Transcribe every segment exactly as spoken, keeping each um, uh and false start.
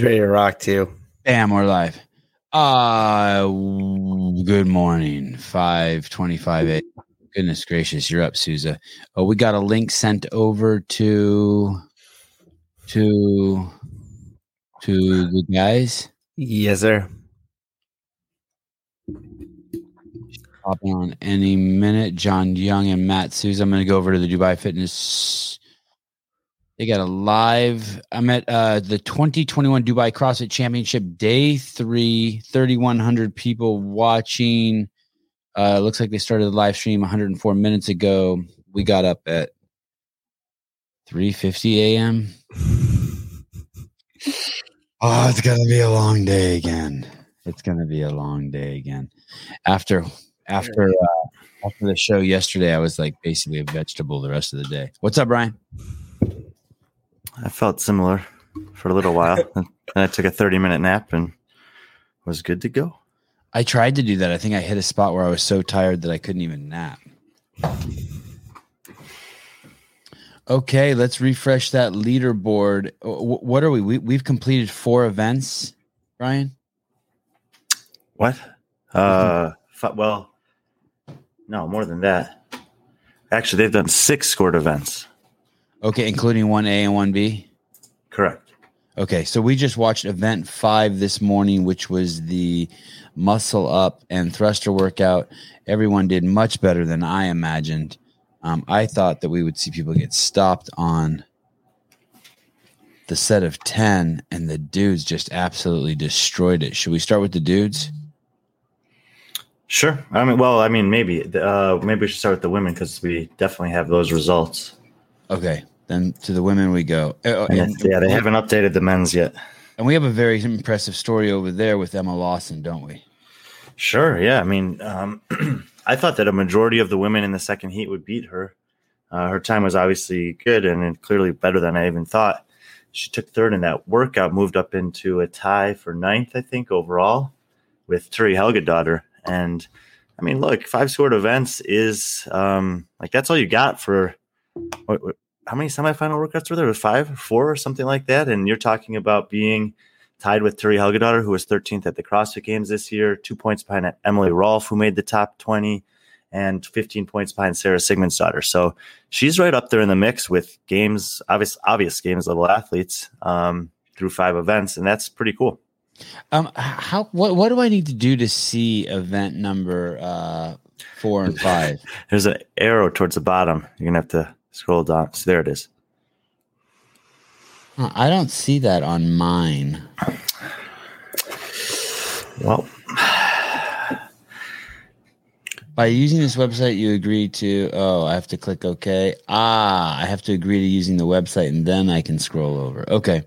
Ready to rock too. Bam, we're live. Uh good morning. five twenty-five a.m. Goodness gracious, you're up, Souza. Oh, we got a link sent over to to to the guys. Yes, sir. Popping on any minute. John Young and Matt Souza. I'm gonna go over to the Dubai Fitness. They got a live. I'm at uh, the twenty twenty-one Dubai CrossFit Championship, day three, thirty-one hundred people watching. Uh, looks like they started the live stream one hundred four minutes ago. We got up at three fifty a.m. Oh, it's going to be a long day again. It's going to be a long day again. After after uh, after the show yesterday, I was like basically a vegetable the rest of the day. What's up, Brian? I felt similar for a little while. And I took a thirty-minute nap and was good to go. I tried to do that. I think I hit a spot where I was so tired that I couldn't even nap. Okay, let's refresh that leaderboard. What are we? we we've completed four events, Brian? What? Uh, well, no, more than that. Actually, they've done six scored events. Okay, including one A and one B? Correct. Okay, so we just watched event five this morning, which was the muscle up and thruster workout. Everyone did much better than I imagined. Um, I thought that we would see people get stopped on the set of ten, and the dudes just absolutely destroyed it. Should we start with the dudes? Sure. I mean, well, I mean, maybe. Uh, maybe we should start with the women because we definitely have those results. Okay. Then to the women we go. Oh, and, yeah, they haven't updated the men's yet. And we have a very impressive story over there with Emma Lawson, don't we? Sure, yeah. I mean, um, I thought that a majority of the women in the second heat would beat her. Uh, her time was obviously good and clearly better than I even thought. She took third in that workout, moved up into a tie for ninth, I think, overall, with Turi Helgadottir. And, I mean, look, five scored events is, um, like, that's all you got for what, what how many semifinal workouts were there? Five or four or something like that? And you're talking about being tied with Turi Helgadottir, who was thirteenth at the CrossFit Games this year, two points behind Emily Rolfe, who made the top twenty, and fifteen points behind Sara Sigmundsdóttir. So she's right up there in the mix with games, obvious, obvious games-level athletes um, through five events, and that's pretty cool. Um, how what what do I need to do to see event number uh, four and five? There's an arrow towards the bottom. You're going to have to scroll down. So there it is. I don't see that on mine. Well, by using this website, you agree to. Oh, I have to click OK. Ah, I have to agree to using the website, and then I can scroll over. OK.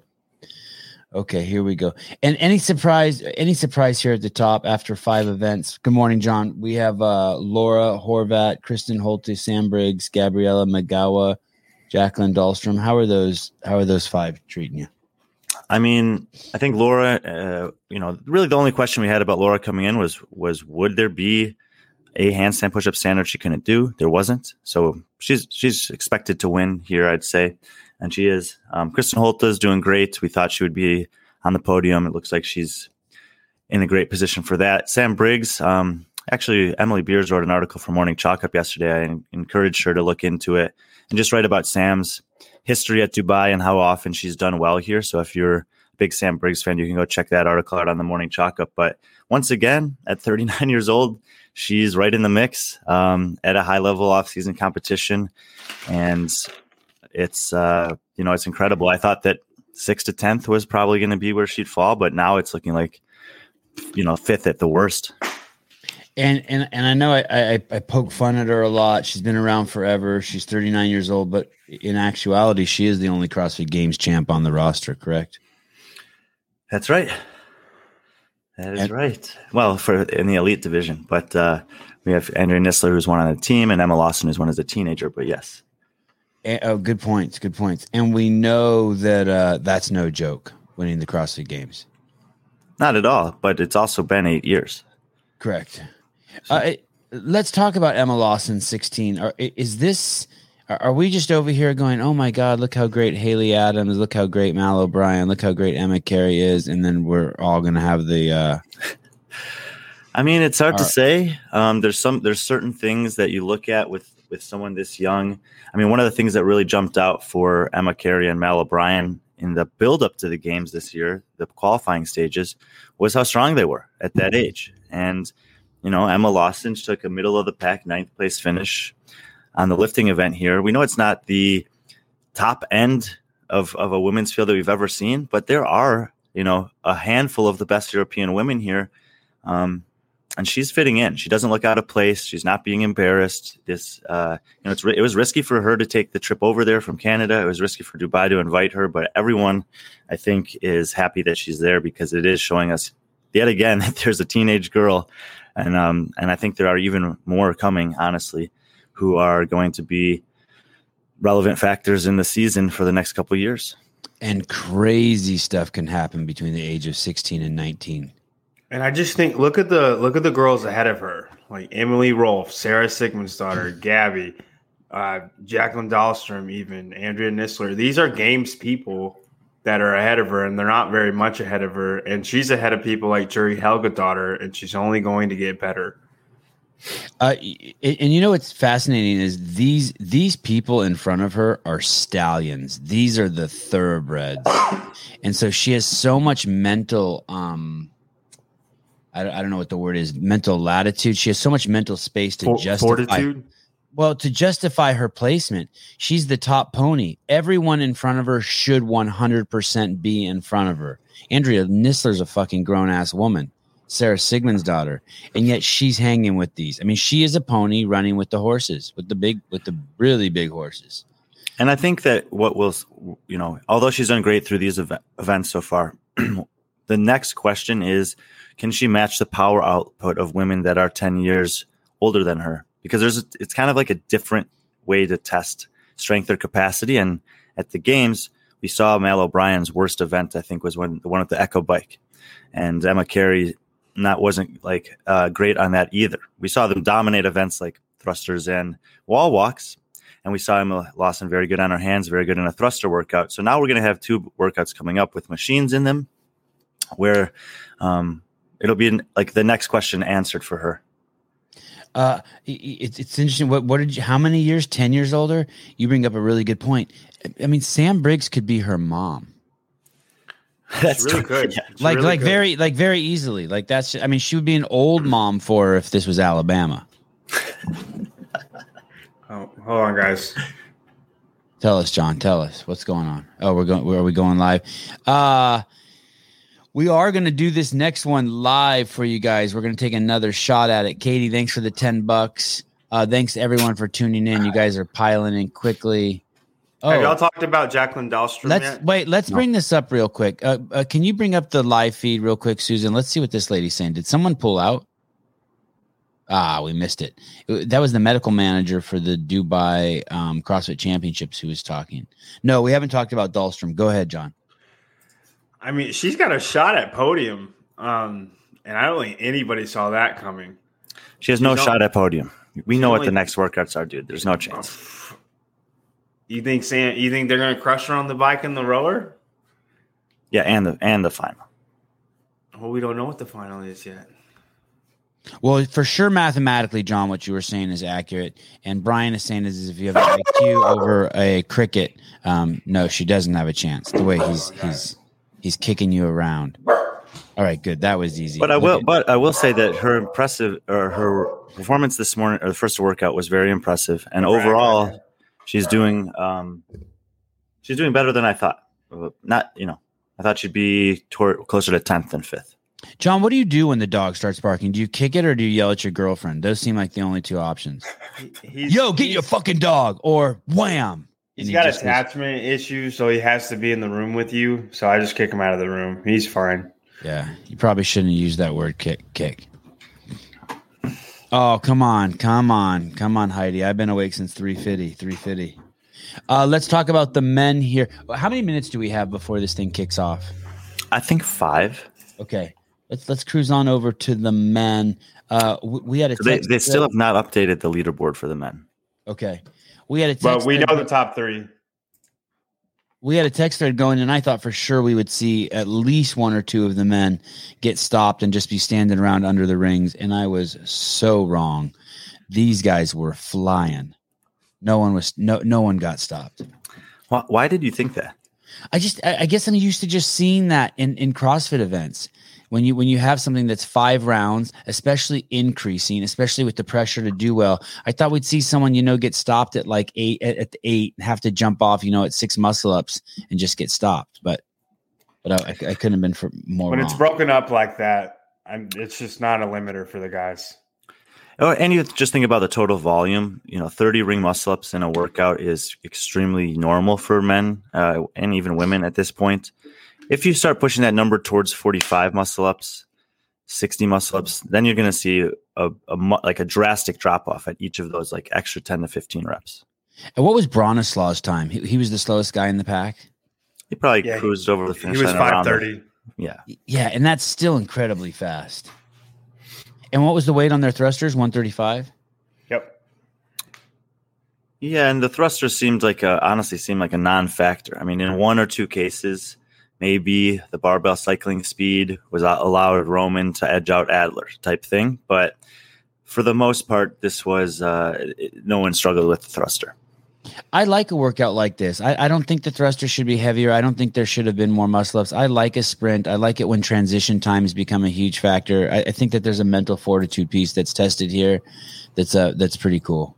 OK, here we go. And any surprise, any surprise here at the top after five events. Good morning, John. We have uh, Laura Horvath, Kristin Holte, Sam Briggs, Gabriela Migała, Jacqueline Dahlstrom. How are those? How are those five treating you? I mean, I think Laura. Uh, you know, really, the only question we had about Laura coming in was was would there be a handstand push-up standard she couldn't do? There wasn't, so she's she's expected to win here, I'd say. And she is. Um, Kristin Holte is doing great. We thought she would be on the podium. It looks like she's in a great position for that. Sam Briggs, um, actually, Emily Beers wrote an article for Morning Chalk Up yesterday. I encouraged her to look into it and just write about Sam's history at Dubai and how often she's done well here. So if you're a big Sam Briggs fan, you can go check that article out on the Morning Chalk Up. But once again, at thirty-nine years old, she's right in the mix um, at a high-level off-season competition. And It's, uh, you know, it's incredible. I thought that sixth to tenth was probably going to be where she'd fall, but now it's looking like, you know, fifth at the worst. And and and I know I, I, I poke fun at her a lot. She's been around forever. She's thirty-nine years old, but in actuality, she is the only CrossFit Games champ on the roster, correct? That's right. That is and, right. Well, for in the elite division, but uh, we have Andrea Nisler, who's one on the team, and Emma Lawson, who's one as a teenager, but yes. Oh, good points. Good points. And we know that uh, that's no joke winning the CrossFit Games. Not at all, but it's also been eight years. Correct. So. Uh, let's talk about Emma Lawson, sixteen. Is this Are we just over here going, oh my God, look how great Haley Adams, look how great Mal O'Brien, look how great Emma Cary is, and then we're all going to have the... Uh, I mean, it's hard our, to say. Um, there's some, there's certain things that you look at with, with someone this young. I mean, one of the things that really jumped out for Emma Cary and Mal O'Brien in the build-up to the games this year, the qualifying stages, was how strong they were at that age. And, you know, Emma Lawson took a middle-of-the-pack, ninth-place finish on the lifting event here. We know it's not the top end of, of a women's field that we've ever seen, but there are, you know, a handful of the best European women here. Um, and she's fitting in. She doesn't look out of place. She's not being embarrassed. This, uh, you know, it's, it was risky for her to take the trip over there from Canada. It was risky for Dubai to invite her, but everyone, I think, is happy that she's there because it is showing us yet again that there's a teenage girl. And, um, and I think there are even more coming, honestly, who are going to be relevant factors in the season for the next couple of years. And crazy stuff can happen between the age of sixteen and nineteen. And I just think, look at the look at the girls ahead of her, like Emily Rolfe, Sara Sigmundsdóttir, Gabby, uh, Jacqueline Dahlstrom, even Andrea Nisler. These are games people that are ahead of her, and they're not very much ahead of her. And she's ahead of people like Juri Helgadóttir, and she's only going to get better. Uh, and, and you know what's fascinating is these these people in front of her are stallions. These are the thoroughbreds, and so she has so much mental. Um, I, I don't know what the word is. Mental latitude. She has so much mental space to For, justify. Fortitude? Well, to justify her placement, she's the top pony. Everyone in front of her should one hundred percent be in front of her. Andrea Nisler's a fucking grown ass woman. Sarah Sigmund's daughter, and yet she's hanging with these. I mean, she is a pony running with the horses, with the big, with the really big horses. And I think that what will, you know, although she's done great through these ev- events so far, the next question is, can she match the power output of women that are ten years older than her? Because there's, a, it's kind of like a different way to test strength or capacity. And at the games, we saw Mal O'Brien's worst event, I think, was when the one with the Echo bike, and Emma Cary. And that wasn't like uh, great on that either. We saw them dominate events like thrusters and wall walks. And we saw Emma Lawson very good on her hands, very good in a thruster workout. So now we're going to have two workouts coming up with machines in them where um, it'll be an, like the next question answered for her. Uh, it's, it's interesting. What, what did you, how many years, ten years older? You bring up a really good point. I mean, Sam Briggs could be her mom. That's really good. Yeah. Like, really like good. very, like very easily. Like that's. I mean, she would be an old mom for her if this was Alabama. Oh, hold on, guys. Tell us, John. Tell us what's going on. Oh, we're going. Are we going live? Uh we are going to do this next one live for you guys. We're going to take another shot at it. Katie, thanks for the ten bucks. Uh, thanks everyone for tuning in. You guys are piling in quickly. Oh. Have y'all talked about Jacqueline Dahlstrom let's, yet? Wait, let's no. bring this up real quick. Uh, uh, can you bring up the live feed real quick, Susan? Let's see what this lady's saying. Did someone pull out? Ah, we missed it. it that was the medical manager for the Dubai um, CrossFit Championships who was talking. No, we haven't talked about Dahlstrom. Go ahead, John. I mean, she's got a shot at podium, um, and I don't think anybody saw that coming. She has no she's shot at podium. We know only, what the next workouts are, dude. There's no chance. Uh, You think Sam? You think they're going to crush her on the bike and the rower? Yeah, and the and the final. Well, we don't know what the final is yet. Well, for sure, mathematically, John, what you were saying is accurate, and Brian is saying is if you have an I Q over a cricket, um, no, she doesn't have a chance. The way he's he's he's kicking you around. All right, good. That was easy. But I will. But I will say that her impressive or her performance this morning or the first workout was very impressive, and overall. She's doing um, she's doing better than I thought. Not, you know, I thought she'd be toward, closer to tenth than fifth. John, what do you do when the dog starts barking? Do you kick it or do you yell at your girlfriend? Those seem like the only two options. He's, Yo, get your fucking dog or wham. He's he got attachment was... issues, so he has to be in the room with you. So I just kick him out of the room. He's fine. Yeah, you probably shouldn't use that word kick. Kick. Oh, come on. Come on. Come on, Heidi. I've been awake since three fifty. three fifty. Uh, let's talk about the men here. How many minutes do we have before this thing kicks off? I think five. Okay. Let's let's cruise on over to the men. Uh, we, we had a text. They, they still have not updated the leaderboard for the men. Okay. We had a text. Well, we know the top three. We had a text thread going, and I thought for sure we would see at least one or two of the men get stopped and just be standing around under the rings, and I was so wrong. These guys were flying. No one was no no one got stopped. Why, why did you think that? I just I, I guess I'm used to just seeing that in, in CrossFit events. When you when you have something that's five rounds, especially increasing, especially with the pressure to do well, I thought we'd see someone, you know, get stopped at like eight at, at eight, have to jump off, you know, at six muscle ups and just get stopped. But but I, I couldn't have been for more. When wrong. It's broken up like that, I'm, it's just not a limiter for the guys. Oh, and you just think about the total volume. You know, thirty ring muscle ups in a workout is extremely normal for men uh, and even women at this point. If you start pushing that number towards forty-five muscle-ups, sixty muscle-ups, then you're going to see a, a like a drastic drop-off at each of those like extra ten to fifteen reps. And what was Bronislaw's time? He, he was the slowest guy in the pack? He probably yeah, cruised he, over the finish line. He was five thirty. Yeah. Yeah, and that's still incredibly fast. And what was the weight on their thrusters, one thirty-five? Yep. Yeah, and the thrusters seemed like a, honestly seemed like a non-factor. I mean, in one or two cases – maybe the barbell cycling speed was allowed Roman to edge out Adler type thing. But for the most part, this was uh, no one struggled with the thruster. I like a workout like this. I, I don't think the thruster should be heavier. I don't think there should have been more muscle-ups. I like a sprint. I like it when transition times become a huge factor. I, I think that there's a mental fortitude piece that's tested here that's uh, that's pretty cool.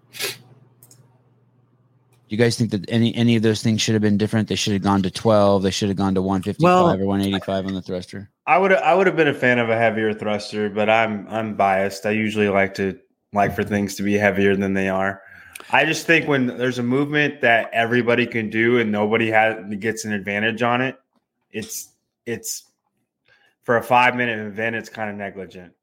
Do you guys think that any, any of those things should have been different? They should have gone to twelve. They should have gone to one fifty-five well, or one eighty-five on the thruster. I would I would have been a fan of a heavier thruster, but I'm I'm biased. I usually like to like for things to be heavier than they are. I just think when there's a movement that everybody can do and nobody has gets an advantage on it, it's it's for a five minute event, it's kind of negligent.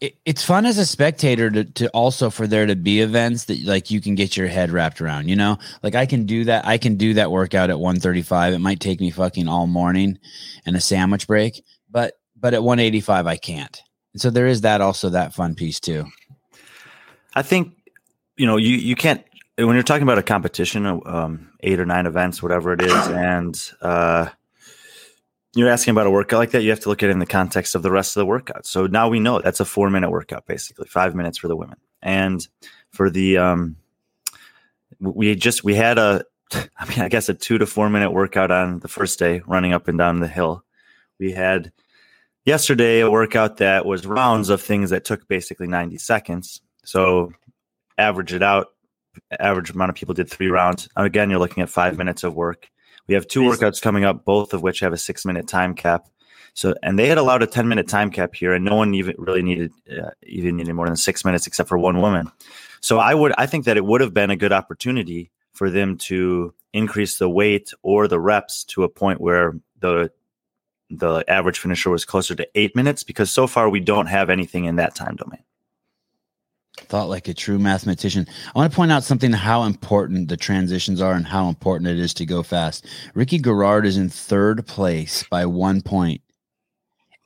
It, it's fun as a spectator to, to also for there to be events that like you can get your head wrapped around, you know, like I can do that. I can do that workout at one thirty-five. It might take me fucking all morning and a sandwich break, but, but at one eighty-five, I can't. And so there is that also that fun piece too. I think, you know, you, you can't, when you're talking about a competition, um, eight or nine events, whatever it is. And, uh, you're asking about a workout like that, you have to look at it in the context of the rest of the workout. So now we know that's a four-minute workout, basically, five minutes for the women. And for the um, – we just – we had a – I mean, I guess a two- to four-minute workout on the first day running up and down the hill. We had yesterday a workout that was rounds of things that took basically ninety seconds. So average it out. Average amount of people did three rounds. Again, you're looking at five minutes of work. We have two workouts coming up, both of which have a six-minute time cap. So, and they had allowed a ten-minute time cap here, and no one even really needed uh, even needed more than six minutes, except for one woman. So, I would I think that it would have been a good opportunity for them to increase the weight or the reps to a point where the the average finisher was closer to eight minutes, because so far we don't have anything in that time domain. Thought like a true mathematician. I want to point out something, how important the transitions are and how important it is to go fast. Ricky Garrard is in third place by one point,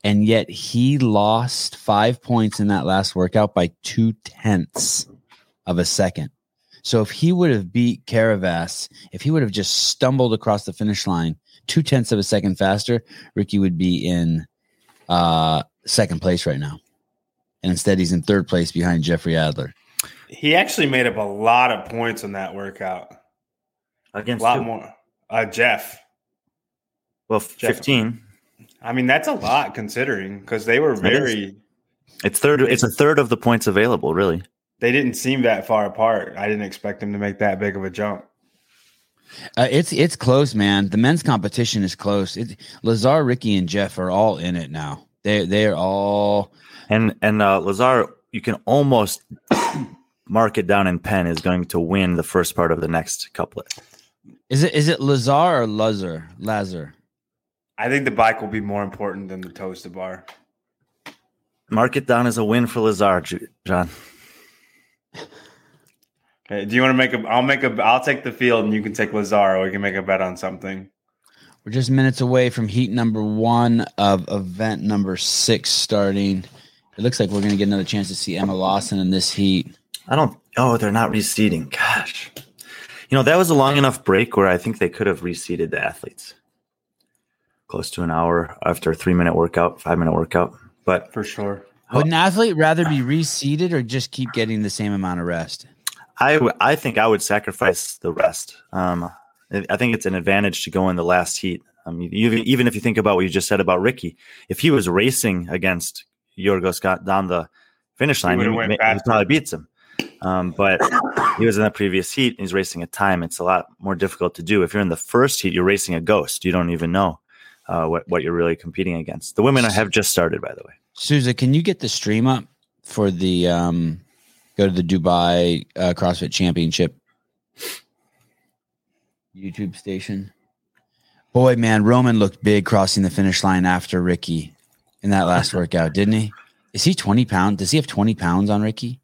and yet he lost five points in that last workout by two tenths of a second. So if he would have beat Caravas, if he would have just stumbled across the finish line two tenths of a second faster, Ricky would be in uh, second place right now. And instead, he's in third place behind Jeffrey Adler. He actually made up a lot of points in that workout. Against a lot who? More. Uh, Jeff. Well, Jeff. fifteen. I mean, that's a lot considering because they were very. It it's third. It's a third of the points available, really. They didn't seem that far apart. I didn't expect them to make that big of a jump. Uh, it's it's close, man. The men's competition is close. It, Lazar, Ricky, and Jeff are all in it now. They they are all. And and uh, Lazar, you can almost mark it down in pen, is going to win the first part of the next couplet. Is it is it Lazar or Lazar? Lazar. I think the bike will be more important than the toes to bar. Mark it down as a win for Lazar, John. Okay. Do you want to make a? I'll make a. I'll take the field, and you can take Lazar, or we can make a bet on something. We're just minutes away from heat number one of event number six starting. It looks like we're going to get another chance to see Emma Lawson in this heat. I don't. Oh, they're not reseeding. God. gosh. You know, that was a long enough break where I think they could have reseated the athletes. Close to an hour after a three-minute workout, five-minute workout. But for sure. Would an athlete rather be reseated or just keep getting the same amount of rest? I, w- I think I would sacrifice the rest. Um, I think it's an advantage to go in the last heat. Um, you, even if you think about what you just said about Ricky, if he was racing against Yorgos got down the finish line, he, he, he probably beats him. Um, but he was in the previous heat and he's racing a time. It's a lot more difficult to do. If you're in the first heat, you're racing a ghost. You don't even know uh, what, what you're really competing against. The women have just started, by the way. Susan, can you get the stream up for the um, go to the Dubai uh, CrossFit Championship YouTube station? Boy, man, Roman looked big crossing the finish line after Ricky in that last workout, didn't he? Is he twenty pounds? Does he have twenty pounds on Ricky?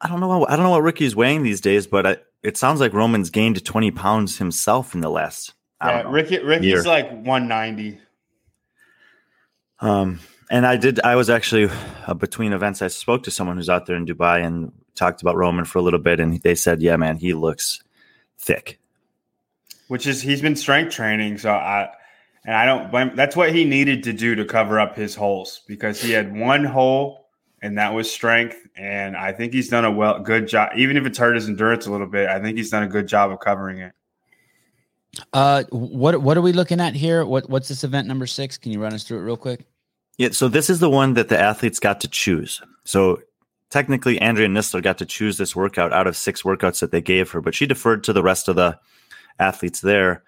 I don't know. I don't know what Ricky's weighing these days, but I, it sounds like Roman's gained twenty pounds himself in the last. Yeah, know, Ricky, Ricky's year. Like one ninety. Um, and I did, I was actually uh, between events, I spoke to someone who's out there in Dubai and talked about Roman for a little bit. And they said, yeah, man, he looks thick, which is, he's been strength training. So I, and I don't blame, that's what he needed to do to cover up his holes, because he had one hole and that was strength. And I think he's done a well, good job. Even if it's hurt his endurance a little bit, I think he's done a good job of covering it. Uh, what, what are we looking at here? What, what's this event number six? Can you run us through it real quick? Yeah. So this is the one that the athletes got to choose. So technically Andrea Nisler got to choose this workout out of six workouts that they gave her, but she deferred to the rest of the athletes there.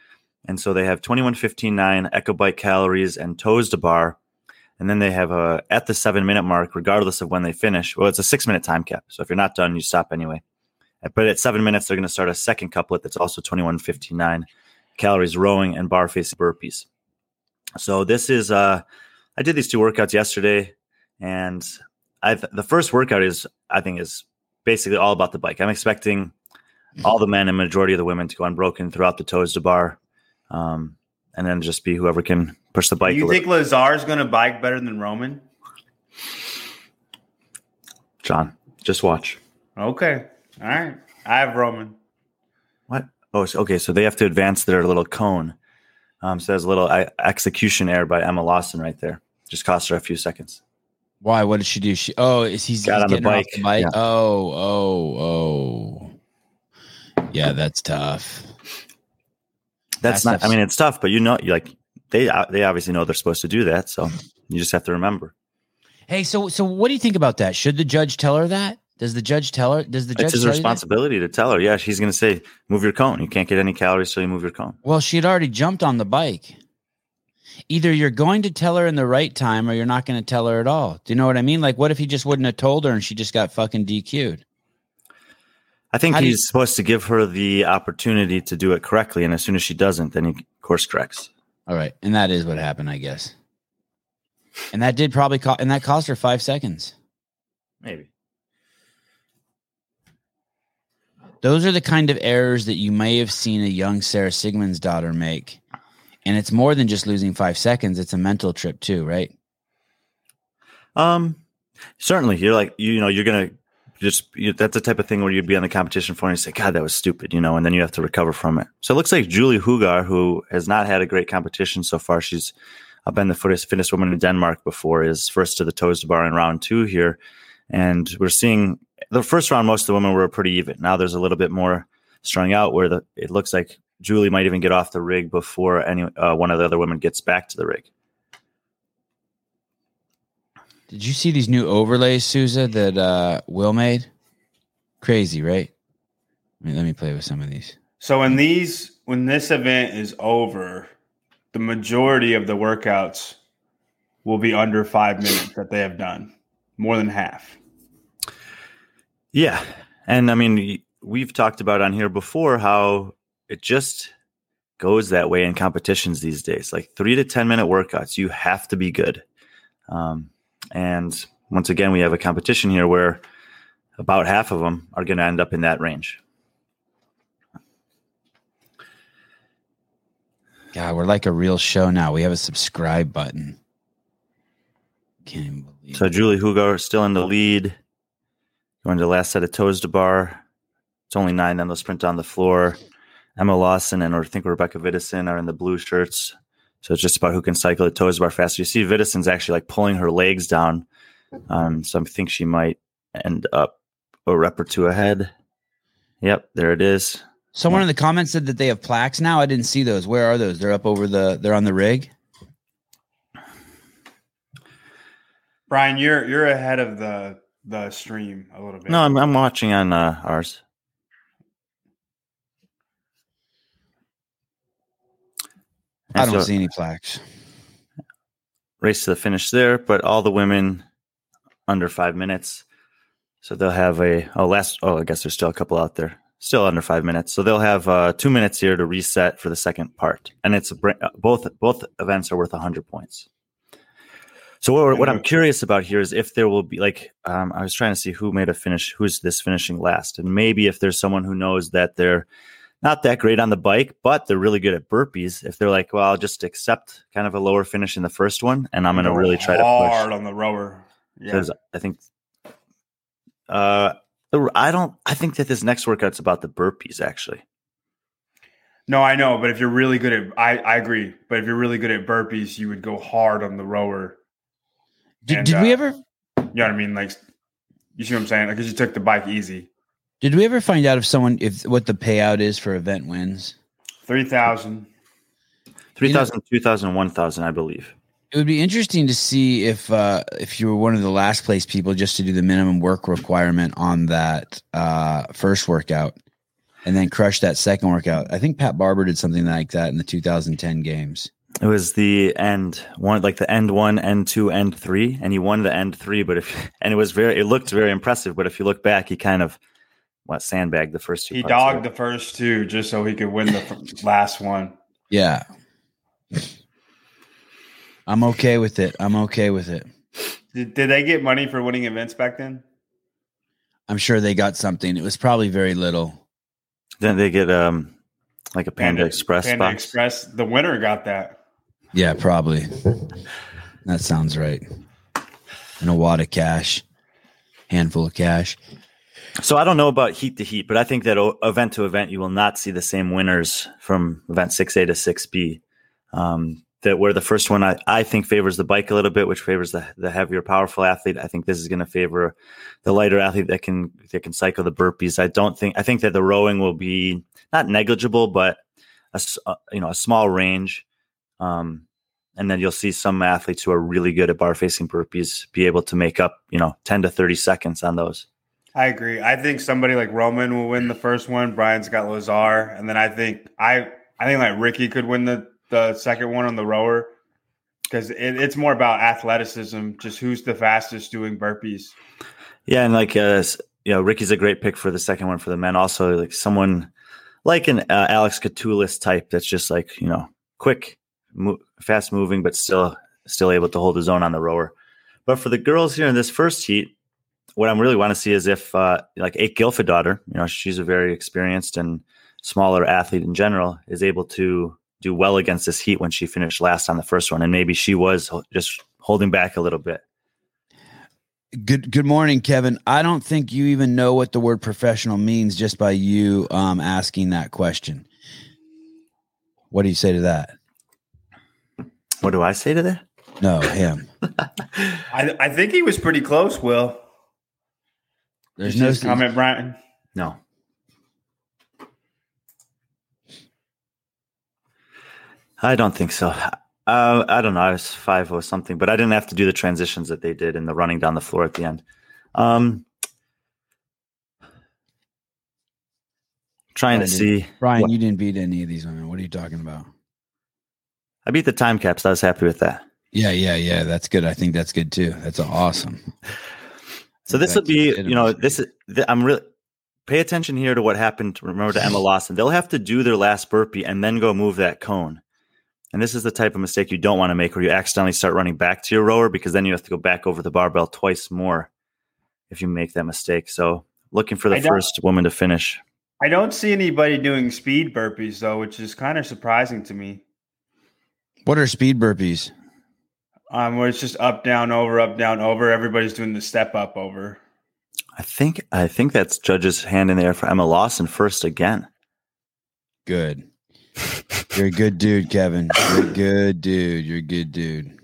And so they have twenty-one fifteen nine, echo bike calories, and toes to bar. And then they have a, at the seven minute mark, regardless of when they finish, well, it's a six minute time cap. So if you're not done, you stop anyway, but at seven minutes, they're going to start a second couplet. That's also twenty-one fifteen nine calories, rowing, and bar facing burpees. So this is, uh, I did these two workouts yesterday, and I've, the first workout is, I think, is basically all about the bike. I'm expecting all the men and majority of the women to go unbroken throughout the toes to bar, um, and then just be whoever can push the bike. Do you think Lazar is going to bike better than Roman? John, just watch. Okay. All right. I have Roman. What? Oh, so, okay. So they have to advance their little cone. Um, so there's a little I, execution error by Emma Lawson right there. Just cost her a few seconds. Why? What did she do? She oh, is he's, he's getting the bike. Off the bike? Yeah. Oh, oh, oh. Yeah, that's tough. That's, that's not. Tough. I mean, it's tough, but you know, you like they they obviously know they're supposed to do that, so you just have to remember. Hey, so so what do you think about that? Should the judge tell her that? Does the judge tell her? Does the judge? It's his responsibility to tell her. Yeah, she's going to say, "Move your cone. You can't get any calories, so you move your cone." Well, she had already jumped on the bike. Either you're going to tell her in the right time, or you're not going to tell her at all. Do you know what I mean? Like, what if he just wouldn't have told her and she just got fucking D Q'd? I think How he's you- supposed to give her the opportunity to do it correctly, and as soon as she doesn't, then he course corrects. All right, and that is what happened, I guess. And that did probably co- and that cost her five seconds, maybe. Those are the kind of errors that you may have seen a young Sara Sigmundsdóttir make. And it's more than just losing five seconds. It's a mental trip too, right? Um, certainly. You're like, you know, you're going to just, you, that's the type of thing where you'd be on the competition floor and you say, God, that was stupid, you know, and then you have to recover from it. So it looks like Julie Hougaard, who has not had a great competition so far. She's been the fittest woman in Denmark before, is first to the toes to bar in round two here. And we're seeing the first round, most of the women were pretty even. Now there's a little bit more strung out where the, it looks like Julie might even get off the rig before any uh, one of the other women gets back to the rig. Did you see these new overlays, Sousa, that uh, Will made? Crazy, right? I mean, let me play with some of these. So when these, when this event is over, the majority of the workouts will be under five minutes that they have done. More than half. Yeah. And I mean, we've talked about on here before how it just goes that way in competitions these days, like three to ten minute workouts. You have to be good. Um, and once again, we have a competition here where about half of them are going to end up in that range. God, we're like a real show now. We have a subscribe button. Can't even believe it. So Julie Hougaard is still in the lead. Going to the last set of toes to bar. It's only nine endless sprint on the floor. Emma Lawson and I think Rebecca Vittasen are in the blue shirts. So it's just about who can cycle the toes bar faster. You see Vittasen's actually like pulling her legs down. Um, so I think she might end up a rep or two ahead. Yep, there it is. Someone yeah. in the comments said that they have plaques now. I didn't see those. Where are those? They're up over the, they're on the rig. Brian, you're you're ahead of the the stream a little bit. No, I'm I'm watching on uh, ours. And I don't so, see any plaques. Race to the finish there, but all the women under five minutes. So they'll have a oh last oh I guess there's still a couple out there still under five minutes. So they'll have uh, two minutes here to reset for the second part, and it's a, both both events are worth a hundred points. So what, what I'm curious about here is if there will be like um, I was trying to see who made a finish, who's this finishing last, and maybe if there's someone who knows that they're not that great on the bike, but they're really good at burpees. If they're like, well, I'll just accept kind of a lower finish in the first one, and I'm going to really try to push hard on the rower. Yeah, I think uh, I don't. I think that this next workout's about the burpees, actually. No, I know, but if you're really good at, I, I agree. But if you're really good at burpees, you would go hard on the rower. Did, and, did uh, we ever? You know what I mean? Like, you see what I'm saying? Like, because you took the bike easy. Did we ever find out if someone, if what the payout is for event wins? three thousand three thousand, you know, two thousand, one thousand, I believe. It would be interesting to see if uh, if you were one of the last place people just to do the minimum work requirement on that uh, first workout and then crush that second workout. I think Pat Barber did something like that in the two thousand ten games. It was the end one, like the end one, end two, end three, and he won the end three. But if and it was very, it looked very impressive. But if you look back, he kind of what sandbagged the first two. He dogged there. the first two just so he could win the last one. Yeah, I'm okay with it. I'm okay with it. Did, did they get money for winning events back then? I'm sure they got something. It was probably very little. Didn't they get um like a Panda, Panda Express? Panda box? Express. The winner got that. Yeah, probably. That sounds right. And a wad of cash, handful of cash. So I don't know about heat to heat, but I think that event to event, you will not see the same winners from event six A to six B. Um, that where the first one, I, I think, favors the bike a little bit, which favors the, the heavier, powerful athlete. I think this is going to favor the lighter athlete that can that can cycle the burpees. I don't think I think that the rowing will be not negligible, but a, you know a small range. Um, and then you'll see some athletes who are really good at bar facing burpees be able to make up, you know, ten to thirty seconds on those. I agree. I think somebody like Roman will win the first one. Brian's got Lazar. And then I think, I, I think like Ricky could win the, the second one on the rower because it, it's more about athleticism, just who's the fastest doing burpees. Yeah. And like, uh, you know, Ricky's a great pick for the second one for the men. Also like someone like an uh, Alex Catullus type. That's just like, you know, quick, fast moving, but still still able to hold his own on the rower. But for the girls here in this first heat, what I really want to see is if uh, like Ake Gylfadottir, you know, she's a very experienced and smaller athlete in general, is able to do well against this heat when she finished last on the first one. And maybe she was just holding back a little bit. Good good morning, Kevin. I don't think you even know what the word professional means just by you um, asking that question. What do you say to that? What do I say to that? No, him. I, I think he was pretty close, Will. There's Did no you comment, Brian? No. I don't think so. Uh, I don't know. I was five or something, but I didn't have to do the transitions that they did in the running down the floor at the end. Um, trying Brian, to see. Brian, what? You didn't beat any of these women. What are you talking about? I beat the time caps. So I was happy with that. Yeah, yeah, yeah. That's good. I think that's good too. That's awesome. So this will be, you know, this is, th- I'm really, pay attention here to what happened. Remember to Emma Lawson. They'll have to do their last burpee and then go move that cone. And this is the type of mistake you don't want to make where you accidentally start running back to your rower because then you have to go back over the barbell twice more if you make that mistake. So looking for the first woman to finish. I don't see anybody doing speed burpees though, which is kind of surprising to me. What are speed burpees? Um, where it's just up, down, over, up, down, over. Everybody's doing the step up over. I think I think that's judge's hand in there for Emma Lawson first again. Good. You're a good dude, Kevin. You're a good dude. You're a good dude.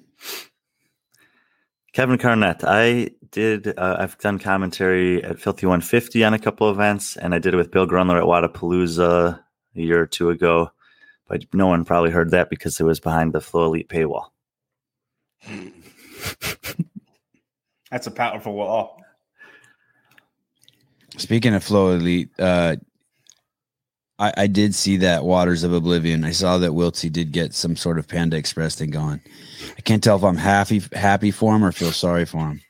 Kevin Carnett. I did. Uh, I've done commentary at Filthy one fifty on a couple events, and I did it with Bill Grunler at Wadapalooza a year or two ago. But no one probably heard that because it was behind the Flow Elite paywall. That's a powerful wall. Speaking of Flow Elite, uh, I, I did see that Waters of Oblivion. I saw that Wiltsy did get some sort of Panda Express thing going. I can't tell if I'm happy happy for him or feel sorry for him.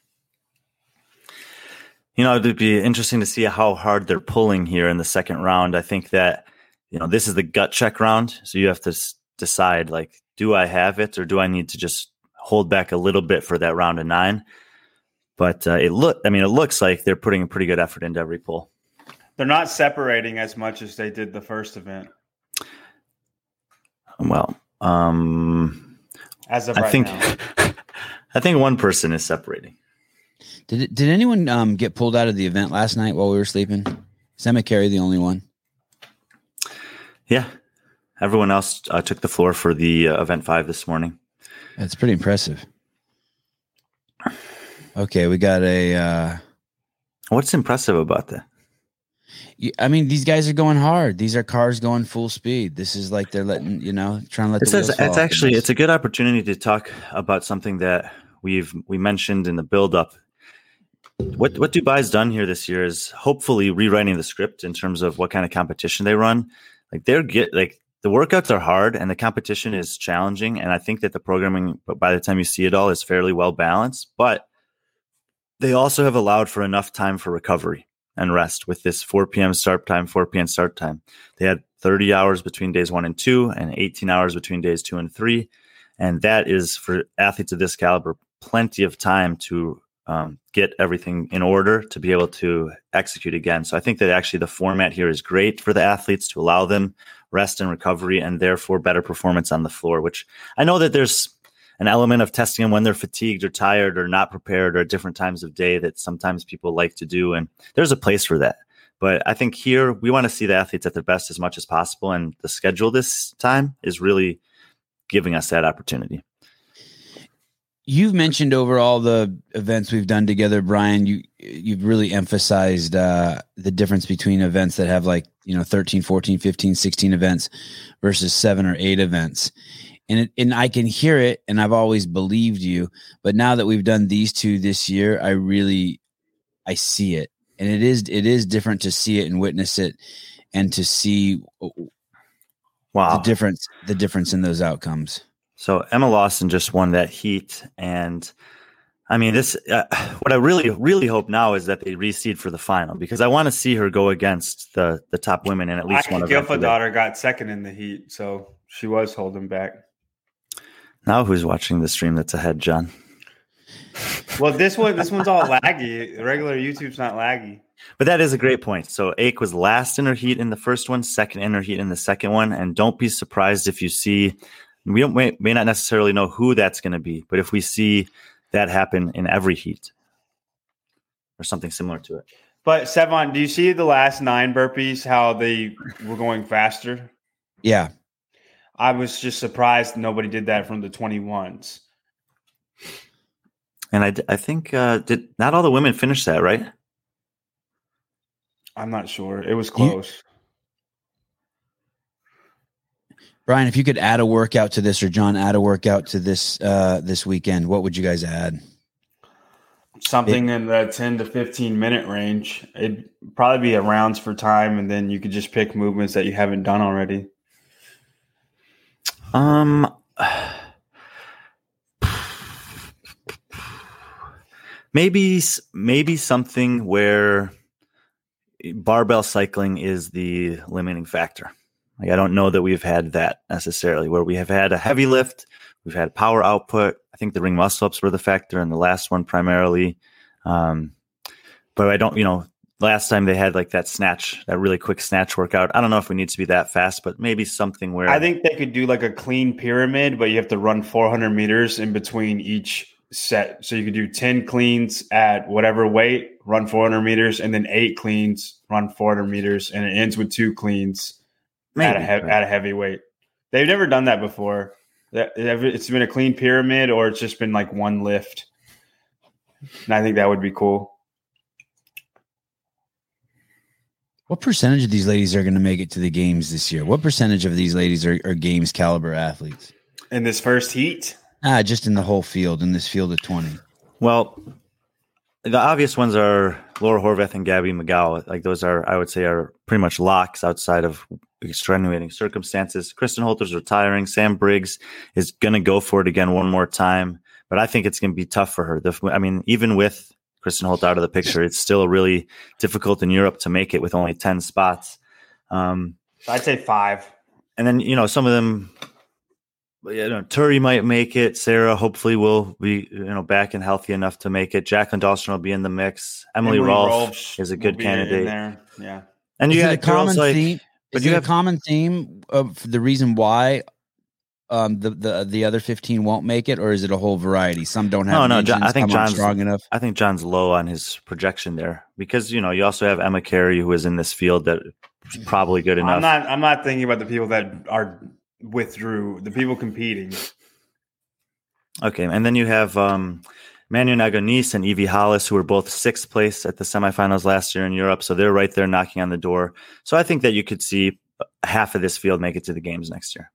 You know, it'd be interesting to see how hard they're pulling here in the second round. I think that, you know, this is the gut check round. So you have to s- decide, like, do I have it or do I need to just hold back a little bit for that round of nine? But uh, it look, I mean, it looks like they're putting a pretty good effort into every pool. They're not separating as much as they did the first event. Well, um, as of I right think, now. I think one person is separating. Did it, did anyone um, get pulled out of the event last night while we were sleeping? Is Emma Cary the only one? Yeah, everyone else uh, took the floor for the uh, event five this morning. That's pretty impressive. Okay, we got a. Uh, What's impressive about that? I mean, these guys are going hard. These are cars going full speed. This is like they're letting, you know, trying to let it the says, wheels fall It's off actually, it's a good opportunity to talk about something that we've we mentioned in the build-up. What what Dubai's done here this year is hopefully rewriting the script in terms of what kind of competition they run. Like they're get like the workouts are hard and the competition is challenging. And I think that the programming, by the time you see it all, is fairly well balanced. But they also have allowed for enough time for recovery and rest with this four p.m. start time, four p.m. start time. They had thirty hours between days one and two and eighteen hours between days two and three. And that is, for athletes of this caliber, plenty of time to um, get everything in order to be able to execute again. So I think that actually the format here is great for the athletes to allow them rest and recovery and therefore better performance on the floor, which I know that there's an element of testing them when they're fatigued or tired or not prepared or at different times of day that sometimes people like to do. And there's a place for that. But I think here we want to see the athletes at their best as much as possible. And the schedule this time is really giving us that opportunity. You've mentioned over all the events we've done together, Brian, you, you've really emphasized uh, the difference between events that have like, you know, thirteen, fourteen, fifteen, sixteen events versus seven or eight events. And it, and I can hear it, and I've always believed you. But now that we've done these two this year, I really, I see it, and it is it is different to see it and witness it, and to see, wow, the difference the difference in those outcomes. So Emma Lawson just won that heat, and I mean this. Uh, what I really really hope now is that they reseed for the final because I want to see her go against the the top women in at least I one. Gilfa daughter got second in the heat, so she was holding back. Now who's watching the stream that's ahead, John? Well, this one, this one's all laggy. Regular YouTube's not laggy. But that is a great point. So Ake was last in her heat in the first one, second in her heat in the second one. And don't be surprised if you see, we don't, may, may not necessarily know who that's going to be, but if we see that happen in every heat or something similar to it. But Sevon, do you see the last nine burpees, how they were going faster? Yeah. I was just surprised nobody did that from the twenty-ones. And I, I think uh, did not all the women finish that, right? I'm not sure. It was close. You, Brian, if you could add a workout to this, or John, add a workout to this uh, this weekend, what would you guys add? Something it, in the ten to fifteen minute range. It'd probably be a rounds for time, and then you could just pick movements that you haven't done already. Um, maybe, maybe something where barbell cycling is the limiting factor. Like, I don't know that we've had that necessarily where we have had a heavy lift. We've had power output. I think the ring muscle ups were the factor in the last one primarily. Um, but I don't, you know, last time they had like that snatch, that really quick snatch workout. I don't know if we need to be that fast, but maybe something where I think they could do like a clean pyramid, but you have to run four hundred meters in between each set. So you could do ten cleans at whatever weight, run four hundred meters, and then eight cleans, run four hundred meters, and it ends with two cleans Maybe. at a he- at a heavy weight. They've never done that before. It's been a clean pyramid, or it's just been like one lift. And I think that would be cool. What percentage of these ladies are going to make it to the games this year? What percentage of these ladies are, are games caliber athletes? In this first heat? Ah, just in the whole field, in this field of twenty. Well, the obvious ones are Laura Horvath and Gabby Migała. Like those are, I would say, are pretty much locks outside of extenuating circumstances. Kristin Holte is retiring. Sam Briggs is going to go for it again one more time. But I think it's going to be tough for her. The, I mean, even with Kristin Holte out of the picture, it's still really difficult in Europe to make it with only ten spots. Um, I'd say five. And then, you know, some of them, you know, Turi might make it. Sarah hopefully will be, you know, back and healthy enough to make it. Jacqueline Dahlstrom will be in the mix. Emily, Emily Rolfe, Rolfe is a good candidate. There. Yeah. And you is got it a girls common like, theme? But is you it have a common theme of the reason why Um, the, the the other fifteen won't make it, or is it a whole variety? Some don't have. No, no. John, I think John's strong enough. I think John's low on his projection there because you know you also have Emma Cary who is in this field that is probably good enough. I'm not. I'm not thinking about the people that are withdrew. The people competing. Okay, and then you have um, Manon Angonese and Evie Hollis, who were both sixth place at the semifinals last year in Europe, so they're right there knocking on the door. So I think that you could see half of this field make it to the games next year.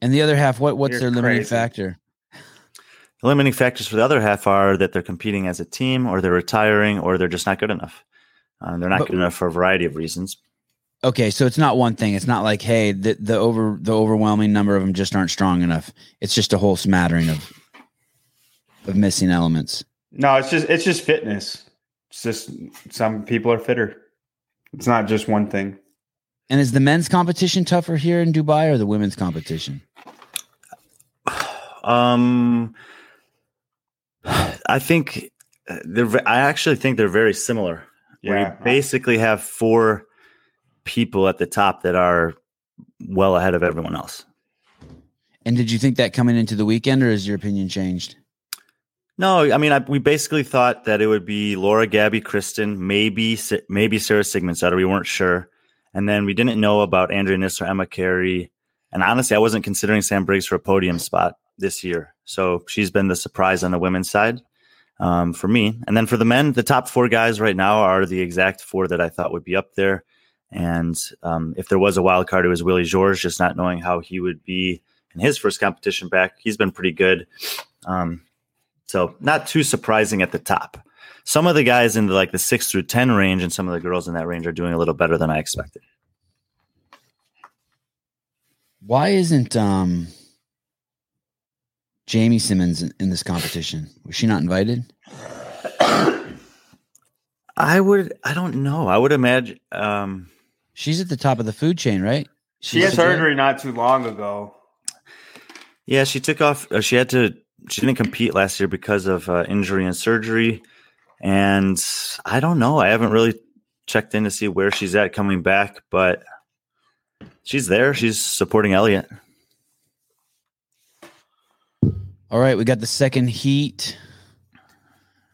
And the other half, what what's You're their limiting crazy. factor? The limiting factors for the other half are that they're competing as a team, or they're retiring, or they're just not good enough. Uh, they're not but, good enough for a variety of reasons. Okay, so it's not one thing. It's not like, hey, the, the over the overwhelming number of them just aren't strong enough. It's just a whole smattering of of missing elements. No, it's just it's just fitness. It's just some people are fitter. It's not just one thing. And is the men's competition tougher here in Dubai or the women's competition? Um, I think they're, I actually think they're very similar. Yeah. Where you basically have four people at the top that are well ahead of everyone else. And did you think that coming into the weekend, or has your opinion changed? No, I mean, I, we basically thought that it would be Laura, Gabby, Kristin, maybe, maybe Sara Sigmundsdóttir. We weren't sure. And then we didn't know about Andrea Nisler, Emma Cary. And honestly, I wasn't considering Sam Briggs for a podium spot this year. So she's been the surprise on the women's side um, for me. And then for the men, the top four guys right now are the exact four that I thought would be up there. And um, if there was a wild card, it was Willie Georges, just not knowing how he would be in his first competition back. He's been pretty good. Um, so not too surprising at the top. Some of the guys in the, like the six through ten range, and some of the girls in that range are doing a little better than I expected. Why isn't um, Jamie Simmons in, in this competition? Was she not invited? I would. I don't know. I would imagine um, she's at the top of the food chain, right? She, she had surgery it? not too long ago. Yeah, she took off. Uh, she had to. She didn't compete last year because of uh, injury and surgery. And I don't know. I haven't really checked in to see where she's at coming back, but she's there. She's supporting Elliot. All right, we got the second heat.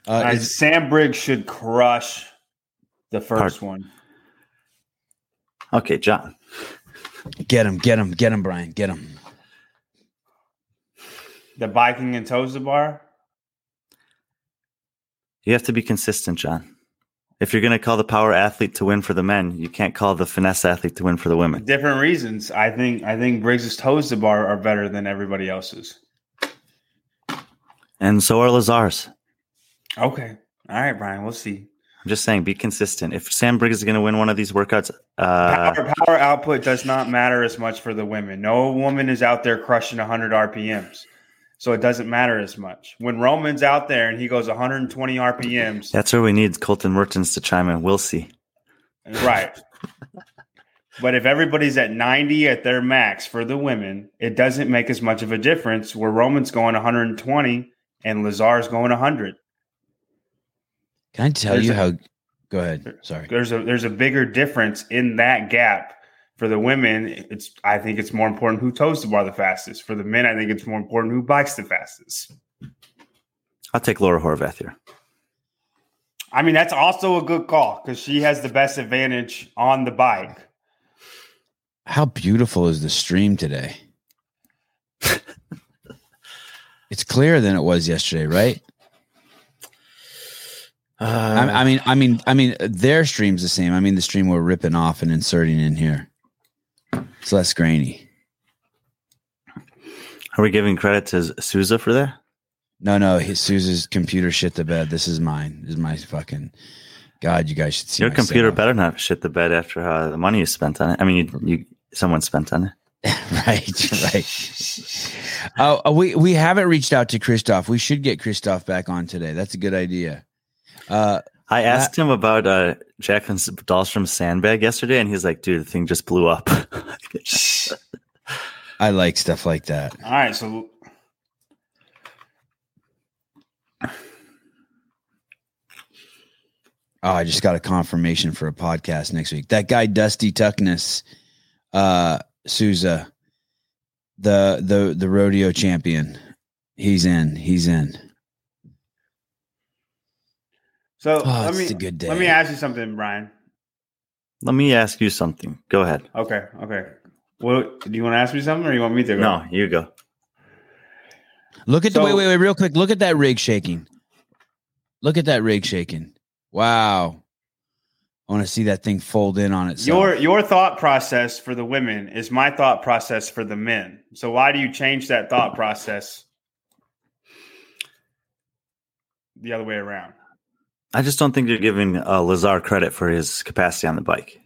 Uh, right, is- Sam Briggs should crush the first Pardon. one. Okay, John. Get him, get him, get him, Brian. Get him. The biking and toes the bar. You have to be consistent, John. If you're going to call the power athlete to win for the men, you can't call the finesse athlete to win for the women. Different reasons. I think I think Briggs' toes to bar are better than everybody else's. And so are Lazar's. Okay. All right, Brian. We'll see. I'm just saying, be consistent. If Sam Briggs is going to win one of these workouts... Uh, power, power output does not matter as much for the women. No woman is out there crushing one hundred R P Ms. So it doesn't matter as much. When Roman's out there and he goes one hundred twenty R P Ms. That's where we need Colton Mertens to chime in. We'll see. Right. But if everybody's at ninety at their max for the women, it doesn't make as much of a difference where Roman's going one hundred twenty and Lazar's going one hundred. Can I tell there's you a, how – go ahead. Sorry. There's a There's a bigger difference in that gap. For the women, it's. I think it's more important who toes the bar the fastest. For the men, I think it's more important who bikes the fastest. I'll take Laura Horvath here. I mean, that's also a good call because she has the best advantage on the bike. How beautiful is the stream today? It's clearer than it was yesterday, right? Uh, I, I mean, I mean, I mean, their stream's the same. I mean, the stream we're ripping off and inserting in here. It's less grainy. Are we giving credit to Souza for that? No, no. His, Souza's computer shit the bed. This is mine. This is my fucking God. You guys should see your computer setup. Better not shit the bed after uh, the money you spent on it. I mean, you, you someone spent on it. right, right. Oh, uh, we we haven't reached out to Christoph. We should get Christoph back on today. That's a good idea. Uh, I asked uh, him about uh, Jacqueline Dahlstrom's sandbag yesterday, and he's like, "Dude, the thing just blew up." I like stuff like that. All right, so oh, I just got a confirmation for a podcast next week. That guy Dusty Tuckness. Uh, Souza, the the the rodeo champion, he's in. He's in. So oh, let me a good day. Let me ask you something, Brian. Let me ask you something. Go ahead. Okay. Okay. Well, do you want to ask me something, or you want me to? Go? No, you go. Look at so, the wait, wait, wait, real quick. Look at that rig shaking. Look at that rig shaking. Wow. I want to see that thing fold in on itself. Your your thought process for the women is my thought process for the men. So why do you change that thought process the other way around? I just don't think you're giving uh, Lazar credit for his capacity on the bike.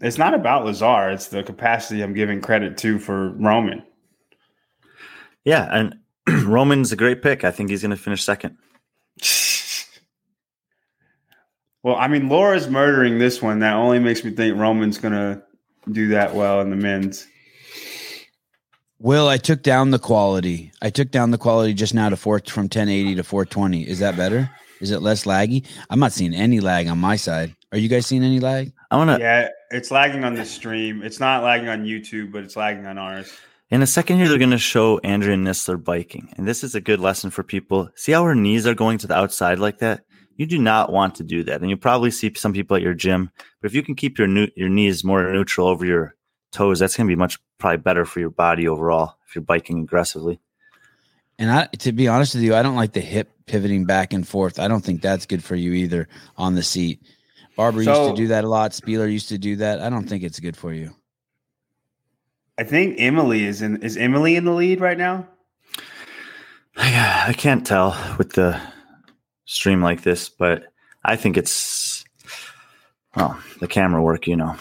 It's not about Lazar. It's the capacity I'm giving credit to for Roman. Yeah, and Roman's a great pick. I think he's going to finish second. Well, I mean, Laura's murdering this one. That only makes me think Roman's going to do that well in the men's. Will, I took down the quality. I took down the quality just now to four, from ten eighty to four twenty. Is that better? Is it less laggy? I'm not seeing any lag on my side. Are you guys seeing any lag? I want to. Yeah, it's lagging on the stream. It's not lagging on YouTube, but it's lagging on ours. In a second here, they're going to show Andrea Nisler biking. And this is a good lesson for people. See how her knees are going to the outside like that? You do not want to do that. And you probably see some people at your gym. But if you can keep your new, your knees more neutral over your toes, that's going to be much probably better for your body overall if you're biking aggressively. And I, to be honest with you, I don't like the hip pivoting back and forth. I don't think that's good for you either on the seat. Barber so, used to do that a lot. Spieler used to do that. I don't think it's good for you. I think Emily is in. Is Emily in the lead right now? I, I can't tell with the stream like this, but I think it's well the camera work, you know.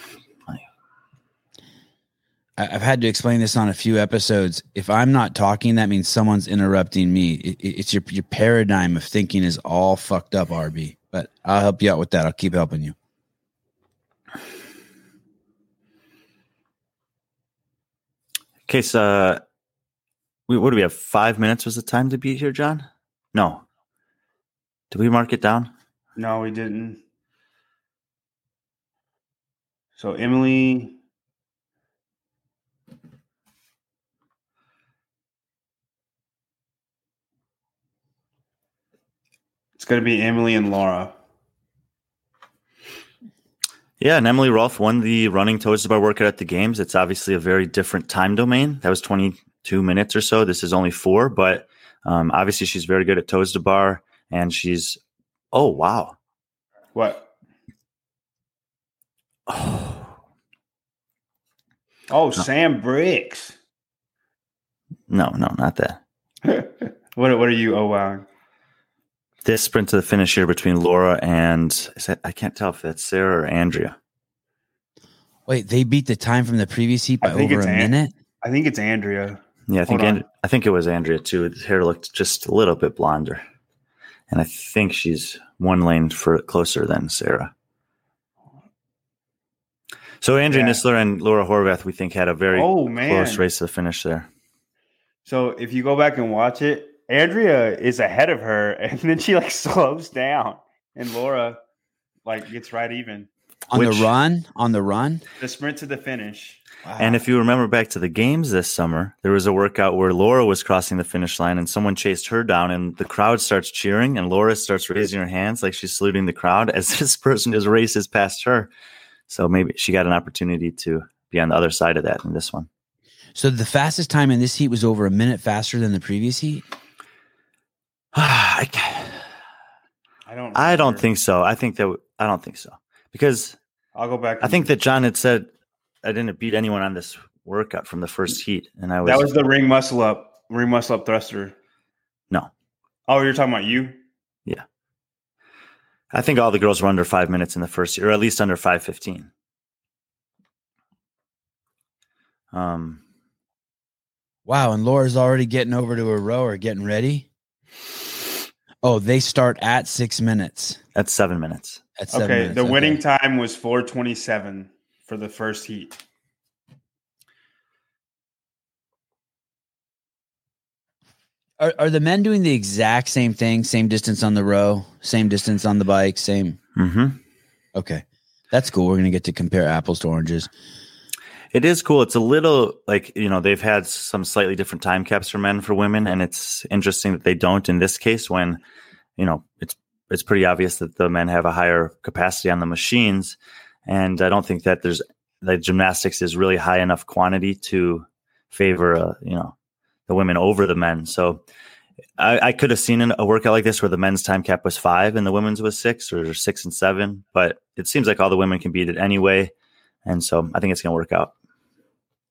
I've had to explain this on a few episodes. If I'm not talking, that means someone's interrupting me. It's your your paradigm of thinking is all fucked up, R B. But I'll help you out with that. I'll keep helping you. Okay, so uh, we what do we have? Five minutes was the time to be here, John? No. Did we mark it down? No, we didn't. So Emily. It's going to be Emily and Laura. Yeah, and Emily Rolfe won the running toes to bar workout at the games. It's obviously a very different time domain. That was twenty-two minutes or so. This is only four, but um, obviously she's very good at toes to bar. And she's, oh, wow. What? Oh, oh no. Sam Briggs. No, no, not that. what, what are you, oh, wow. This sprint to the finish here between Laura and, is that, I can't tell if that's Sarah or Andrea. Wait, they beat the time from the previous heat by over a An- minute? I think it's Andrea. Yeah, I think And- I think it was Andrea, too. His hair looked just a little bit blonder. And I think she's one lane for closer than Sarah. So Andrea yeah. Nisler and Laura Horvath, we think, had a very oh, close race to the finish there. So if you go back and watch it, Andrea is ahead of her, and then she like slows down, and Laura like gets right even. On which, the run? On the run? The sprint to the finish. Wow. And if you remember back to the games this summer, there was a workout where Laura was crossing the finish line and someone chased her down and the crowd starts cheering and Laura starts raising her hands like she's saluting the crowd as this person just races past her. So maybe she got an opportunity to be on the other side of that in this one. So the fastest time in this heat was over a minute faster than the previous heat? I, I don't remember. I don't think so. I think that I don't think so. Because I'll go back. I think that John had said I didn't beat anyone on this workout from the first heat, and I was that was the ring muscle up, ring muscle up thruster. No. Oh, you're talking about you? Yeah. I think all the girls were under five minutes in the first heat, or at least under five fifteen. Um. Wow, and Laura's already getting over to a row or getting ready. Oh, they start at six minutes. At seven minutes. At seven okay, minutes. The okay. winning time was four twenty-seven for the first heat. Are are the men doing the exact same thing? Same distance on the row, same distance on the bike, same? Mm-hmm. Okay. That's cool. We're going to get to compare apples to oranges. It is cool. It's a little like, you know, they've had some slightly different time caps for men, for women. And it's interesting that they don't in this case when, you know, it's it's pretty obvious that the men have a higher capacity on the machines. And I don't think that there's the gymnastics is really high enough quantity to favor, uh, you know, the women over the men. So I, I could have seen an, a workout like this where the men's time cap was five and the women's was six or six and seven. But it seems like all the women can beat it anyway. And so I think it's going to work out.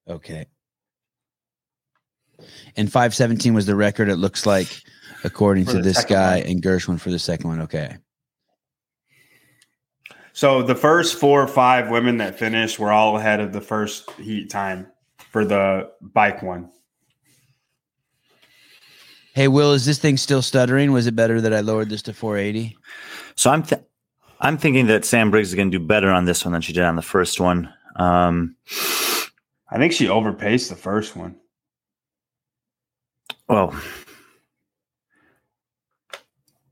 Okay. And five seventeen was the record, it looks like, according to this guy and Gershwin for the second one. Okay. So the first four or five women that finished were all ahead of the first heat time for the bike one. Hey, Will, is this thing still stuttering? Was it better that I lowered this to four eighty? So I'm th- I'm thinking that Sam Briggs is going to do better on this one than she did on the first one. Um, I think she overpaced the first one. Well,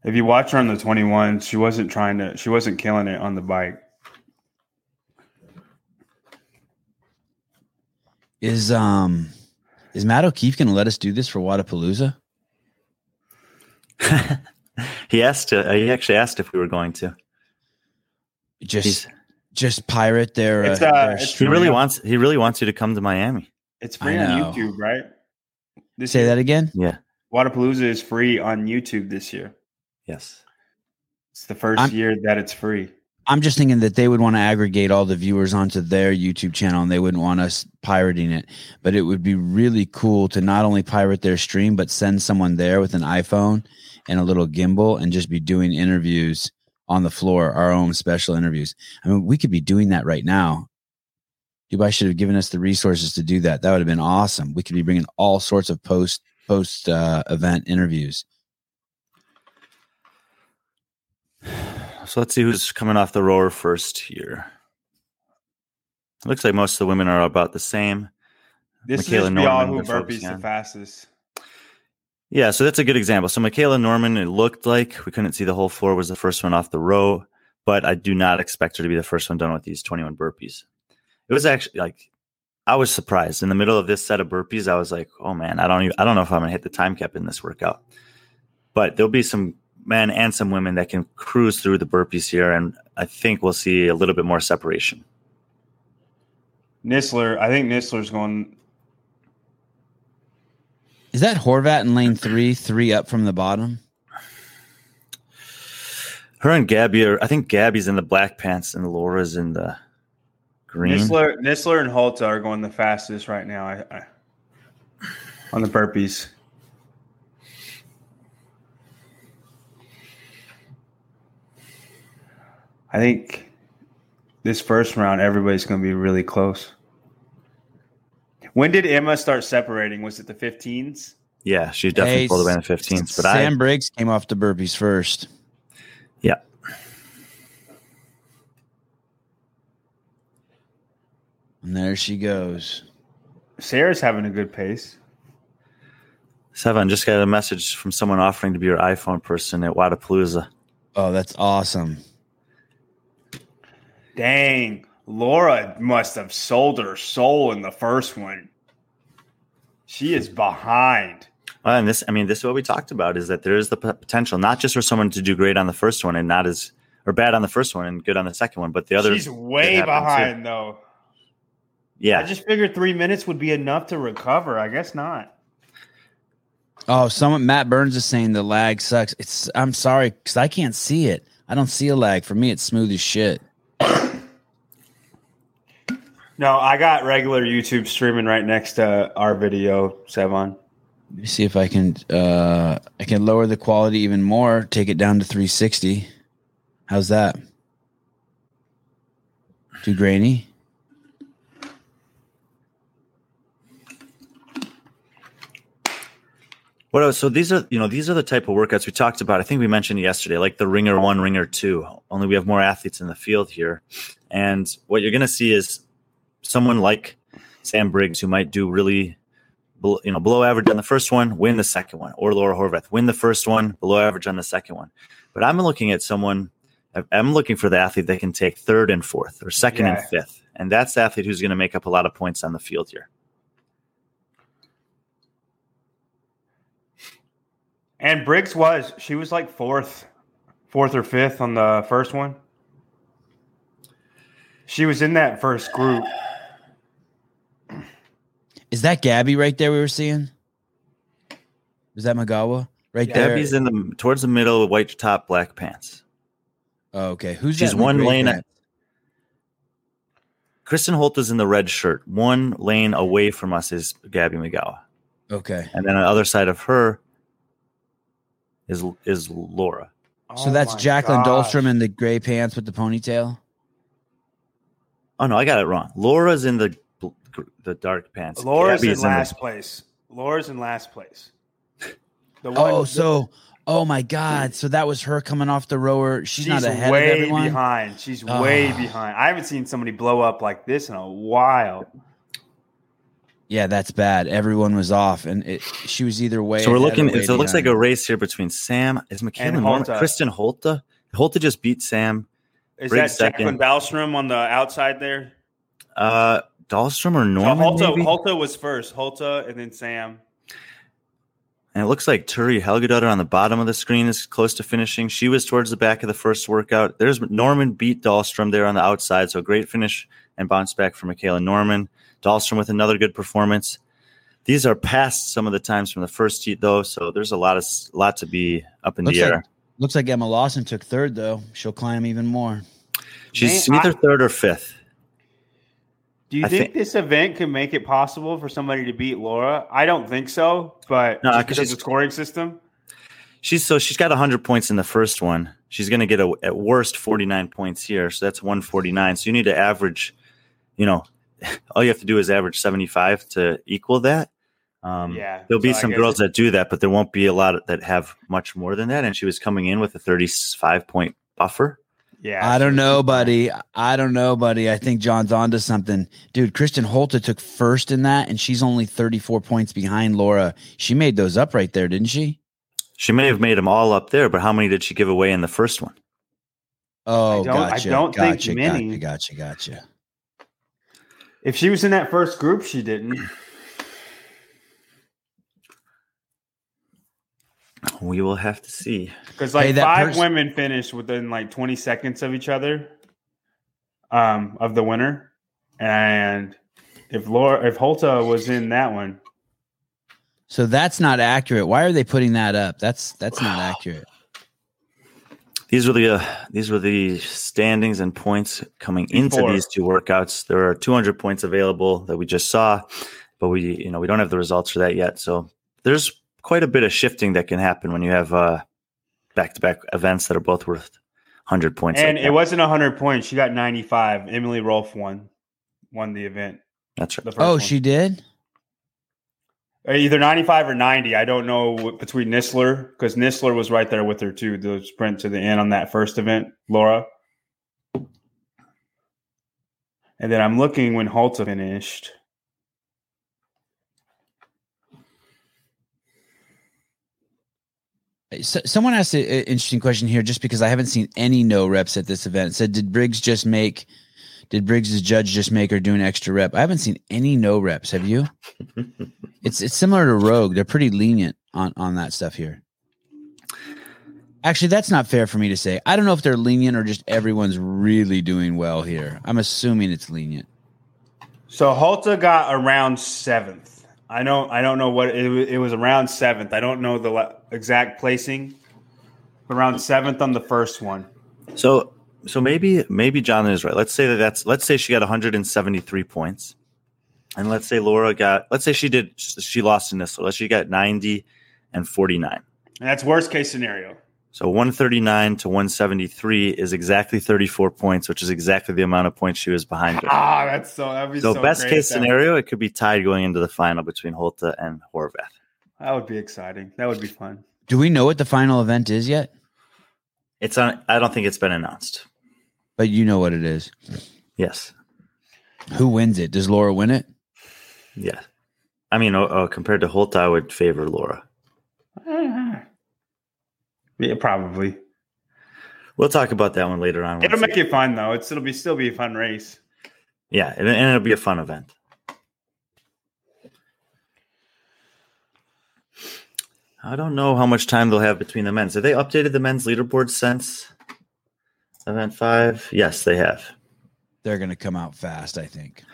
if you watch her on the twenty-one, she wasn't trying to, she wasn't killing it on the bike. Is um is Matt O'Keefe going to let us do this for Wadapalooza? He asked. Uh, he actually asked if we were going to. Just, He's, just pirate their. It's, uh, their it's he really wants. He really wants you to come to Miami. It's free on YouTube, right? This Say year. That again. Yeah, Wadapalooza is free on YouTube this year. Yes, it's the first I'm, year that it's free. I'm just thinking that they would want to aggregate all the viewers onto their YouTube channel, and they wouldn't want us pirating it. But it would be really cool to not only pirate their stream, but send someone there with an iPhone and a little gimbal, and just be doing interviews on the floor, our own special interviews. I mean, we could be doing that right now. Dubai should have given us the resources to do that. That would have been awesome. We could be bringing all sorts of post post uh, event interviews. So let's see who's coming off the rower first here. It looks like most of the women are about the same. This Michaela is beyond who burpees the fastest. Yeah, so that's a good example. So Michaela Norman, it looked like we couldn't see the whole floor, was the first one off the row, but I do not expect her to be the first one done with these twenty-one burpees. It was actually like, I was surprised in the middle of this set of burpees. I was like, oh man, I don't even, I don't know if I'm going to hit the time cap in this workout, but there'll be some men and some women that can cruise through the burpees here. And I think we'll see a little bit more separation. Nisler, I think Nisler's going. Is that Horvath in lane three, three up from the bottom? Her and Gabby are, I think Gabby's in the black pants and Laura's in the green. Nisler, Nisler and Holte are going the fastest right now I, I, on the burpees. I think this first round, everybody's going to be really close. When did Emma start separating? Was it the fifteens? Yeah, she definitely hey, pulled away in the fifteens. But Sam I, Briggs came off the burpees first. Yeah. And there she goes. Sarah's having a good pace. Seven, just got a message from someone offering to be your iPhone person at Wadapalooza. Oh, that's awesome. Dang, Laura must have sold her soul in the first one. She is behind. Well, and this, I mean, this is what we talked about, is that there is the p- potential, not just for someone to do great on the first one and not as, or bad on the first one and good on the second one, but the other. She's way behind too. Though. Yeah. I just figured three minutes would be enough to recover. I guess not. Oh, someone, Matt Burns is saying the lag sucks. It's, I'm sorry, because I can't see it. I don't see a lag. For me, it's smooth as shit. No, I got regular YouTube streaming right next to our video, Sevon. Let me see if I can uh, I can lower the quality even more, take it down to three sixty. How's that? Too grainy? Well, so these are, you know, these are the type of workouts we talked about. I think we mentioned yesterday, like the ringer one, ringer two, only we have more athletes in the field here. And what you're going to see is someone like Sam Briggs, who might do really, you know, below average on the first one, win the second one, or Laura Horvath, win the first one, below average on the second one. But I'm looking at someone, I'm looking for the athlete that can take third and fourth, or second yeah. and fifth. And that's the athlete who's going to make up a lot of points on the field here. And Briggs was, she was like fourth, fourth or fifth on the first one. She was in that first group. Is that Gabby right there we were seeing? Is that Migała right yeah. there? Gabby's in the towards the middle of white top, black pants. Oh, okay, who's she's that one lane? At, Kristin Holte is in the red shirt. One lane away from us is Gabby Migała. Okay, and then on the other side of her. Is is Laura? So that's oh Jacqueline gosh. Dahlstrom in the gray pants with the ponytail. Oh no, I got it wrong. Laura's in the the dark pants. Laura's Gabby's in last in the... place. Laura's in last place. The one oh, so oh my God! So that was her coming off the rower. She's, she's not ahead way of everyone. Behind. She's oh. way behind. I haven't seen somebody blow up like this in a while. Yeah, that's bad. Everyone was off, and it, she was either way. So we're looking. So it looks down. Like a race here between Sam, is Michaela Norman, Kristin Holte. Holte just beat Sam. Is Briggs that Jacqueline Dahlstrom on the outside there? Uh, Dahlstrom or Norman? So Holte, Holte was first. Holte and then Sam. And it looks like Turi Helgedotter on the bottom of the screen is close to finishing. She was towards the back of the first workout. There's Norman beat Dahlstrom there on the outside, so a great finish and bounce back for Michaela Norman. Dahlstrom with another good performance. These are past some of the times from the first heat, though, so there's a lot of lot to be up in looks the like, air. Looks like Emma Lawson took third, though. She'll climb even more. She's Man, either I, third or fifth. Do you I think, think this event could make it possible for somebody to beat Laura? I don't think so, but no, because of the scoring system. She's so she's got one hundred points in the first one. She's going to get a, at worst forty-nine points here, so that's one forty-nine. So you need to average, you know. All you have to do is average seventy-five to equal that. Um, yeah, there'll be so some girls that do that, but there won't be a lot that have much more than that. And she was coming in with a thirty-five point buffer. Yeah, I don't know, buddy. I don't know, buddy. I think John's onto something, dude. Kristin Holte took first in that, and she's only thirty-four points behind Laura. She made those up right there, didn't she? She may have made them all up there, but how many did she give away in the first one? Oh, I don't, gotcha, I don't gotcha, think gotcha, many. Gotcha, gotcha, gotcha. If she was in that first group, she didn't. We will have to see. Because like hey, five pers- women finished within like twenty seconds of each other, um, of the winner. And if Laura, if Holte was in that one, so that's not accurate. Why are they putting that up? That's that's not accurate. These were the uh, these were the standings and points coming into Four. these two workouts. There are two hundred points available that we just saw, but we you know we don't have the results for that yet. So there's quite a bit of shifting that can happen when you have uh, back-to-back events that are both worth one hundred points. And like it wasn't one hundred points. She got ninety-five. Emily Rolfe won won the event. That's right. Oh, one. She did? Either ninety-five or ninety. I don't know between Nisler, because Nisler was right there with her too, the sprint to the end on that first event, Laura. And then I'm looking when Holte finished. So, someone asked an interesting question here, just because I haven't seen any no reps at this event. It said, did Briggs just make, did Briggs' judge just make her do an extra rep? I haven't seen any no reps. Have you? It's it's similar to Rogue. They're pretty lenient on, on that stuff here. Actually, that's not fair for me to say. I don't know if they're lenient or just everyone's really doing well here. I'm assuming it's lenient. So Holte got around seventh. I don't I don't know what it, it was around seventh. I don't know the le- exact placing. Around seventh on the first one. So so maybe maybe John is right. Let's say that that's let's say she got one hundred seventy-three points. And let's say Laura got let's say she did she lost to Nisler. Let's say she got ninety and forty-nine. And that's worst case scenario. So one thirty-nine to one seventy-three is exactly thirty-four points, which is exactly the amount of points she was behind her. Ah, that's so that'd be so, so best great case scenario, it could be tied going into the final between Holte and Horvath. That would be exciting. That would be fun. Do we know what the final event is yet? It's on I don't think it's been announced. But you know what it is. Yes. Who wins it? Does Laura win it? Yeah. I mean, oh, oh, compared to Holte, I would favor Laura. Yeah, probably. We'll talk about that one later on. It'll make it fun, though. It's, it'll be still be a fun race. Yeah, and, and it'll be a fun event. I don't know how much time they'll have between the men's. Have they updated the men's leaderboard since event five? Yes, they have. They're going to come out fast, I think.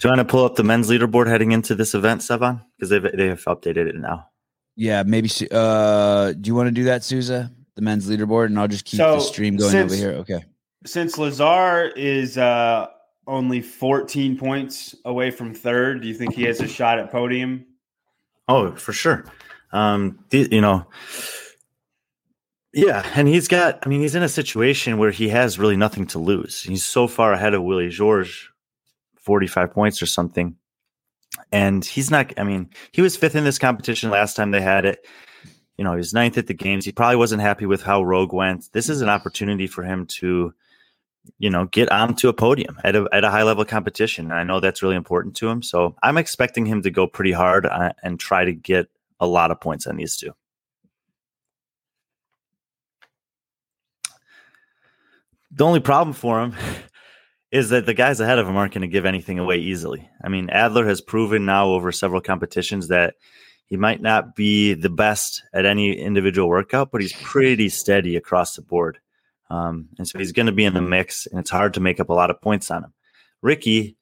Do you want to pull up the men's leaderboard heading into this event, Sevan? Because they they have updated it now. Yeah, maybe. Uh, do you want to do that, Souza? The men's leaderboard, and I'll just keep so the stream going since, over here. Okay. Since Lazar is uh, only fourteen points away from third, do you think he has a shot at podium? Oh, for sure. Um, the, you know, yeah, and he's got. I mean, he's in a situation where he has really nothing to lose. He's so far ahead of Willie George, forty-five points or something. And he's not, I mean, he was fifth in this competition last time they had it. You know, he was ninth at the games. He probably wasn't happy with how Rogue went. This is an opportunity for him to, you know, get onto a podium at a, at a high level competition. And I know that's really important to him. So I'm expecting him to go pretty hard on, and try to get a lot of points on these two. The only problem for him is that the guys ahead of him aren't going to give anything away easily. I mean, Adler has proven now over several competitions that he might not be the best at any individual workout, but he's pretty steady across the board. Um, and so he's going to be in the mix, and it's hard to make up a lot of points on him. Ricky,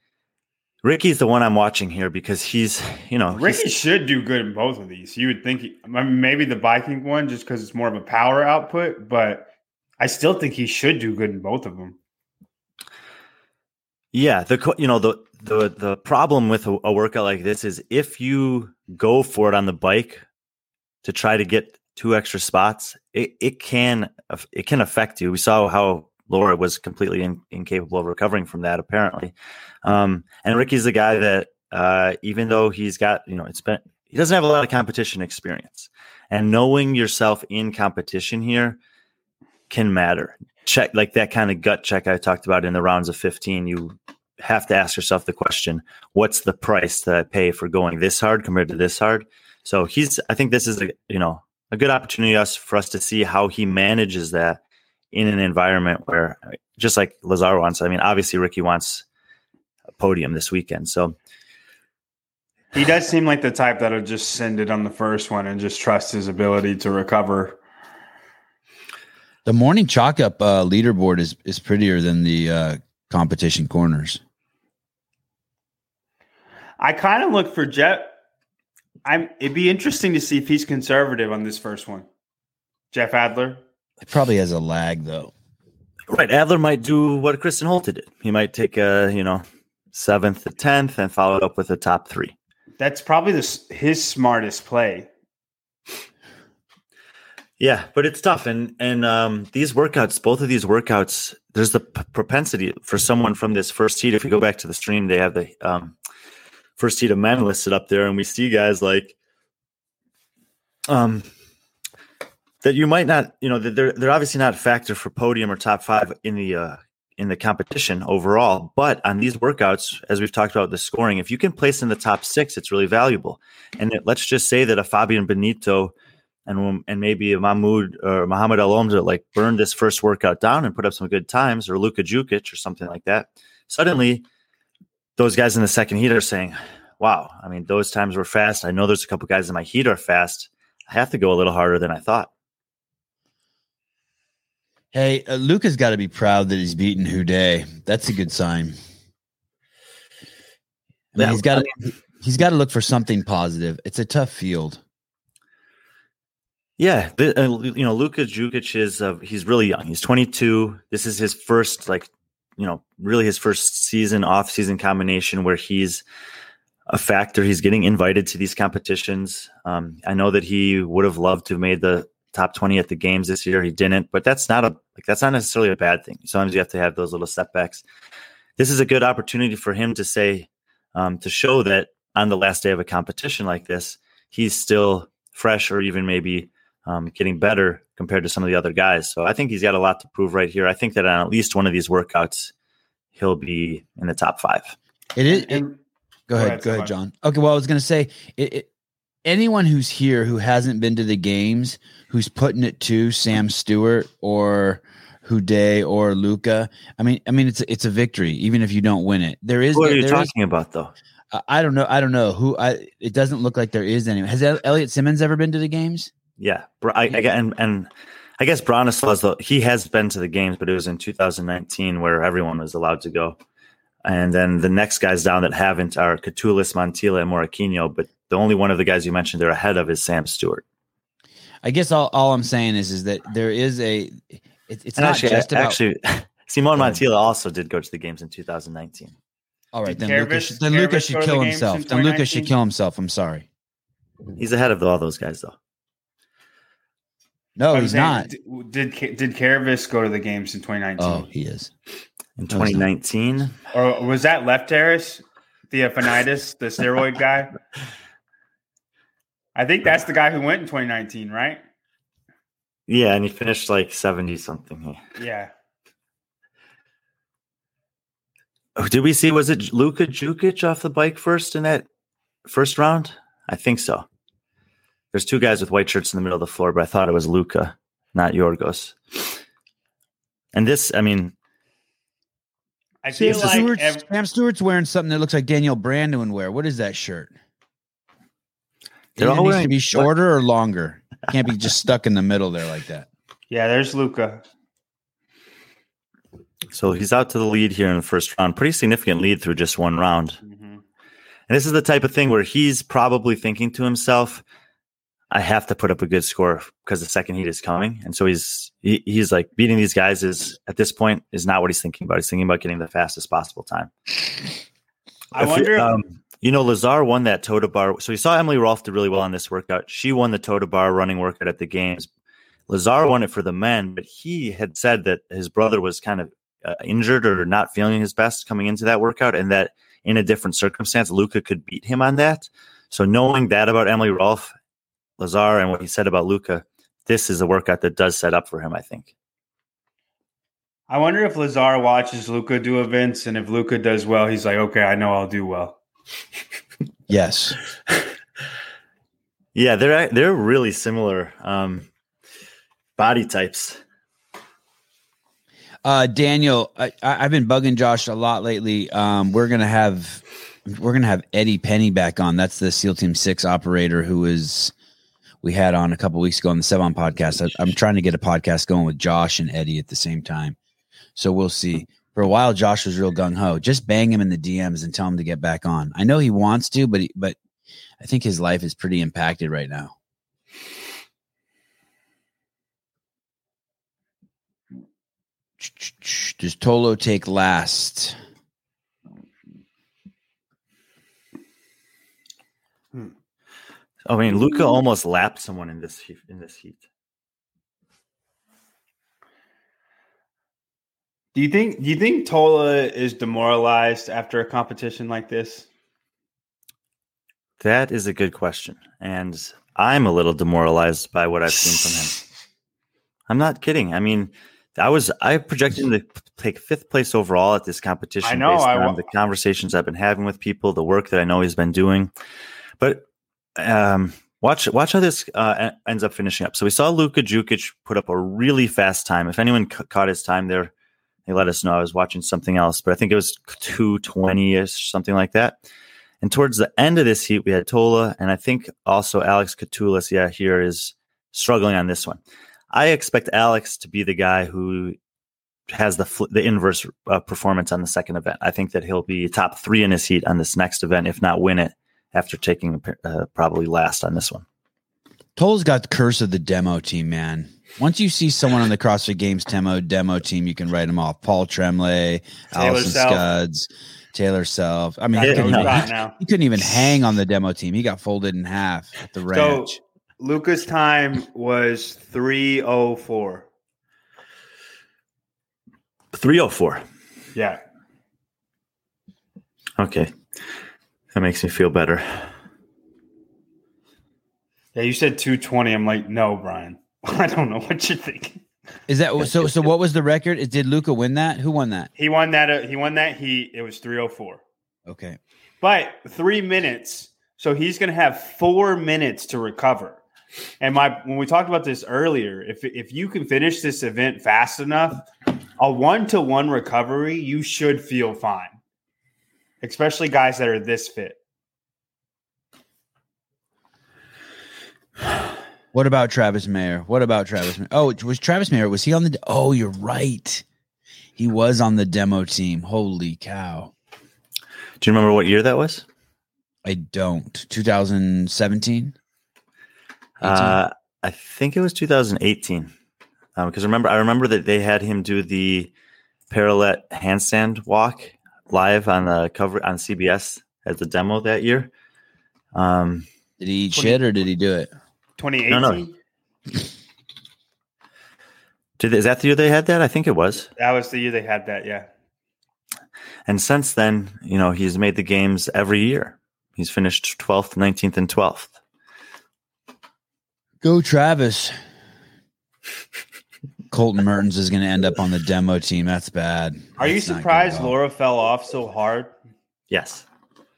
Ricky's the one I'm watching here because he's, you know. Ricky should do good in both of these. You would think he, I mean, maybe the biking one just because it's more of a power output, but I still think he should do good in both of them. Yeah, the you know the the the problem with a, a workout like this is if you go for it on the bike to try to get two extra spots, it, it can it can affect you. We saw how Laura was completely in, incapable of recovering from that apparently. Um, and Ricky's the guy that uh, even though he's got you know it's been he doesn't have a lot of competition experience, and knowing yourself in competition here can matter. Check like that kind of gut check I talked about in the rounds of fifteen. You have to ask yourself the question, what's the price that I pay for going this hard compared to this hard? So he's, I think this is a, you know, a good opportunity us for us to see how he manages that in an environment where just like Lazar wants, I mean, obviously Ricky wants a podium this weekend. So he does seem like the type that'll just send it on the first one and just trust his ability to recover. The morning chalk up uh, leaderboard is, is prettier than the uh, competition corners. I kind of look for Jeff. I'm. It'd be interesting to see if he's conservative on this first one. Jeff Adler. It probably has a lag though. Right, Adler might do what Kristin Holte did. He might take a you know seventh to tenth and follow it up with a top three. That's probably the, his smartest play. Yeah, but it's tough. And and um, these workouts, both of these workouts, there's the p- propensity for someone from this first heat. If you go back to the stream, they have the um, first heat of men listed up there. And we see guys like um, that you might not, you know, they're, they're obviously not a factor for podium or top five in the uh, in the competition overall. But on these workouts, as we've talked about the scoring, if you can place in the top six, it's really valuable. And it, let's just say that a Fabian Benito and and maybe Mahmoud or Mohamed Alomza like burned this first workout down and put up some good times, or Luka Đukić or something like that, suddenly those guys in the second heat are saying, wow, I mean, those times were fast. I know there's a couple guys in my heat are fast. I have to go a little harder than I thought. Hey, uh, Luka's got to be proud that he's beaten Houdet. That's a good sign. I mean, he's got to he's got to look for something positive. It's a tough field. Yeah, the, uh, you know, Luka Đukić is uh, he's really young. He's twenty-two. This is his first, like, you know, really his first season off season combination where he's a factor. He's getting invited to these competitions. Um, I know that he would have loved to have made the top twenty at the games this year. He didn't, but that's not a like that's not necessarily a bad thing. Sometimes you have to have those little setbacks. This is a good opportunity for him to say, um, to show that on the last day of a competition like this, he's still fresh or even maybe um, getting better compared to some of the other guys. So I think he's got a lot to prove right here. I think that on at least one of these workouts, he'll be in the top five. It is. It, go ahead. Go ahead, John. Okay. Well, I was going to say it, it, anyone who's here who hasn't been to the games, who's putting it to Sam Stewart or Houdet or Luka. I mean, I mean, it's, it's a victory, even if you don't win it. There is, what are you talking is, about though? I don't know. I don't know who I, it doesn't look like there is anyone. Has Elliot Simmons ever been to the games? Yeah. I, I and, and I guess Bronislaw's though, he has been to the games, but it was in two thousand nineteen where everyone was allowed to go. And then the next guys down that haven't are Catullus, Montilla, and Moraquinho. But the only one of the guys you mentioned they're ahead of is Sam Stewart. I guess all, all I'm saying is, is that there is a it, – it's and not actually, just about – Actually, Simon Montilla also did go to the games in two thousand nineteen. All right, did then Luka should, then Luka should kill the himself. Then Luka should kill himself. I'm sorry. He's ahead of all those guys, though. No, he's saying, not. Did did Caravis go to the games in twenty nineteen? Oh, he is. In twenty nineteen? Or was that Lefteris, Theophanitis, the steroid guy? I think that's the guy who went in twenty nineteen, right? Yeah, and he finished like seventy-something. Yeah. Oh, did we see, was it Luka Đukić off the bike first in that first round? I think so. There's two guys with white shirts in the middle of the floor, but I thought it was Luka, not Yorgos. And this, I mean... I feel Sam, like Stewart's, every- Sam Stewart's wearing something that looks like Danielle Brandon would wear. What is that shirt? They're all wearing, needs to be shorter what? Or longer. Can't be just stuck in the middle there like that. Yeah, there's Luka. So he's out to the lead here in the first round. Pretty significant lead through just one round. Mm-hmm. And this is the type of thing where he's probably thinking to himself, I have to put up a good score because the second heat is coming. And so he's he, he's like beating these guys is at this point is not what he's thinking about. He's thinking about getting the fastest possible time. I if wonder. You, um, you know, Lazar won that Tota Bar. So he saw Emily Rolfe do really well on this workout. She won the Tota Bar running workout at the games. Lazar won it for the men, but he had said that his brother was kind of uh, injured or not feeling his best coming into that workout, and that in a different circumstance, Luka could beat him on that. So knowing that about Emily Rolfe, Lazar, and what he said about Luka, this is a workout that does set up for him, I think. I wonder if Lazar watches Luka do events, and if Luka does well, he's like, okay, I know I'll do well. Yes. Yeah, they're they're really similar um, body types. Uh, Daniel, I, I've been bugging Josh a lot lately. Um, we're going to have we're going to have Eddie Penny back on. That's the SEAL Team six operator who is – we had on a couple of weeks ago on the Sevon podcast. I, I'm trying to get a podcast going with Josh and Eddie at the same time. So we'll see. For a while, Josh was real gung-ho. Just bang him in the D Ms and tell him to get back on. I know he wants to, but he, but I think his life is pretty impacted right now. Does Tolo take last? Hmm. I mean, Luka almost lapped someone in this in this heat. Do you think? Do you think Tola is demoralized after a competition like this? That is a good question, and I'm a little demoralized by what I've seen from him. I'm not kidding. I mean, I was I projected him to take fifth place overall at this competition. I know. Based I, on the conversations I've been having with people, the work that I know he's been doing, but. Um, Watch watch how this uh, ends up finishing up. So we saw Luka Đukić put up a really fast time. If anyone c- caught his time there, they let us know. I was watching something else, but I think it was two twenty-ish, something like that. And towards the end of this heat, we had Tola, and I think also Alex Katulis, yeah, here is struggling on this one. I expect Alex to be the guy who has the fl- the inverse uh, performance on the second event. I think that he'll be top three in his heat on this next event, if not win it, after taking uh, probably last on this one. Tola's got the curse of the demo team, man. Once you see someone on the CrossFit Games demo demo team, you can write them off. Paul Tremblay, Allison Scuds, Taylor Self. I mean, he couldn't, even, he couldn't even hang on the demo team. He got folded in half at the ranch. So Luca's time was three oh four. three oh four. Yeah. Okay. That makes me feel better. Yeah, you said two twenty. I'm like, no, Brian. I don't know what you're thinking. Is that so? So, what was the record? Did Luka win that? Who won that? He won that. Uh, he won that. He it was three oh four. Okay, but three minutes. So he's going to have four minutes to recover. And my when we talked about this earlier, if if you can finish this event fast enough, a one to one recovery, you should feel fine. Especially guys that are this fit. What about Travis Mayer? What about Travis Mayer? Oh, was Travis Mayer, was he on the – oh, you're right. He was on the demo team. Holy cow. Do you remember what year that was? I don't. twenty seventeen? Uh, I think it was twenty eighteen. Um, because remember, I remember that they had him do the parallel handstand walk live on the cover on C B S as a demo that year. Um, did he eat shit or did he do it? twenty eighteen. No, no. Did they, is that the year they had that? I think it was. That was the year they had that. Yeah. And since then, you know, he's made the games every year. He's finished twelfth, nineteenth, and twelfth. Go Travis. Colton Mertens is going to end up on the demo team. That's bad. Are That's you surprised Laura fell off so hard? Yes.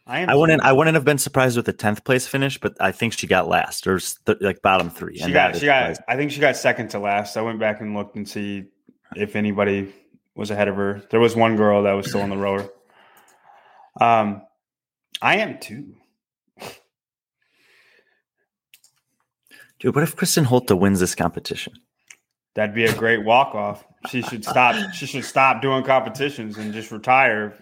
I, am I wouldn't I wouldn't have been surprised with the tenth place finish, but I think she got last or th- like bottom three. She got, she got, I think she got second to last. I went back and looked and see if anybody was ahead of her. There was one girl that was still on the rower. Um, I am too. Dude, what if Kristin Holte wins this competition? That'd be a great walk-off. She should stop. She should stop doing competitions and just retire.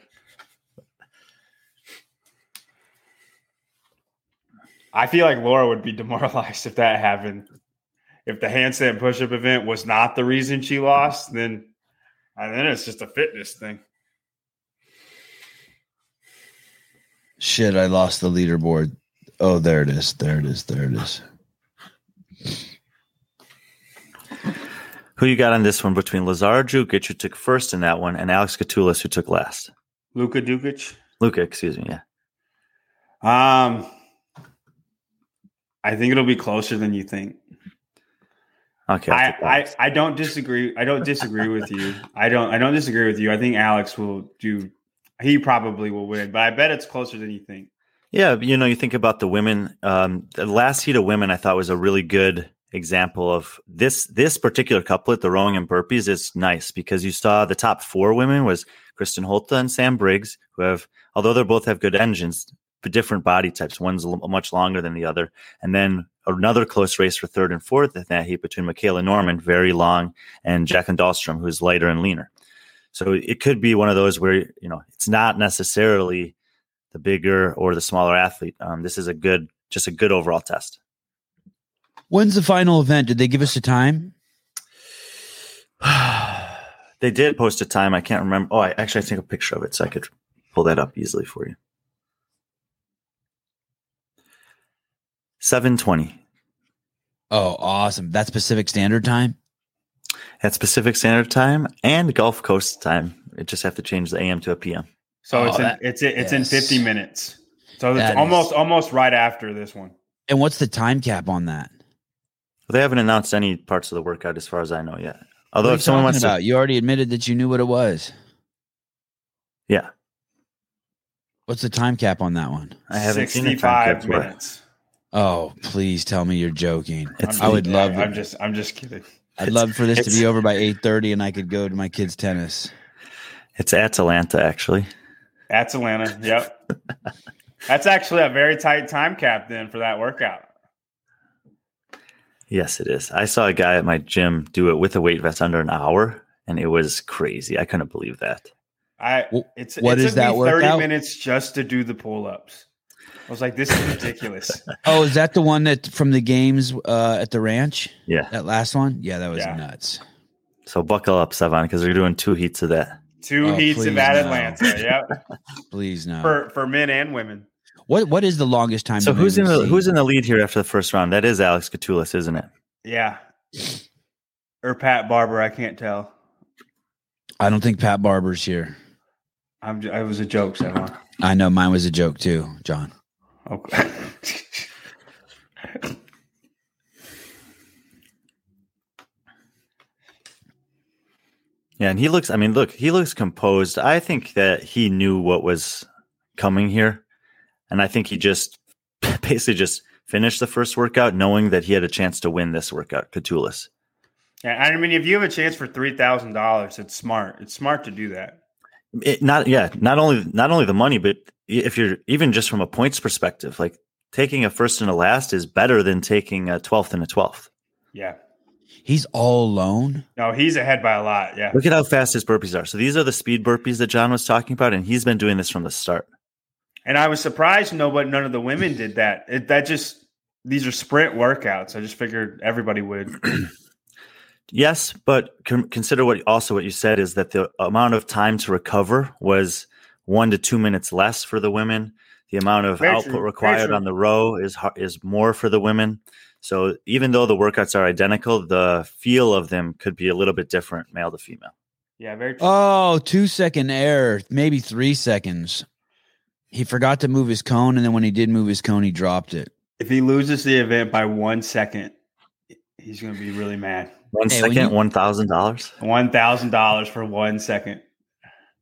I feel like Laura would be demoralized if that happened. If the handstand push-up event was not the reason she lost, then, and then it's just a fitness thing. Shit, I lost the leaderboard. Oh, there it is. There it is. There it is. Who you got on this one between Lazar Đukić, who took first in that one, and Alex Katulis, who took last? Luka Đukić? Luka, excuse me, yeah. Um, I think it'll be closer than you think. Okay. I, I, I don't disagree. I don't disagree with you. I don't I don't disagree with you. I think Alex will do – he probably will win, but I bet it's closer than you think. Yeah, you know, you think about the women. Um, the last heat of women I thought was a really good – example of this this particular couplet, the rowing and burpees, is nice because you saw the top four women was Kristin Holte and Sam Briggs, who have, although they both have good engines, but different body types. One's much longer than the other. And then another close race for third and fourth in that heat between Michaela Norman, very long, and Jacqueline Dahlstrom, who's lighter and leaner. So it could be one of those where, you know, it's not necessarily the bigger or the smaller athlete. Um, this is a good, just a good overall test. When's the final event? Did they give us a time? They did post a time. I can't remember. Oh, I actually I took a picture of it, so I could pull that up easily for you. seven twenty. Oh, awesome. That's Pacific Standard Time? That's Pacific Standard Time and Gulf Coast Time. I just have to change the A M to a P M. So oh, it's in, that, it's it's yes. in fifty minutes. So it's that almost is. almost right after this one. And what's the time cap on that? Well, they haven't announced any parts of the workout as far as I know yet. Although, what are if someone wants about? to, you already admitted that you knew what it was. Yeah. What's the time cap on that one? I haven't seen the time cap minutes. Oh, please tell me you're joking. It's, I would love. I'm just. I'm just kidding. I'd it's, love for this to be over by eight thirty, and I could go to my kids' tennis. It's Atlanta, actually. Atlanta, yep. That's actually a very tight time cap then for that workout. Yes, it is. I saw a guy at my gym do it with a weight vest under an hour, and it was crazy. I couldn't believe that. I it's what it is took that me workout? thirty minutes just to do the pull-ups. I was like, this is ridiculous. Oh, is that the one that from the games uh, at the ranch? Yeah. That last one? Yeah, that was yeah. nuts. So buckle up, Savan, because we're doing two heats of that. Two oh, heats of that no. Atlanta. Yep. Please no. For for men and women. What what is the longest time? So who's in the, who's in the lead here after the first round? That is Alex Catullus, isn't it? Yeah. Or Pat Barber, I can't tell. I don't think Pat Barber's here. I'm j- I was a joke, Savan. I know mine was a joke too, John. Okay. Yeah, and he looks, I mean, look, he looks composed. I think that he knew what was coming here. And I think he just basically just finished the first workout knowing that he had a chance to win this workout, Catullus. Yeah, I mean, if you have a chance for three thousand dollars, it's smart. It's smart to do that. It not yeah, not only not only the money, but if you're even just from a points perspective, like taking a first and a last is better than taking a twelfth and a twelfth. Yeah. He's all alone. No, he's ahead by a lot. Yeah. Look at how fast his burpees are. So these are the speed burpees that John was talking about, and he's been doing this from the start. And I was surprised nobody, none of the women did that. It, that just these are sprint workouts. I just figured everybody would. Yes, but con- consider what also what you said is that the amount of time to recover was one to two minutes less for the women. The amount of Very output true. required on the row is is more for the women. So even though the workouts are identical, the feel of them could be a little bit different, male to female. Yeah, very true. Oh, two second error, maybe three seconds. He forgot to move his cone, and then when he did move his cone, he dropped it. If he loses the event by one second, he's going to be really mad. One hey, second, you, one thousand dollars? one thousand dollars for one second.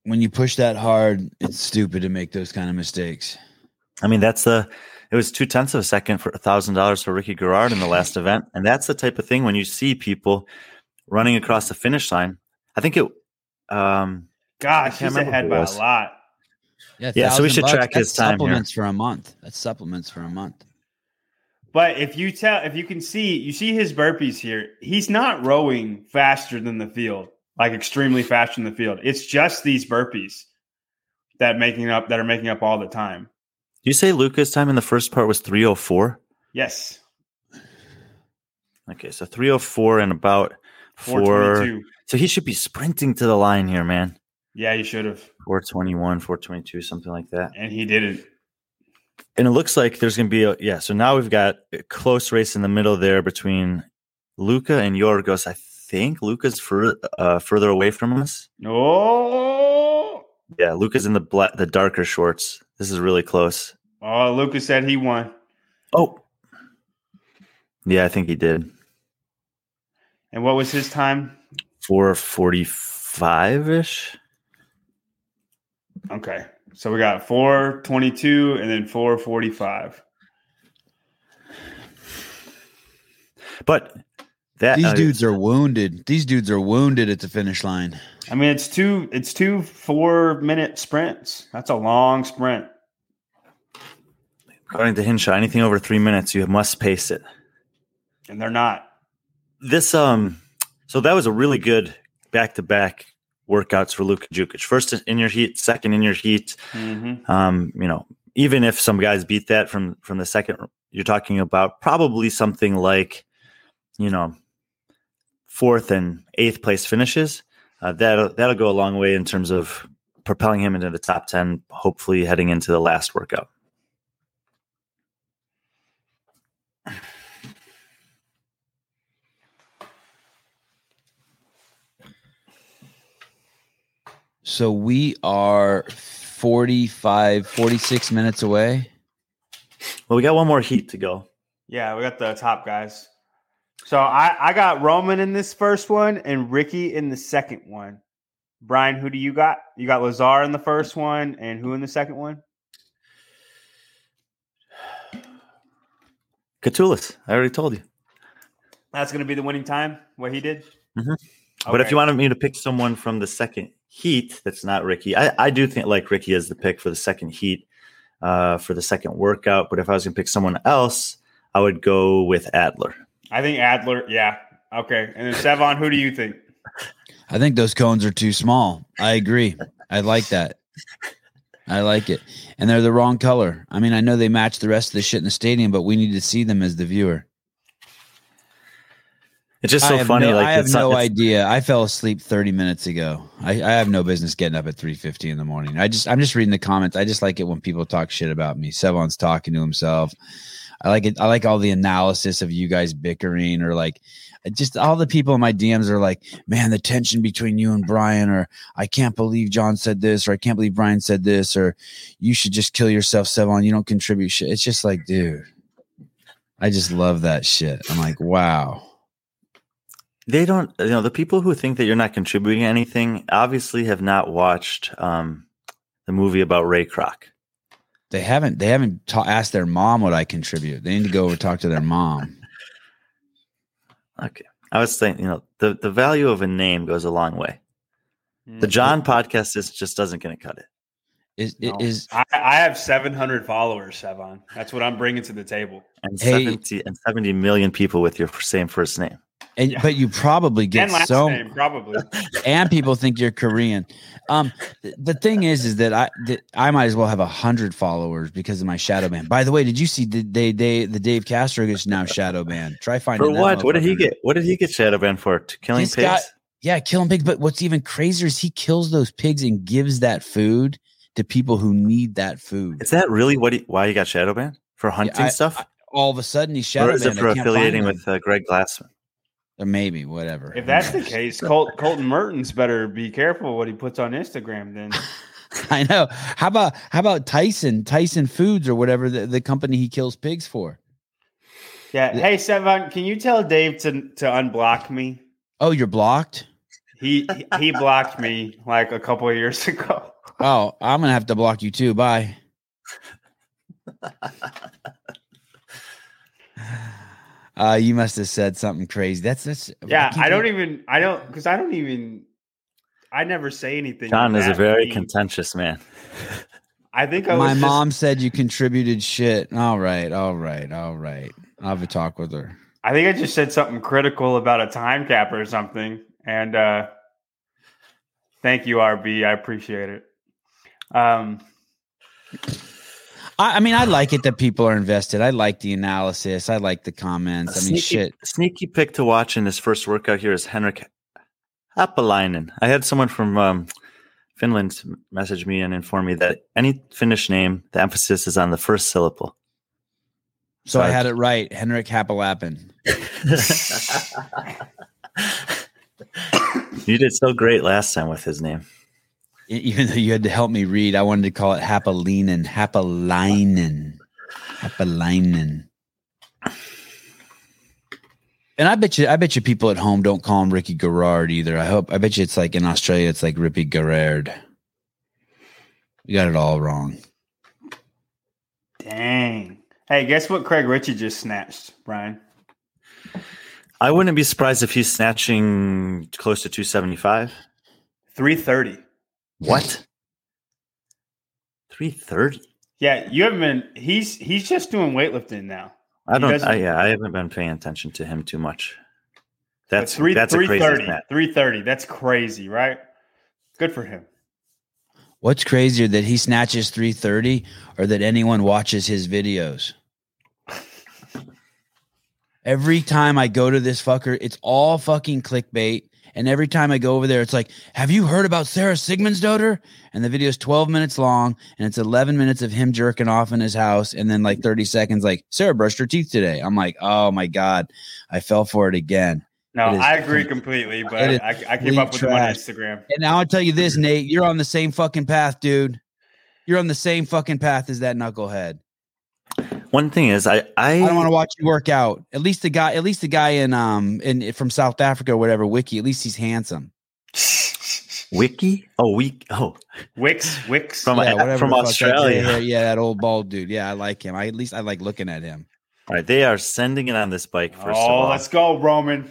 When you push that hard, it's stupid to make those kind of mistakes. I mean, that's the... It was two tenths of a second for one thousand dollars for Ricky Garrard in the last event. And that's the type of thing when you see people running across the finish line. I think it um, – Gosh, he's ahead by a lot. Yeah, yeah so we should bucks. track that's his time supplements here. for a month. That's supplements for a month. But if you tell – if you can see – you see his burpees here. He's not rowing faster than the field, like extremely faster than the field. It's just these burpees that making up that are making up all the time. You say Luka's time in the first part was three oh four? Yes. Okay, so three oh four and about four twenty-two. So he should be sprinting to the line here, man. Yeah, he should have. four twenty-one, four twenty-two, something like that. And he didn't. And it looks like there's going to be a, yeah, so now we've got a close race in the middle there between Luka and Yorgos. I think Luka's fur, uh, further away from us. Oh! Yeah, Luka's in the black, the darker shorts. This is really close. Oh, Lucas said he won. Oh. Yeah, I think he did. And what was his time? four forty-five-ish. Okay. So we got four twenty-two and then four forty-five. But that These uh, dudes are wounded. These dudes are wounded at the finish line. I mean, it's two it's two four-minute sprints. That's a long sprint. According to Hinshaw, anything over three minutes, you must pace it. And they're not. This um, so that was a really good back-to-back workouts for Luka Đukić. First in your heat, second in your heat. Mm-hmm. Um, you know, even if some guys beat that from from the second, you're talking about probably something like, you know, fourth and eighth place finishes. Uh, that'll that'll go a long way in terms of propelling him into the top ten. Hopefully, heading into the last workout. So we are forty-five, forty-six minutes away. Well, we got one more heat to go. Yeah, we got the top guys. So I, I got Roman in this first one and Ricky in the second one. Brian, who do you got? You got Lazar in the first one and who in the second one? Catullus. I already told you. That's going to be the winning time, what he did? Mm-hmm. Okay. But if you wanted me to pick someone from the second heat that's not Ricky, I, I do think like Ricky is the pick for the second heat, uh, for the second workout. But if I was going to pick someone else, I would go with Adler. I think Adler, yeah. Okay. And then, Sevon, who do you think? I think those cones are too small. I agree. I like that. I like it. And they're the wrong color. I mean, I know they match the rest of the shit in the stadium, but we need to see them as the viewer. It's just so I funny. No, like I have no idea. I fell asleep thirty minutes ago. I, I have no business getting up at three fifty in the morning. I just, I'm just reading the comments. I just like it when people talk shit about me. Sevon's talking to himself. I like it. I like all the analysis of you guys bickering, or like just all the people in my D Ms are like, man, the tension between you and Brian, or I can't believe John said this, or I can't believe Brian said this, or you should just kill yourself, Sevon. You don't contribute shit. It's just like, dude, I just love that shit. I'm like, wow. They don't, you know, the people who think that you're not contributing anything obviously have not watched um, the movie about Ray Kroc. They haven't. They haven't ta- asked their mom what I contribute. They need to go over talk to their mom. Okay, I was saying, you know, the, the value of a name goes a long way. Mm-hmm. The John podcast is just doesn't going to cut it. Is no. is I, I have seven hundred followers, Sevon. That's what I'm bringing to the table. And hey. seventy and seventy million people with your same first name. And yeah. But you probably get and last so name, probably, and people think you're Korean. Um, th- the thing is, is that I th- I might as well have a hundred followers because of my shadow ban. By the way, did you see did they they the Dave Castro is now shadow banned? Try finding for what? What did he get? What did he get shadow banned for? Killing He's pigs? Got, yeah, killing pigs. But what's even crazier is he kills those pigs and gives that food to people who need that food. Is that really what? He, why he got shadow banned for hunting yeah, I, stuff? I, all of a sudden, he's shadow banned. Or is it for affiliating with uh, Greg Glassman? Or maybe, whatever. If that's the case, Col- Colton Mertens better be careful what he puts on Instagram then. I know. How about how about Tyson, Tyson Foods or whatever, the, the company he kills pigs for? Yeah. Hey, Sevon, can you tell Dave to, to unblock me? Oh, you're blocked? He he blocked me like a couple of years ago. Oh, I'm going to have to block you too. Bye. Uh, you must have said something crazy. That's that's yeah. I, I don't do even. I don't because I don't even. I never say anything. John is a very me. contentious man. I think I my was mom just, said you contributed shit. All right, all right, all right. I'll have a talk with her. I think I just said something critical about a time cap or something. And uh, thank you, R B. I appreciate it. Um. I mean, I like it that people are invested. I like the analysis. I like the comments. A I mean, sneaky, shit. Sneaky pick to watch in this first workout here is Henrik Haapalainen. I had someone from um, Finland message me and inform me that any Finnish name, the emphasis is on the first syllable. So, so I had it right. Henrik Haapalainen. You did so great last time with his name. Even though you had to help me read, I wanted to call it Haapalainen, Haapalainen, Haapalainen. And I bet you, I bet you people at home don't call him Ricky Garrard either. I hope, I bet you it's like in Australia, it's like Rippy Garrard. You got it all wrong. Dang. Hey, guess what Craig Ritchie just snatched, Brian? I wouldn't be surprised if he's snatching close to two seventy-five. three thirty. What? three thirty? Yeah, you haven't been – he's he's just doing weightlifting now. I don't – yeah, I haven't been paying attention to him too much. That's, three, that's three a crazy thirty, stat. three thirty, that's crazy, right? Good for him. What's crazier, that he snatches three thirty or that anyone watches his videos? Every time I go to this fucker, it's all fucking clickbait. And every time I go over there, it's like, have you heard about Sara Sigmundsdóttir? And the video is twelve minutes long, and it's eleven minutes of him jerking off in his house, and then like thirty seconds, like, Sara brushed her teeth today. I'm like, oh, my God, I fell for it again. No, I agree completely, but I, I came up with him on Instagram. And now I'll tell you this, Nate, you're on the same fucking path, dude. You're on the same fucking path as that knucklehead. One thing is, I I, I don't want to watch you work out. At least the guy, at least the guy in um in from South Africa or whatever, Wiki. At least he's handsome. Wiki? Oh, we oh Wix Wix from yeah, a, from Australia. Yeah, yeah, that old bald dude. Yeah, I like him. I at least I like looking at him. All right, they are sending it on this bike for so long. Oh, let's go, Roman.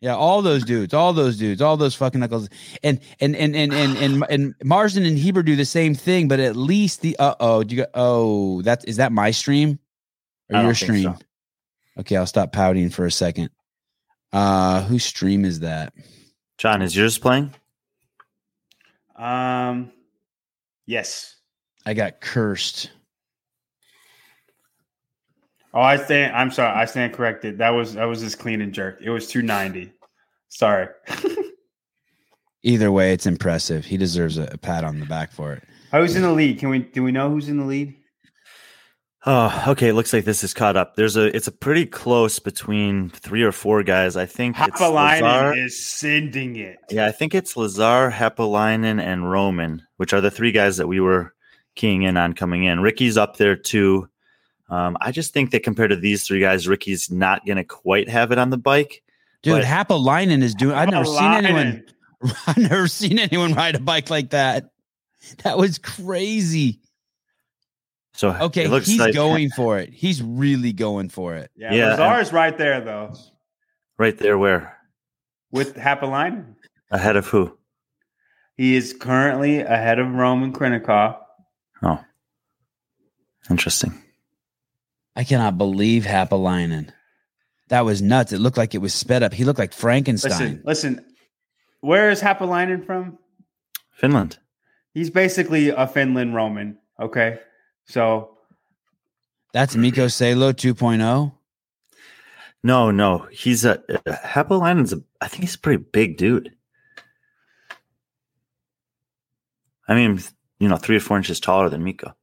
Yeah, all those dudes, all those dudes, all those fucking knuckles, and and and and and and, and Marsden and Heber do the same thing, but at least the uh oh, do you go? Oh, that is that my stream or I your stream? So. Okay, I'll stop pouting for a second. Uh, whose stream is that? John, is yours playing? Um, yes. I got cursed. Oh, I stand. I'm sorry. I stand corrected. That was that was just clean and jerk. It was two ninety. Sorry. Either way, it's impressive. He deserves a, a pat on the back for it. Who's in the lead? Can we do we know who's in the lead? Oh, okay. It looks like this is caught up. There's a. It's a pretty close between three or four guys. I think Haapalainen is sending it. Yeah, I think it's Lazar, Haapalainen, and Roman, which are the three guys that we were keying in on coming in. Ricky's up there too. Um, I just think that compared to these three guys, Ricky's not going to quite have it on the bike. Dude, Haapalainen is doing. I've never seen anyone. I've never seen anyone ride a bike like that. That was crazy. So okay, looks he's like, going for it. He's really going for it. Yeah, yeah, Lazar's right there though. Right there, where with Haapalainen ahead of who? He is currently ahead of Roman Khrennikov. Oh, interesting. I cannot believe Haapalainen. That was nuts. It looked like it was sped up. He looked like Frankenstein. Listen, listen. Where is Haapalainen from? Finland. He's basically a Finland Roman. Okay, so that's Mikko Salo two point oh. No, no, he's a Haapalainen's. A, I think he's a pretty big dude. I mean, you know, three or four inches taller than Mikko.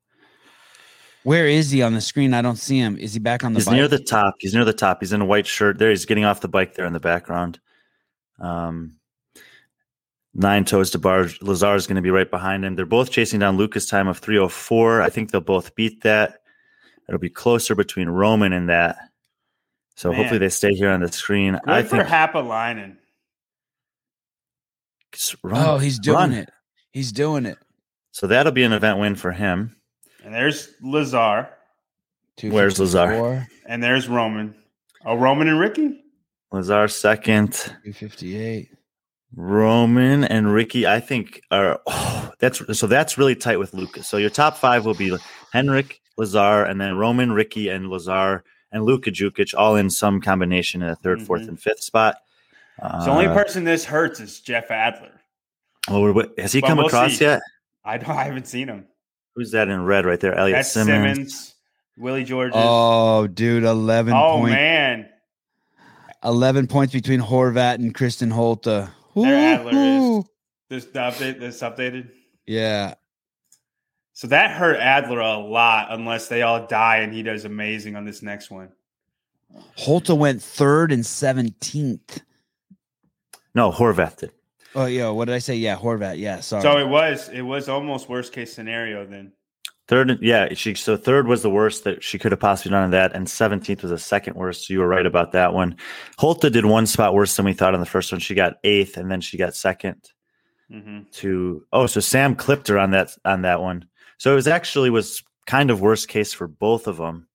Where is he on the screen? I don't see him. Is he back on the He's bike? Near the top. He's near the top. He's in a white shirt there. He's getting off the bike there in the background. Um, nine toes to barge. Lazar is going to be right behind him. They're both chasing down Luka's time of three oh four. I think they'll both beat that. It'll be closer between Roman and that. So Man. Hopefully they stay here on the screen. Good I for think Haapalainen. Run, oh, he's doing run. it. He's doing it. So that'll be an event win for him. And there's Lazar. Where's Lazar? And there's Roman. Oh, Roman and Ricky? Lazar second. two fifty-eight. Roman and Ricky, I think, are oh, that's so that's really tight with Luka. So your top five will be Henrik, Lazar, and then Roman, Ricky, and Lazar, and Luka Đukić, all in some combination in the third, mm-hmm. fourth, and fifth spot. The uh, so only person this hurts is Jeff Adler. Oh, has he but come we'll across see. yet? I don't, I haven't seen him. Who's that in red right there? Elliot That's Simmons. Simmons, Willie George. Oh, dude, eleven. Oh point, man, eleven points between Horvath and Kristin Holte. Their Adler is this update. This updated. Yeah. So that hurt Adler a lot, unless they all die and he does amazing on this next one. Holte went third and seventeenth. No, Horvath did. Oh yeah, what did I say? Yeah, Horvath. Yeah, sorry. So it was it was almost worst case scenario then. Third, yeah. She so third was the worst that she could have possibly done in that, and seventeenth was the second worst. So you were right about that one. Holte did one spot worse than we thought on the first one. She got eighth, and then she got second. Mm-hmm. To oh, so Sam clipped her on that on that one. So it was actually was kind of worst case for both of them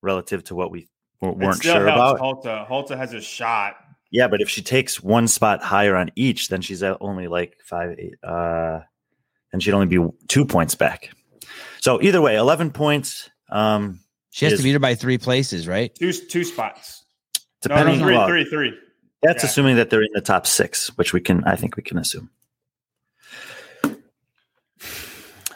relative to what we weren't still sure about. Holte Holte has a shot. Yeah, but if she takes one spot higher on each, then she's only like five, eight, uh, then she'd only be two points back. So either way, eleven points. Um, she has is, to beat her by three places, right? Two, two spots. Depending no, no, three, on, three, three. That's yeah. assuming that they're in the top six, which we can, I think, we can assume.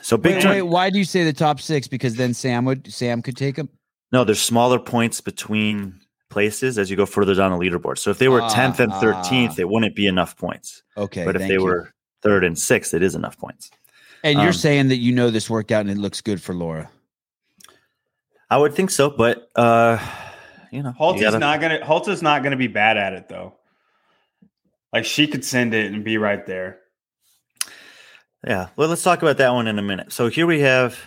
So big. Wait, wait, why do you say the top six? Because then Sam would, Sam could take them. No, there's smaller points between places as you go further down the leaderboard. So if they were ah, tenth and thirteenth, ah. it wouldn't be enough points. Okay. But if they you. were third and sixth, it is enough points. And um, you're saying that you know this worked out and it looks good for Laura. I would think so, but uh you know Holt's not gonna Holt's not gonna be bad at it though. Like she could send it and be right there. Yeah. Well, let's talk about that one in a minute. So here we have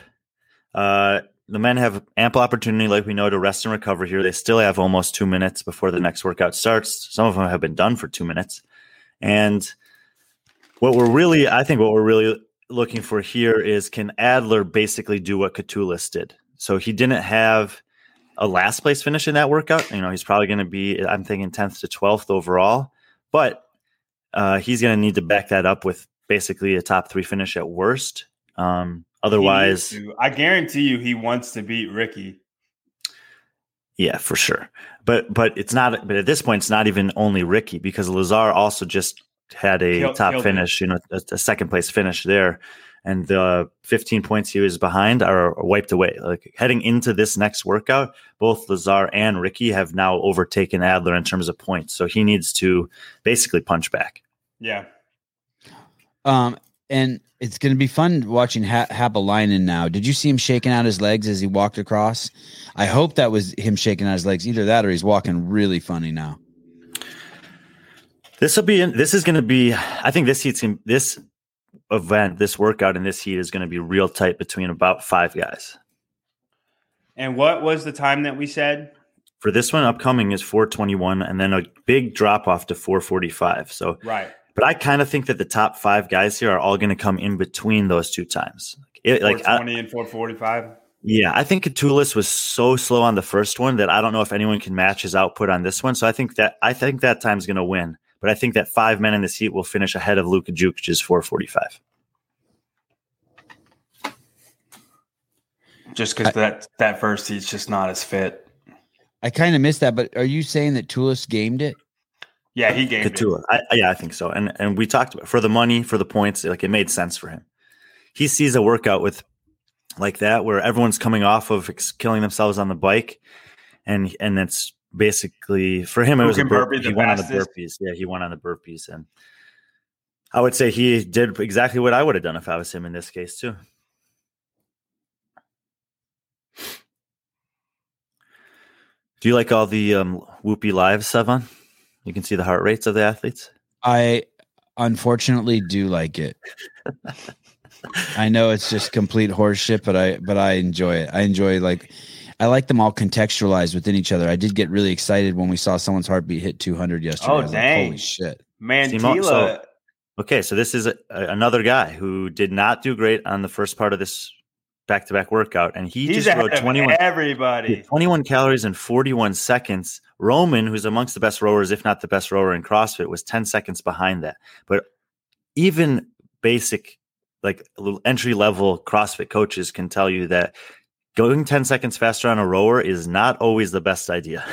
uh the men have ample opportunity, like we know, to rest and recover here. They still have almost two minutes before the next workout starts. Some of them have been done for two minutes. And what we're really, I think what we're really looking for here is, can Adler basically do what Catullus did? So he didn't have a last place finish in that workout. You know, he's probably going to be, I'm thinking tenth to twelfth overall, but uh, he's going to need to back that up with basically a top three finish at worst. Um, otherwise, he, I guarantee you, he wants to beat Ricky. Yeah, for sure. But, but it's not, but at this point, it's not even only Ricky, because Lazar also just had a killed, top killed finish, him. you know, a, a second place finish there. And the fifteen points he was behind are wiped away. Like heading into this next workout, both Lazar and Ricky have now overtaken Adler in terms of points. So he needs to basically punch back. Yeah. Um, and it's going to be fun watching ha- Haapalainen now. Did you see him shaking out his legs as he walked across? I hope that was him shaking out his legs. Either that or he's walking really funny now. This will be. This is going to be. I think this heat's this. event, this workout and this heat is going to be real tight between about five guys. And what was the time that we said for this one upcoming is four twenty-one, and then a big drop off to four forty-five. So right, but I kind of think that the top five guys here are all going to come in between those two times, it, like four twenty I, and four forty-five. Yeah, I think Catullus was so slow on the first one that I don't know if anyone can match his output on this one. So I think that I think that time's going to win. But I think that five men in the seat will finish ahead of Luka Đukic's four forty-five. Just because that that first heat's just not as fit. I kind of missed that, but are you saying that Tulis gamed it? Yeah, he gamed Catullus. it. I, yeah, I think so. And and we talked about for the money, for the points, like it made sense for him. He sees a workout with like that where everyone's coming off of killing themselves on the bike, and and that's. Basically, for him, it was a burpee. He won on the burpees. Yeah, he won on the burpees. And I would say he did exactly what I would have done if I was him in this case, too. Do you like all the um, Whoopee lives, Sevan? You can see the heart rates of the athletes. I unfortunately do like it. I know it's just complete horseshit, but I but I enjoy it. I enjoy like... I like them all contextualized within each other. I did get really excited when we saw someone's heartbeat hit two hundred yesterday. Oh, dang. Like, holy shit. Mantilla. So, okay, so this is a, a, another guy who did not do great on the first part of this back-to-back workout, and he He's just rode twenty-one, everybody. twenty-one calories in forty-one seconds. Roman, who's amongst the best rowers, if not the best rower in CrossFit, was ten seconds behind that. But even basic, like entry-level CrossFit coaches can tell you that going ten seconds faster on a rower is not always the best idea.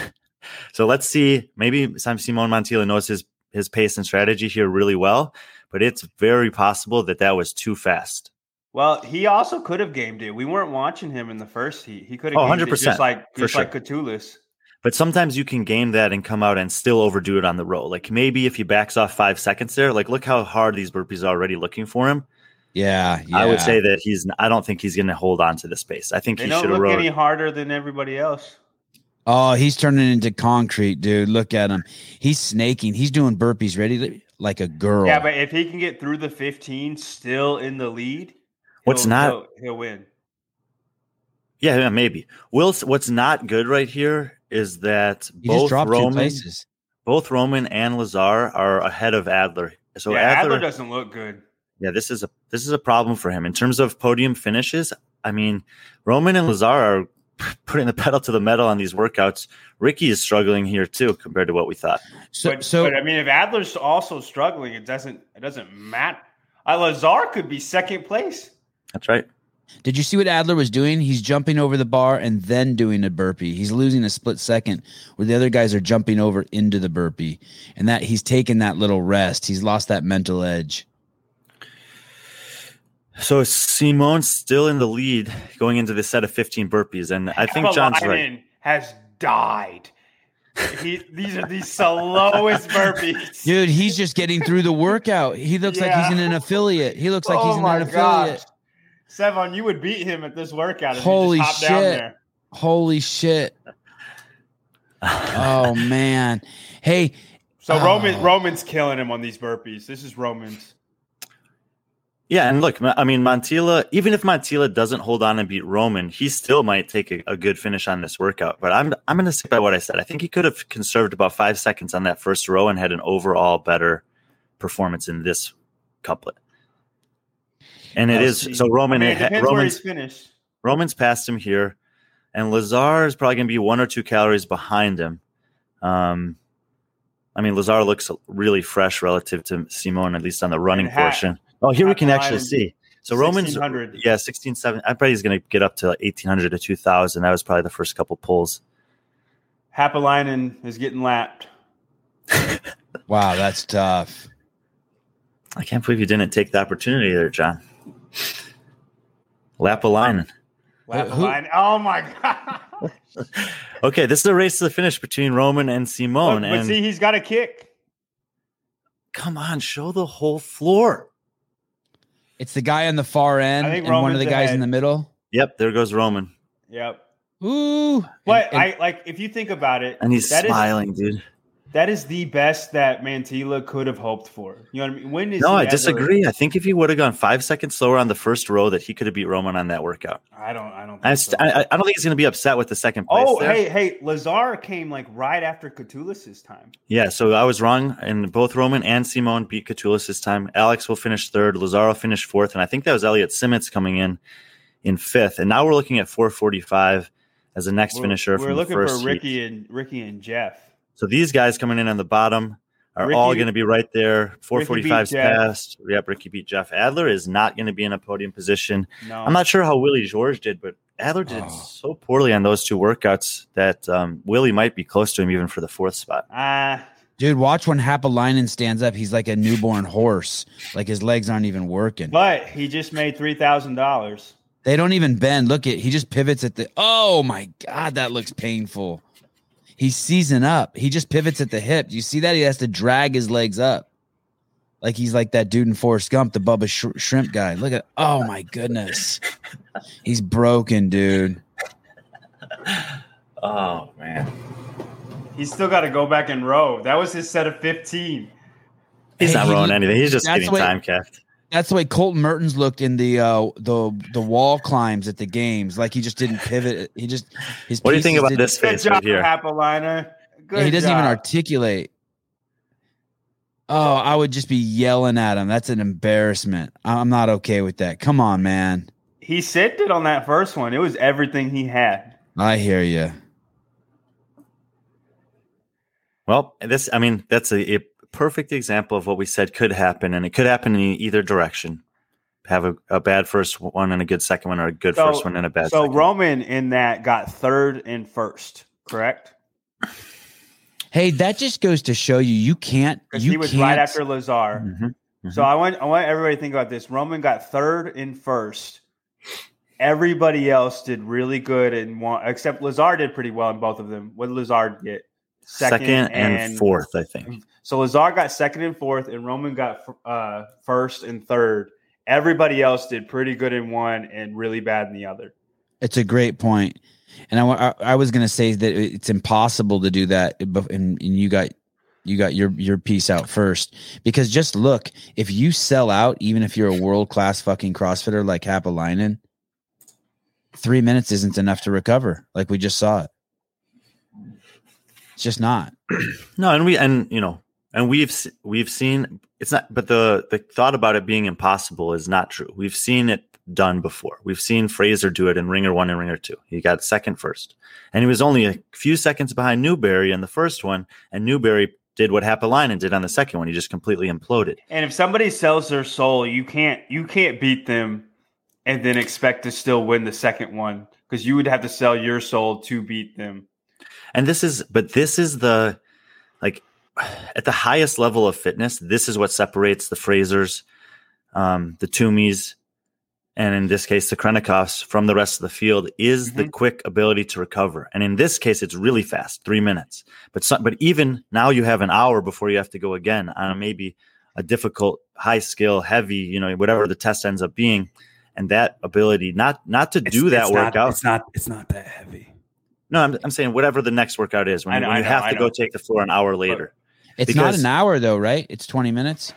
So let's see. Maybe Sam Simon Mantilla knows his, his pace and strategy here really well, but it's very possible that that was too fast. Well, he also could have gamed it. We weren't watching him in the first heat. He could have gamed oh, one hundred percent, it just like, just like sure. Catullus. But sometimes you can game that and come out and still overdo it on the row. Like maybe if he backs off five seconds there, like look how hard these burpees are already looking for him. Yeah, yeah, I would say that he's. I don't think he's going to hold on to the space. I think they he should have rode any harder than everybody else. Oh, he's turning into concrete, dude. Look at him. He's snaking. He's doing burpees ready like a girl. Yeah, but if he can get through the fifteen, still in the lead, what's not he'll, he'll win. Yeah, yeah, maybe. Will, what's not good right here is that you both Roman, both Roman and Lazar are ahead of Adler. So yeah, Adler, Adler doesn't look good. Yeah, this is a this is a problem for him in terms of podium finishes. I mean, Roman and Lazar are putting the pedal to the metal on these workouts. Ricky is struggling here too, compared to what we thought. So, but, so but, I mean, if Adler's also struggling, it doesn't it doesn't matter. Uh, Lazar could be second place. That's right. Did you see what Adler was doing? He's jumping over the bar and then doing a burpee. He's losing a split second where the other guys are jumping over into the burpee, and that he's taken that little rest. He's lost that mental edge. So Simon's still in the lead going into the set of fifteen burpees, and I think Haapalainen John's right. Has died. He, these are the slowest burpees, dude. He's just getting through the workout. He looks yeah. like he's in an affiliate. He looks like oh he's in an affiliate. Gosh. Sevan, you would beat him at this workout. If Holy you just shit! Down there. Holy shit! Oh man! Hey, so oh. Roman Roman's killing him on these burpees. This is Roman's. Yeah, and look, I mean, Mantilla, even if Mantilla doesn't hold on and beat Roman, he still might take a, a good finish on this workout. But I'm I'm going to stick by what I said. I think he could have conserved about five seconds on that first row and had an overall better performance in this couplet. And it is, so Roman, Roman's, Roman's passed him here. And Lazar is probably going to be one or two calories behind him. Um, I mean, Lazar looks really fresh relative to Simone, at least on the running portion. Oh, here we can actually see. So Roman's, yeah, sixteen seven. I bet he's going to get up to like eighteen hundred to two thousand. That was probably the first couple pulls. Haapalainen is getting lapped. Wow, that's tough. I can't believe you didn't take the opportunity there, John. Haapalainen. Haapalainen. Oh, my God. Okay, this is a race to the finish between Roman and Simone. Look, but and see, he's got a kick. Come on, show the whole floor. It's the guy on the far end and Roman's one of the guys ahead. In the middle. Yep, there goes Roman. Yep. Ooh. But, and, and, I like, if you think about it. And he's smiling, is, dude. That is the best that Mantilla could have hoped for. You know what I mean? When is no, I disagree. Ever... I think if he would have gone five seconds slower on the first row, that he could have beat Roman on that workout. I don't. I don't. Think I, so. I, I don't think he's going to be upset with the second place. Oh, there. hey, hey, Lazar came like right after Catullus' time. Yeah, so I was wrong, and both Roman and Simone beat Catullus' time. Alex will finish third. Lazar will finish fourth, and I think that was Elliot Simmons coming in in fifth. And now we're looking at four forty-five as the next we're, finisher. We're from looking the first for Ricky heat. and Ricky and Jeff. So these guys coming in on the bottom are Ricky, all going to be right there. four forty-five's past. Yep, Ricky beat Jeff. Adler is not going to be in a podium position. No. I'm not sure how Willie George did, but Adler did oh. so poorly on those two workouts that um, Willie might be close to him even for the fourth spot. Ah, uh, Dude, watch when Haapalainen stands up. He's like a newborn horse. Like his legs aren't even working. But he just made three thousand dollars. They don't even bend. Look, at he just pivots at the – oh, my God, that looks painful. He's season up. He just pivots at the hip. Do you see that? He has to drag his legs up. Like he's like that dude in Forrest Gump, the Bubba Sh- Shrimp guy. Look at, oh my goodness. He's broken, dude. Oh, man. He's still got to go back and row. That was his set of fifteen. He's hey, not he, rowing anything. He's just getting time kept. That's the way Colton Mertens looked in the uh, the the wall climbs at the games. Like he just didn't pivot. He just his. What do you think about this face right here? Haapalainen. Good yeah, he doesn't job. even articulate. Oh, I would just be yelling at him. That's an embarrassment. I'm not okay with that. Come on, man. He sipped it on that first one. It was everything he had. I hear you. Well, this. I mean, that's a. It, perfect example of what we said could happen, and it could happen in either direction. Have a, a bad first one and a good second one, or a good so, first one and a bad so second. So Roman in that got third and first, correct? Hey, that just goes to show you you can't. You he was can't. right after Lazar. Mm-hmm, mm-hmm. So I want I want everybody to think about this. Roman got third and first. Everybody else did really good in one, except Lazar did pretty well in both of them. What did Lazar get? Second, second and, and fourth, I think. So Lazar got second and fourth, and Roman got uh, first and third. Everybody else did pretty good in one and really bad in the other. It's a great point. And I, I was going to say that it's impossible to do that, and, and you got you got your, your piece out first. Because just look, if you sell out, even if you're a world-class fucking CrossFitter like Haapalainen, three minutes isn't enough to recover, like we just saw it. It's just not. No, and we and you know and we've we've seen it's not. But the the thought about it being impossible is not true. We've seen it done before. We've seen Fraser do it in Ringer One and Ringer Two. He got second first, and he was only a few seconds behind Newberry in the first one. And Newberry did what Haapalainen did on the second one. He just completely imploded. And if somebody sells their soul, you can't you can't beat them and then expect to still win the second one, because you would have to sell your soul to beat them. And this is, but this is the, like, at the highest level of fitness, this is what separates the Frasers, um, the Toomeys, and in this case, the Khrennikovs from the rest of the field is mm-hmm. the quick ability to recover. And in this case, it's really fast, three minutes. But some, but even now you have an hour before you have to go again on maybe a difficult, high skill, heavy, you know, whatever the test ends up being. And that ability, not not to it's, do that it's workout. Not, it's not. It's not that heavy. No, I'm, I'm saying whatever the next workout is. When, know, when you know, have I to know. go take the floor an hour later. It's because, not an hour, though, right? It's twenty minutes?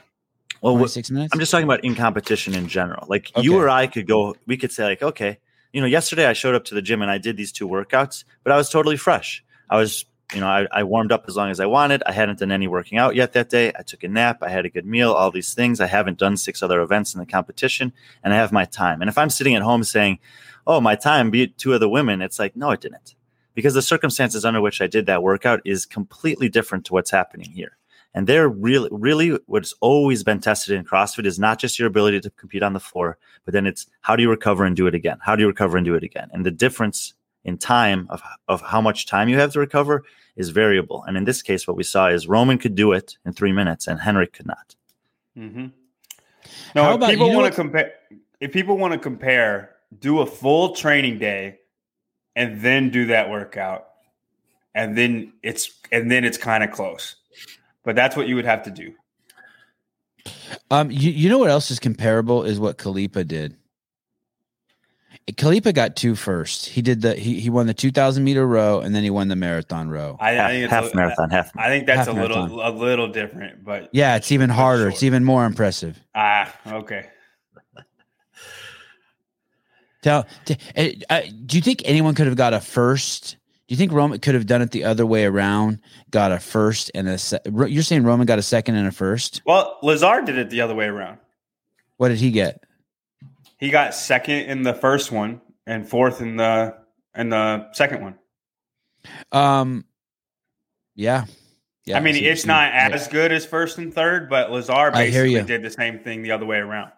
Well, twenty-six minutes? I'm just talking about in competition in general. Like, okay. You or I could go – we could say, like, okay, you know, yesterday I showed up to the gym and I did these two workouts, but I was totally fresh. I was – you know, I, I warmed up as long as I wanted. I hadn't done any working out yet that day. I took a nap. I had a good meal, all these things. I haven't done six other events in the competition, and I have my time. And if I'm sitting at home saying – oh, my time beat two of the women. It's like, no, it didn't. Because the circumstances under which I did that workout is completely different to what's happening here. And they're really, really what's always been tested in CrossFit is not just your ability to compete on the floor, but then it's how do you recover and do it again? How do you recover and do it again? And the difference in time of, of how much time you have to recover is variable. And in this case, what we saw is Roman could do it in three minutes and Henrik could not. Mm-hmm. Now, if people want to compare, if people want to compare, do a full training day and then do that workout. And then it's, and then it's kind of close. But that's what you would have to do. Um, you, you know what else is comparable is what Kalipa did. Kalipa got two first. He did the he he won the two thousand meter row and then he won the marathon row. I, I think half, it's half a, marathon, half. I think that's a little marathon. a little different, but yeah, it's even harder. Short. It's even more impressive. Ah, okay. Tell, t- uh, uh, do you think anyone could have got a first? Do you think Roman could have done it the other way around, got a first and a se- – you're saying Roman got a second and a first? Well, Lazar did it the other way around. What did he get? He got second in the first one and fourth in the in the second one. Um, Yeah. yeah I mean, it's, it's not yeah. as good as first and third, but Lazar basically did the same thing the other way around.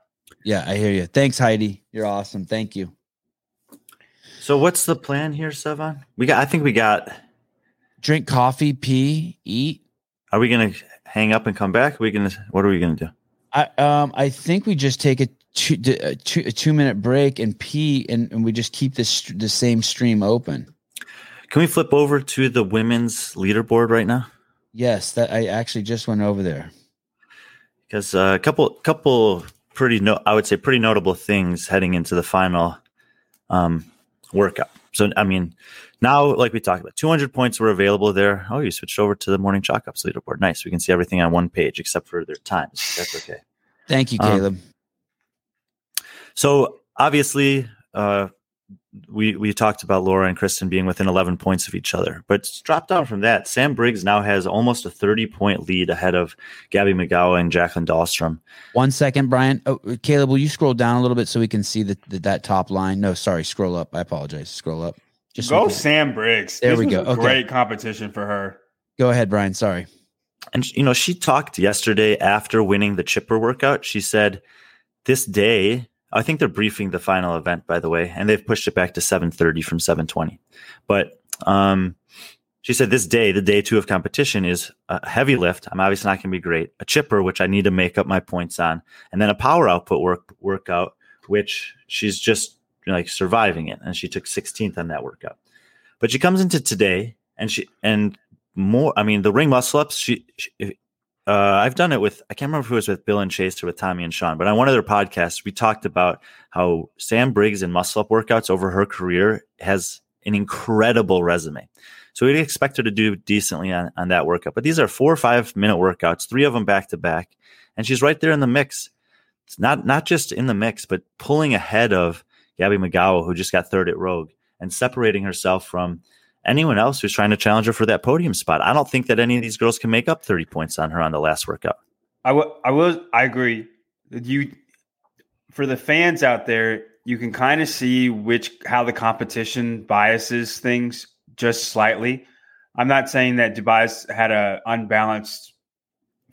Yeah, I hear you. Thanks, Heidi. You're awesome. Thank you. So what's the plan here, Sevan? We got. I think we got. Drink coffee, pee, eat. Are we gonna hang up and come back? Are we gonna. What are we gonna do? I um. I think we just take a two a two, a two minute break and pee, and, and we just keep this the same stream open. Can we flip over to the women's leaderboard right now? Yes, that I actually just went over there. Because a uh, couple couple pretty no, I would say pretty notable things heading into the final. Um. Workout. So, I mean, now, like we talked about, two hundred points were available there. Oh, you switched over to the Morning Chalk Ups leaderboard. Nice. We can see everything on one page except for their times. That's okay. Thank you, Caleb. Um, so, obviously, uh, we we talked about Laura and Kristin being within eleven points of each other. But drop down from that, Sam Briggs now has almost a thirty-point lead ahead of Gabby Migała and Jacqueline Dahlstrom. One second, Brian. Oh, Caleb, will you scroll down a little bit so we can see the, the, that top line? No, sorry, scroll up. I apologize. Scroll up. Just Go Sam Briggs. There this we was go. A okay. Great competition for her. Go ahead, Brian. Sorry. And, you know, she talked yesterday after winning the chipper workout. She said, this day... I think they're briefing the final event, by the way, and they've pushed it back to seven thirty from seven twenty. But um, she said this day, the day two of competition, is a heavy lift. I'm obviously not going to be great. A chipper, which I need to make up my points on. And then a power output work workout, which she's just like surviving it. And she took sixteenth on that workout. But she comes into today, and she and more, I mean, the ring muscle-ups, she... she Uh, I've done it with, I can't remember if it was with Bill and Chase or with Tommy and Sean, but on one of their podcasts, we talked about how Sam Briggs in muscle-up workouts over her career has an incredible resume. So we'd expect her to do decently on, on that workout. But these are four or five-minute workouts, three of them back-to-back, and she's right there in the mix. It's not, not just in the mix, but pulling ahead of Gabby Migała, who just got third at Rogue, and separating herself from anyone else who's trying to challenge her for that podium spot. I don't think that any of these girls can make up thirty points on her on the last workout. I will, I will, I agree. You, for the fans out there, you can kind of see which, how the competition biases things just slightly. I'm not saying that Dubai's had a unbalanced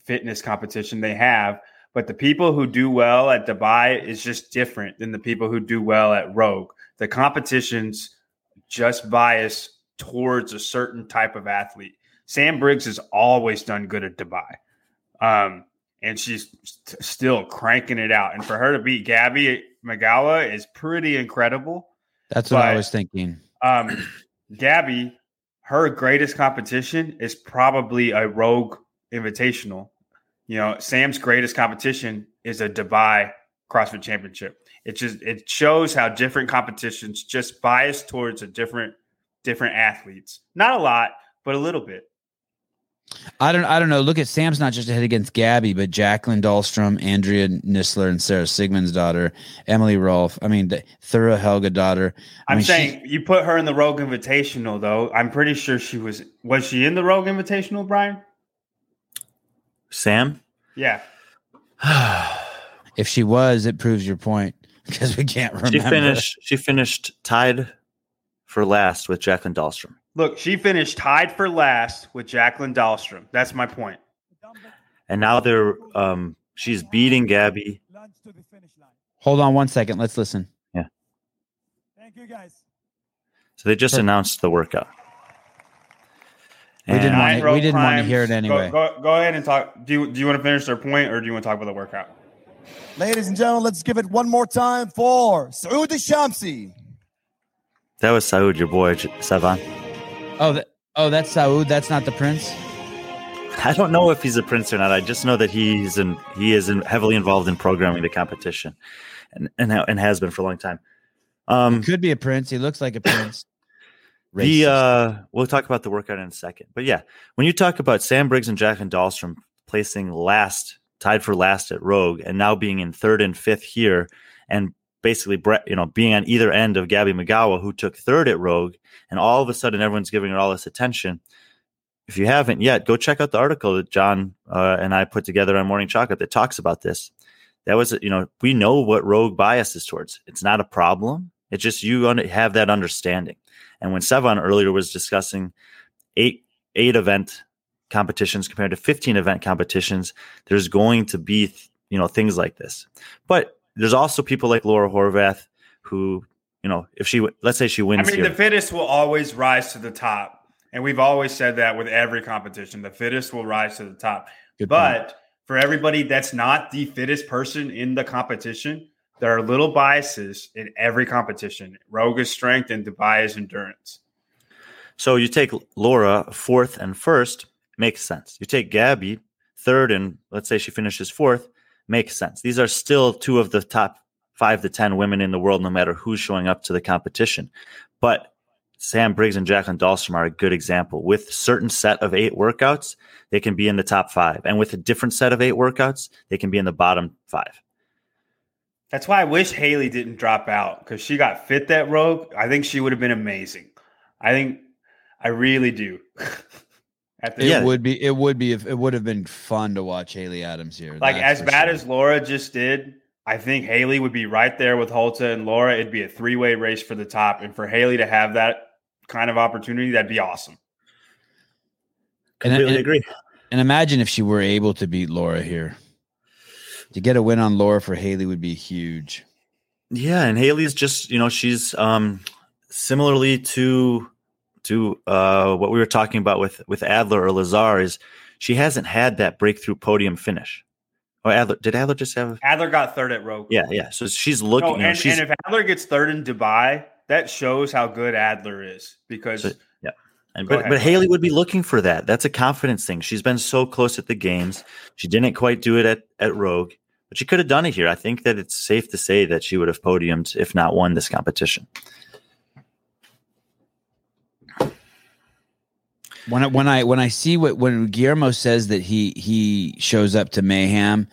fitness competition. They have, but the people who do well at Dubai is just different than the people who do well at Rogue. The competition's just biased towards a certain type of athlete. Sam Briggs has always done good at Dubai. Um, and she's t- still cranking it out. And for her to beat Gabby Migała is pretty incredible. That's what but, I was thinking. Um, Gabby, her greatest competition is probably a Rogue Invitational. You know, Sam's greatest competition is a Dubai CrossFit Championship. It just, it shows how different competitions just bias towards a different different athletes. Not a lot, but a little bit. I don't I don't know. Look at Sam's not just ahead against Gabby, but Jacqueline Dahlstrom, Andrea Nisler, and Sara Sigmundsdóttir, Emily Rolfe. I mean, Thora Helgadóttir. I'm mean, saying you put her in the Rogue Invitational, though. I'm pretty sure she was – was she in the Rogue Invitational, Brian? Sam? Yeah. If she was, it proves your point. because we can't remember. She finished, she finished tied for last with Jacqueline Dahlstrom. Look, she finished tied for last with Jacqueline Dahlstrom. That's my point. And now they're um, she's beating Gabby. Hold on one second. Let's listen. Yeah. Thank you, guys. So they just Perfect. announced the workout. We didn't, want to, we didn't want to hear it anyway. Go, go, go ahead and talk. Do you, do you want to finish their point, or do you want to talk about the workout? Ladies and gentlemen, let's give it one more time for Saud Shamsi. That was Saud, your boy, Savan. Oh, that, oh, that's Saud. That's not the prince? I don't know if he's a prince or not. I just know that he's in, he is in, heavily involved in programming the competition, and, and, and has been for a long time. Um, could be a prince. He looks like a prince. The, uh, we'll talk about the workout in a second. But, yeah, when you talk about Sam Briggs and Jacqueline Dahlstrom placing last, tied for last at Rogue, and now being in third and fifth here, and basically, you know, being on either end of Gabby Migała, who took third at Rogue, and all of a sudden everyone's giving her all this attention. If you haven't yet, go check out the article that John uh, and I put together on Morning Chocolate that talks about this. That was, you know, we know what Rogue bias is towards. It's not a problem. It's just you have that understanding. And when Sevan earlier was discussing eight eight event competitions compared to fifteen event competitions, there's going to be, you know, things like this. But there's also people like Laura Horvath who, you know, if she let's say she wins, I mean, here. The fittest will always rise to the top. And we've always said that with every competition, the fittest will rise to the top. Good but point. For everybody that's not the fittest person in the competition, there are little biases in every competition. Rogue is strength and Dubai is endurance. So you take Laura fourth and first, makes sense. You take Gabby third and let's say she finishes fourth, makes sense. These are still two of the top five to ten women in the world, no matter who's showing up to the competition. But Sam Briggs and Jacqueline Dahlstrom are a good example. With a certain set of eight workouts, they can be in the top five. And with a different set of eight workouts, they can be in the bottom five. That's why I wish Haley didn't drop out, because she got fit that Rogue. I think she would have been amazing. I think I really do. At the, it yeah. would be it would be if it would have been fun to watch Haley Adams here. Like as bad sure. as Laura just did, I think Haley would be right there with Holte and Laura. It'd be a three-way race for the top. And for Haley to have that kind of opportunity, that'd be awesome. Completely and, and, agree. And imagine if she were able to beat Laura here. To get a win on Laura for Haley would be huge. Yeah, and Haley's just, you know, she's um, similarly to to uh, what we were talking about with, with Adler or Lazar, is she hasn't had that breakthrough podium finish. Oh, Adler! Did Adler just have? Adler got third at Rogue. Yeah, yeah. So she's looking. No, and, you know, she's, and if Adler gets third in Dubai, that shows how good Adler is. Because so, yeah, and, but ahead. but Haley would be looking for that. That's a confidence thing. She's been so close at the games. She didn't quite do it at, at Rogue, but she could have done it here. I think that it's safe to say that she would have podiumed if not won this competition. When I, when I when I see what when Guillermo says that he he shows up to Mayhem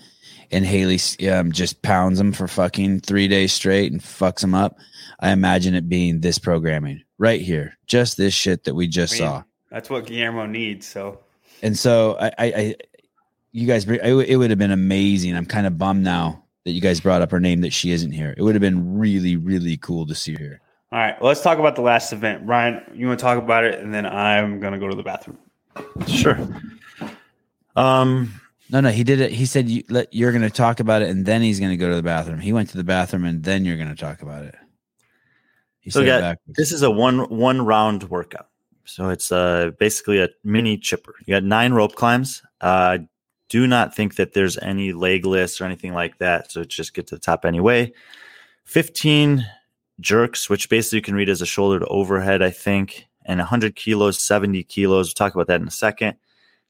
and Haley um, just pounds him for fucking three days straight and fucks him up, I imagine it being this programming right here, just this shit that we just I mean, saw. That's what Guillermo needs. So and so I, I, I you guys it would have been amazing. I'm kind of bummed now that you guys brought up her name that she isn't here. It would have been really really cool to see her here. All right, well, let's talk about the last event. Ryan, you want to talk about it, and then I'm going to go to the bathroom. Sure. Um, no, no, he did it. He said you, let, you're going to talk about it, and then he's going to go to the bathroom. He went to the bathroom, and then you're going to talk about it. He so said got, it this is a one one round workout. So it's uh, basically a mini chipper. You got nine rope climbs. Uh, do not think that there's any leg lifts or anything like that. So just get to the top anyway. fifteen jerks, which basically you can read as a shoulder to overhead, I think, and one hundred kilos, seventy kilos. We'll talk about that in a second.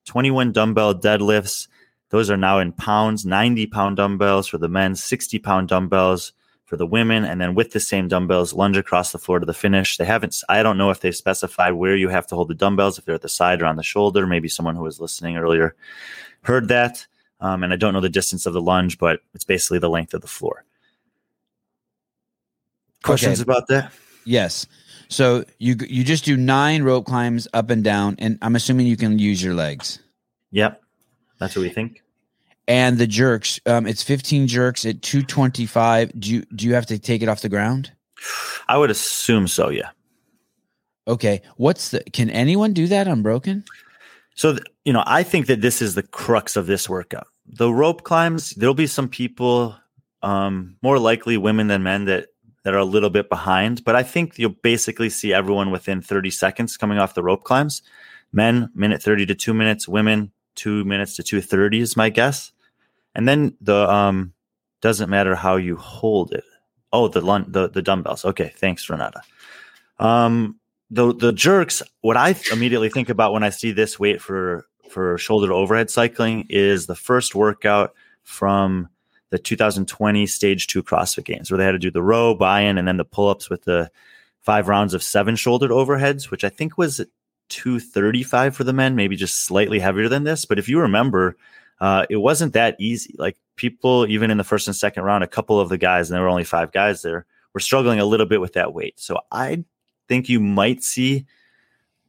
twenty-one dumbbell deadlifts. Those are now in pounds, ninety pound dumbbells for the men, sixty pound dumbbells for the women. And then with the same dumbbells, lunge across the floor to the finish. They haven't, I don't know if they specified where you have to hold the dumbbells, if they're at the side or on the shoulder. Maybe someone who was listening earlier heard that. Um, and I don't know the distance of the lunge, but it's basically the length of the floor. Questions okay. about that? Yes. So you you just do nine rope climbs up and down, and I'm assuming you can use your legs. Yep. That's what we think. And the jerks, um, it's fifteen jerks at two twenty-five. Do you, do you have to take it off the ground? I would assume so, yeah. Okay. What's the, can anyone do that unbroken? So, th- you know, I think that this is the crux of this workout. The rope climbs, there'll be some people, um, more likely women than men, that, that are a little bit behind. But I think you'll basically see everyone within thirty seconds coming off the rope climbs. Men, minute thirty to two minutes. Women, two minutes to two thirty is my guess. And then the um, doesn't matter how you hold it. Oh, the lun- the, the dumbbells. Okay, thanks, Renata. Um, the the jerks. What I th- immediately think about when I see this weight for for shoulder to overhead cycling is the first workout from the two thousand twenty Stage Two CrossFit Games, where they had to do the row, buy-in, and then the pull-ups with the five rounds of seven shoulder to overheads, which I think was two thirty-five for the men, maybe just slightly heavier than this. But if you remember, uh, it wasn't that easy. Like, people, even in the first and second round, a couple of the guys, and there were only five guys there, were struggling a little bit with that weight. So I think you might see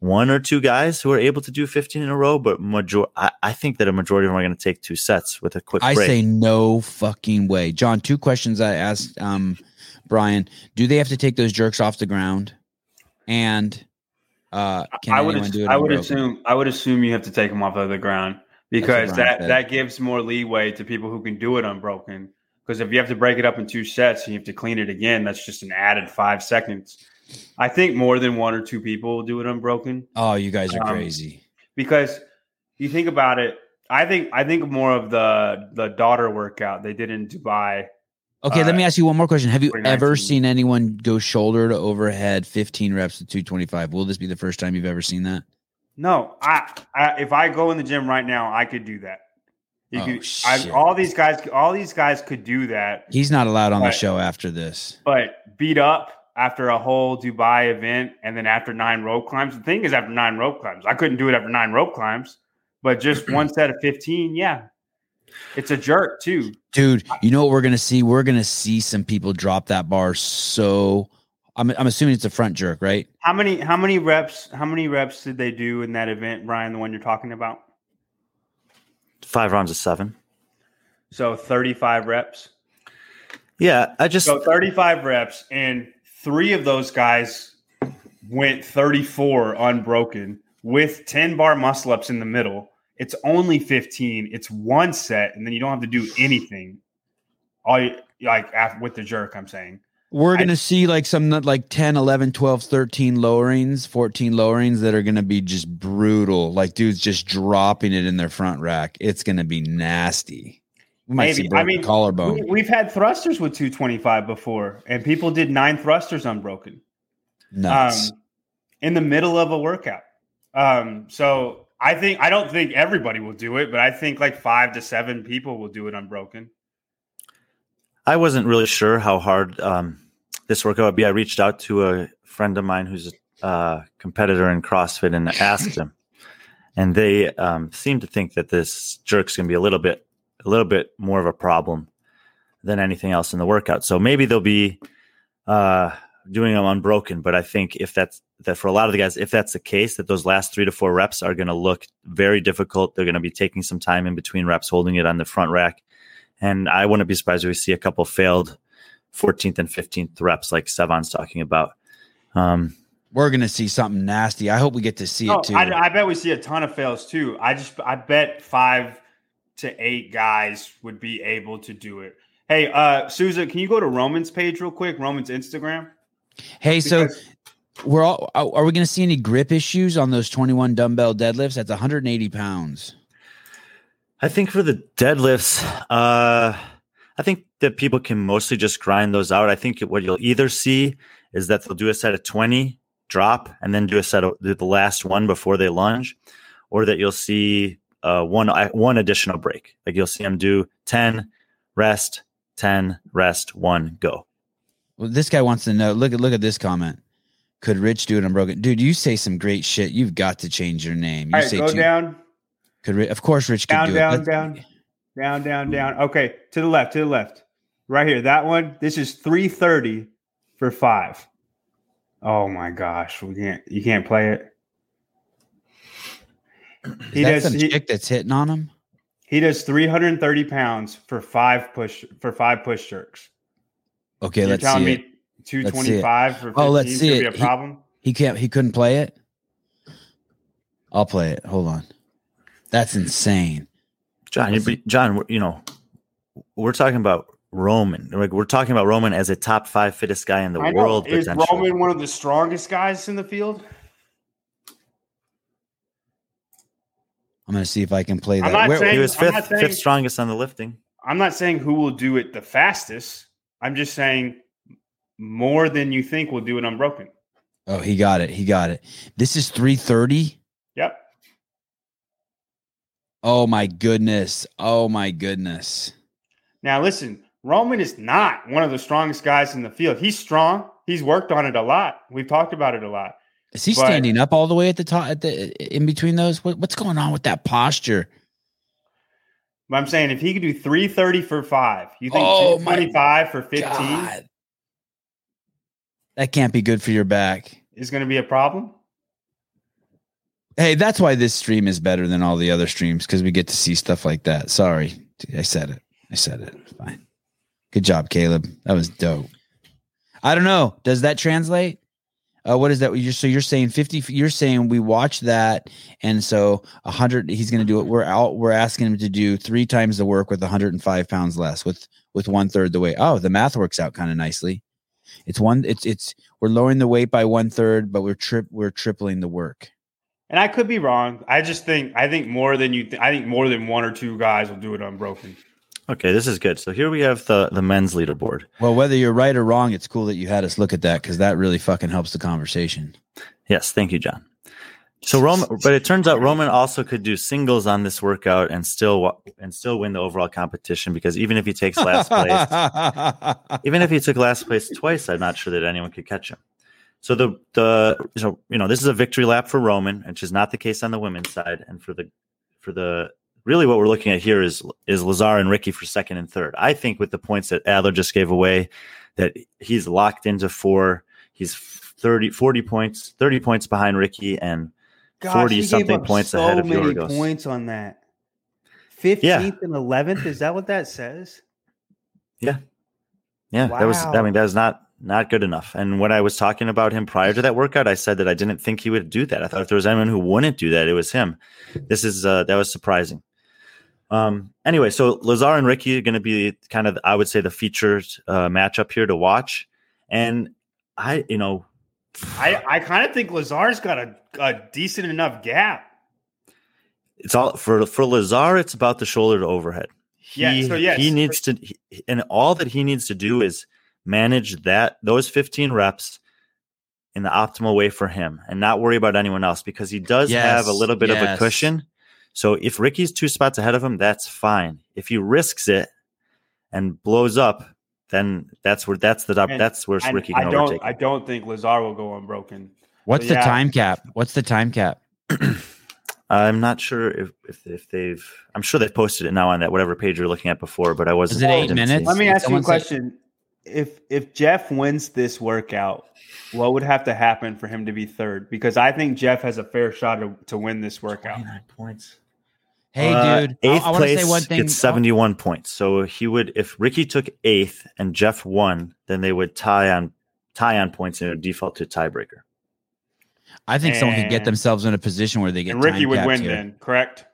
one or two guys who are able to do fifteen in a row, but major- I, I think that a majority of them are going to take two sets with a quick I break. I say no fucking way. John, two questions I asked um, Brian. Do they have to take those jerks off the ground? And... Uh, can I would, do it I would assume, I would assume you have to take them off of the ground, because that, that gives more leeway to people who can do it unbroken. Because if you have to break it up in two sets and you have to clean it again, that's just an added five seconds. I think more than one or two people will do it unbroken. Oh, you guys are um, crazy. Because you think about it, I think, I think more of the, the daughter workout they did in Dubai. Okay, uh, let me ask you one more question. Have you ever seen anyone go shoulder to overhead fifteen reps to two twenty-five? Will this be the first time you've ever seen that? No. I, I if I go in the gym right now, I could do that. You oh, could, I, all these guys all these guys could do that. He's not allowed on but, the show after this. But beat up after a whole Dubai event, and then after nine rope climbs. The thing is, after nine rope climbs, I couldn't do it after nine rope climbs, but just one set of fifteen, yeah. It's a jerk too. Dude, you know what we're going to see? We're going to see some people drop that bar. So I'm I'm assuming it's a front jerk, right? How many how many reps how many reps did they do in that event, Brian, the one you're talking about? Five rounds of seven. So thirty-five reps. Yeah, I just So thirty-five reps, and three of those guys went thirty-four unbroken with ten bar muscle-ups in the middle. It's only fifteen. It's one set, and then you don't have to do anything. All you, like after, with the jerk, I'm saying. We're going to see like some like ten, eleven, twelve, thirteen lowerings, fourteen lowerings that are going to be just brutal. Like dudes just dropping it in their front rack. It's going to be nasty. We might Maybe. see I mean, collarbone. We, we've had thrusters with two twenty-five before, and people did nine thrusters unbroken. Nuts. Um, in the middle of a workout. Um, so... I think I don't think everybody will do it, but I think like five to seven people will do it unbroken. I wasn't really sure how hard um, this workout would be. I reached out to a friend of mine who's a uh, competitor in CrossFit and asked him, and they um, seem to think that this jerk's going to be a little bit, a little bit more of a problem than anything else in the workout. So maybe they'll be uh, doing them unbroken, but I think if that's that for a lot of the guys, if that's the case, that those last three to four reps are going to look very difficult. They're going to be taking some time in between reps, holding it on the front rack. And I wouldn't be surprised if we see a couple failed fourteenth and fifteenth reps, like Sevan's talking about. Um, We're going to see something nasty. I hope we get to see no, it too. I, I bet we see a ton of fails too. I just, I bet five to eight guys would be able to do it. Hey, uh, Susan, can you go to Roman's page real quick? Roman's Instagram. Hey, because- so... We're all, are we going to see any grip issues on those twenty-one dumbbell deadlifts? That's one hundred eighty pounds. I think for the deadlifts, uh, I think that people can mostly just grind those out. I think what you'll either see is that they'll do a set of twenty, drop, and then do a set of do the last one before they lunge, or that you'll see uh, one one additional break. Like you'll see them do ten, rest, ten, rest, one, go. Well, this guy wants to know. Look at look at this comment. Could Rich do it unbroken? Dude, you say some great shit. You've got to change your name. You All right, say go two, down. Could Of course, Rich down, could do down, it. Down, down, down, down, down. Okay, to the left, to the left. Right here, that one. This is three thirty for five. Oh, my gosh. We can't. You can't play it. Is he that does, some he, chick that's hitting on him? He does three hundred thirty pounds for five push for five push jerks. Okay, You're let's telling see me it. two twenty-five for fifteen oh, let's see it. Be a problem. He, he can't. He couldn't play it. I'll play it. Hold on. That's insane, John. You, John, you know, we're talking about Roman. Like we're talking about Roman as a top five fittest guy in the I world. Know. Is Roman one of the strongest guys in the field? I'm going to see if I can play that. I'm not Where, saying, he was fifth, I'm not saying, fifth strongest on the lifting. I'm not saying who will do it the fastest. I'm just saying more than you think will do it unbroken. Oh, he got it. He got it. This is three thirty? Yep. Oh, my goodness. Oh, my goodness. Now, listen, Roman is not one of the strongest guys in the field. He's strong. He's worked on it a lot. We've talked about it a lot. Is he but, standing up all the way at the top, at the in between those? What, what's going on with that posture? I'm saying if he could do three thirty for five, you think oh two twenty-five for fifteen? God. That can't be good for your back. Is going to be a problem? Hey, that's why this stream is better than all the other streams, because we get to see stuff like that. Sorry. I said it. I said it. Fine. Good job, Caleb. That was dope. I don't know. Does that translate? Uh, what is that? You're, so you're saying fifty? You're saying we watch that, and so a hundred. He's going to do it. We're out. We're asking him to do three times the work with one hundred five pounds less, with with one third the weight. Oh, the math works out kind of nicely. It's one. It's it's. We're lowering the weight by one third, but we're trip. We're tripling the work. And I could be wrong. I just think. I think more than you. Th- I think more than one or two guys will do it unbroken. Okay, this is good. So here we have the, the men's leaderboard. Well, whether you're right or wrong, it's cool that you had us look at that because that really fucking helps the conversation. Yes, thank you, John. So Roman, but it turns out Roman also could do singles on this workout and still and still win the overall competition because even if he takes last place, even if he took last place twice, I'm not sure that anyone could catch him. So the the so you know this is a victory lap for Roman, which is not the case on the women's side, and for the for the. Really, what we're looking at here is is Lazar and Ricky for second and third. I think with the points that Adler just gave away, that he's locked into four. He's thirty, forty points, thirty points behind Ricky and forty-something points so ahead of Yorgos. So many points on that. fifteenth yeah. and eleventh, is that what that says? Yeah. Yeah, wow. that was. I mean, that was not, not good enough. And when I was talking about him prior to that workout, I said that I didn't think he would do that. I thought if there was anyone who wouldn't do that, it was him. This is uh, that was surprising. Um, anyway, so Lazar and Ricky are going to be kind of, I would say, the featured uh, matchup here to watch. And I, you know, I, I kind of think Lazar's got a, a decent enough gap. It's all for for Lazar. It's about the shoulder to overhead. He, yeah, so yes. he needs to, he, and all that he needs to do is manage that those fifteen reps in the optimal way for him, and not worry about anyone else because he does yes. have a little bit yes. of a cushion. So if Ricky's two spots ahead of him, that's fine. If he risks it and blows up, then that's where that's the and, that's where and Ricky can I don't, overtake. I don't think Lazar will go unbroken. What's but the yeah. time cap? What's the time cap? I'm not sure if, if if they've. I'm sure they've posted it now on that whatever page you're looking at before, but I wasn't. Is it eight minutes? Let me ask you a question. If if Jeff wins this workout, what would have to happen for him to be third? Because I think Jeff has a fair shot to, to win this workout. twenty-nine points. Hey, uh, dude. Eighth I, I place say one thing. Gets seventy-one oh. points. So he would, if Ricky took eighth and Jeff won, then they would tie on tie on points and it would default to a tiebreaker. I think and someone could get themselves in a position where they get. And Ricky would win here. Then, correct?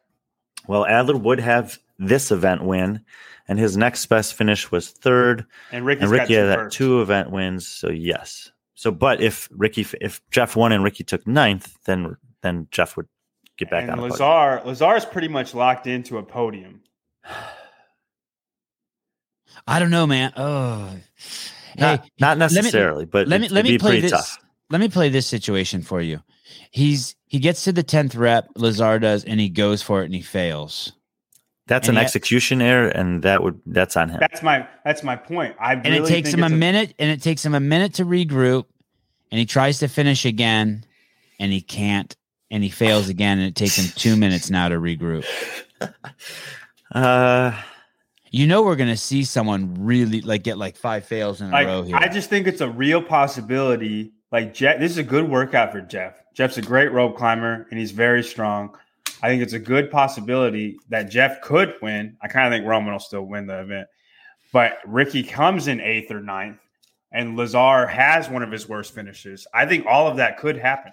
Well, Adler would have this event win, and his next best finish was third. And, Ricky's and Ricky got had that two event wins, so yes. So, but if Ricky, if Jeff won and Ricky took ninth, then then Jeff would get back and on. And Lazar, Lazar is pretty much locked into a podium. I don't know, man. Oh, not, hey, not necessarily, let me, but let me let me play this. Tough. Let me play this situation for you. He's he gets to the tenth rep, Lazar does, and he goes for it and he fails. That's and an execution error, and that would that's on him. That's my that's my point. I really and it takes him a minute, and it takes him a minute to regroup, and he tries to finish again, and he can't, and he fails again, and it takes him two minutes now to regroup. Uh, you know we're gonna see someone really like get like five fails in a like, row here. I just think it's a real possibility. Like Jeff, this is a good workout for Jeff. Jeff's a great rope climber, and he's very strong. I think it's a good possibility that Jeff could win. I kind of think Roman will still win the event. But Ricky comes in eighth or ninth, and Lazar has one of his worst finishes. I think all of that could happen.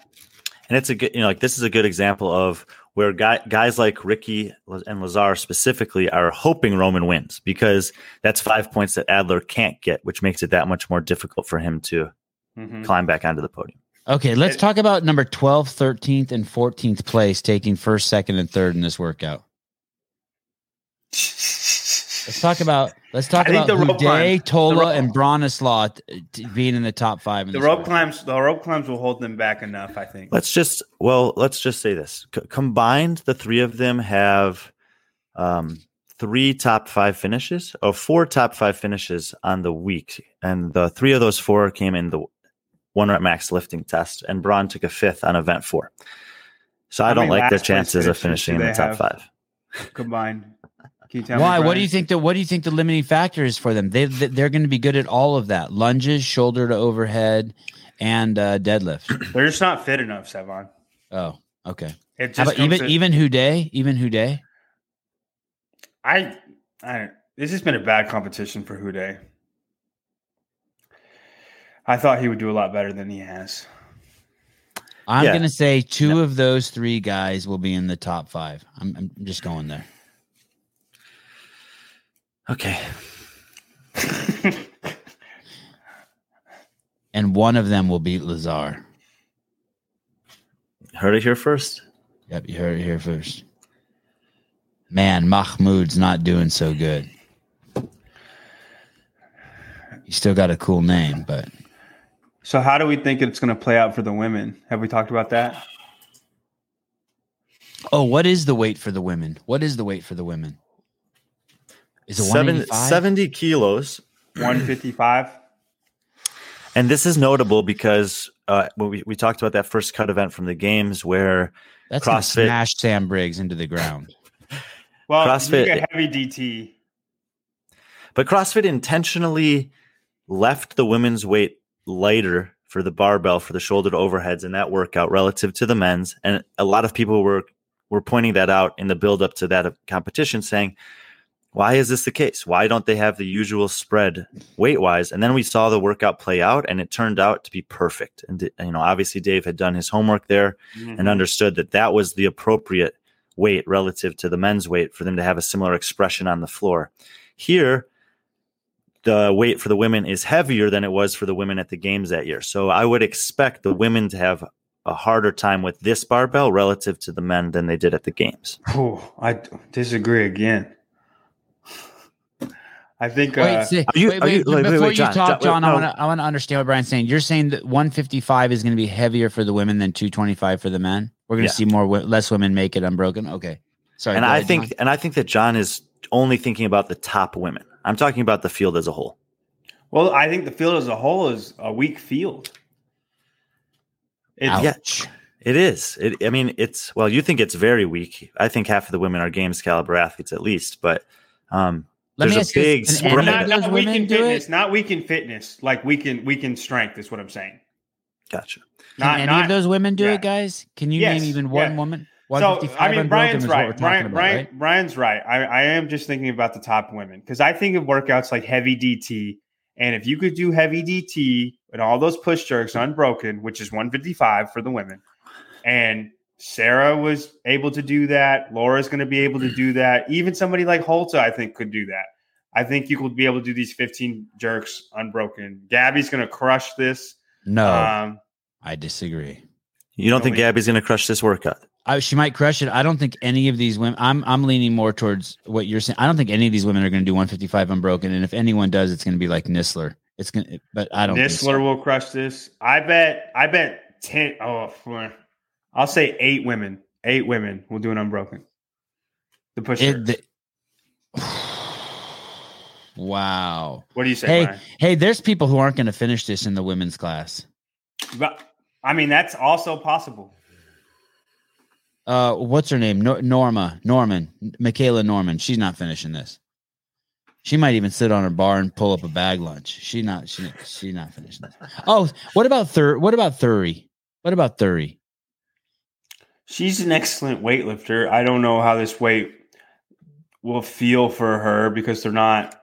And it's a good, you know, like this is a good example of where guy, guys like Ricky and Lazar specifically are hoping Roman wins, because that's five points that Adler can't get, which makes it that much more difficult for him to mm-hmm. climb back onto the podium. Okay, let's it, talk about number twelve, thirteenth, and fourteenth place taking first, second, and third in this workout. Let's talk about let's talk about Houdet, Tola, and Bronislaw t- t- being in the top five. In the rope climbs, the rope climbs will hold them back enough, I think. Let's just well, let's just say this: C- combined, the three of them have um, three top five finishes, or four top five finishes on the week, and the three of those four came in the one rep max lifting test, and Braun took a fifth on event four. So I, I don't mean, like their chances of finishing in the top five combined. Why? What do you think the What do you think the limiting factor is for them? They they're going to be good at all of that: lunges, shoulder to overhead, and uh, deadlifts. They're just not fit enough, Savon. Oh, okay. It just How about even to, even Houdet, even Houdet. I I this has been a bad competition for Houdet. I thought he would do a lot better than he has. I'm yeah. going to say two no. of those three guys will be in the top five. I'm, I'm just going there. Okay. And one of them will beat Lazar. Heard it here first. Yep, you heard it here first. Man, Mahmoud's not doing so good. He's still got a cool name, but. So how do we think it's going to play out for the women? Have we talked about that? Oh, what is the weight for the women? What is the weight for the women? Is it seventy kilos, one fifty-five. And this is notable because uh, when we, we talked about that first cut event from the games where That's CrossFit smashed Sam Briggs into the ground. Well, CrossFit you got heavy D T, but CrossFit intentionally left the women's weight lighter for the barbell for the shoulder to overheads in that workout relative to the men's, and a lot of people were were pointing that out in the build up to that competition, saying, why is this the case? Why don't they have the usual spread weight-wise? And then we saw the workout play out, and it turned out to be perfect. And you know, obviously Dave had done his homework there mm-hmm. and understood that that was the appropriate weight relative to the men's weight for them to have a similar expression on the floor. Here, the weight for the women is heavier than it was for the women at the games that year. So I would expect the women to have a harder time with this barbell relative to the men than they did at the games. Oh, I disagree again. I think. Uh, wait, are you, wait, are you, wait, before wait, wait, John, you talk, John, no. I want to I want to understand what Brian's saying. You're saying that one fifty-five is going to be heavier for the women than two twenty-five for the men. We're going to yeah. see more less women make it unbroken. Okay, sorry. And I ahead, think John. and I think that John is only thinking about the top women. I'm talking about the field as a whole. Well, I think the field as a whole is a weak field. It, Ouch. Yeah, it is. It, I mean, it's well. You think it's very weak. I think half of the women are games caliber athletes at least, but. Um, Let There's me a big this, spread. Not, not weak in fitness, it? not weak in fitness, like weak in, weak in strength is what I'm saying. Gotcha. Can not, any not, of those women do yeah. it, guys? Can you yes, name even one yeah. woman? So, I mean, Brian's right. Brian, about, Brian, right. Brian's right. I, I am just thinking about the top women because I think of workouts like heavy D T. And if you could do heavy D T and all those push jerks unbroken, which is one fifty-five for the women, and Sarah was able to do that. Laura's going to be able to do that. Even somebody like Holte, I think, could do that. I think you could be able to do these fifteen jerks unbroken. Gabby's going to crush this. No, um, I disagree. You don't think Gabby's going to crush this workout? I, she might crush it. I don't think any of these women. I'm I'm leaning more towards what you're saying. I don't think any of these women are going to do one fifty-five unbroken. And if anyone does, it's going to be like Nisler. It's going, but I don't. Nisler think so. will crush this. I bet. I bet ten. Oh. I'll say eight women. Eight women will do an unbroken. The push. It, the, wow. What do you say? Hey, Brian? hey, there's people who aren't going to finish this in the women's class. But I mean, that's also possible. Uh, what's her name? No, Norma Norman, Michaela Norman. She's not finishing this. She might even sit on her bar and pull up a bag lunch. She not. She she not finishing this. Oh, what about third? What about Thury? What about Thury? She's an excellent weightlifter. I don't know how this weight will feel for her because they're not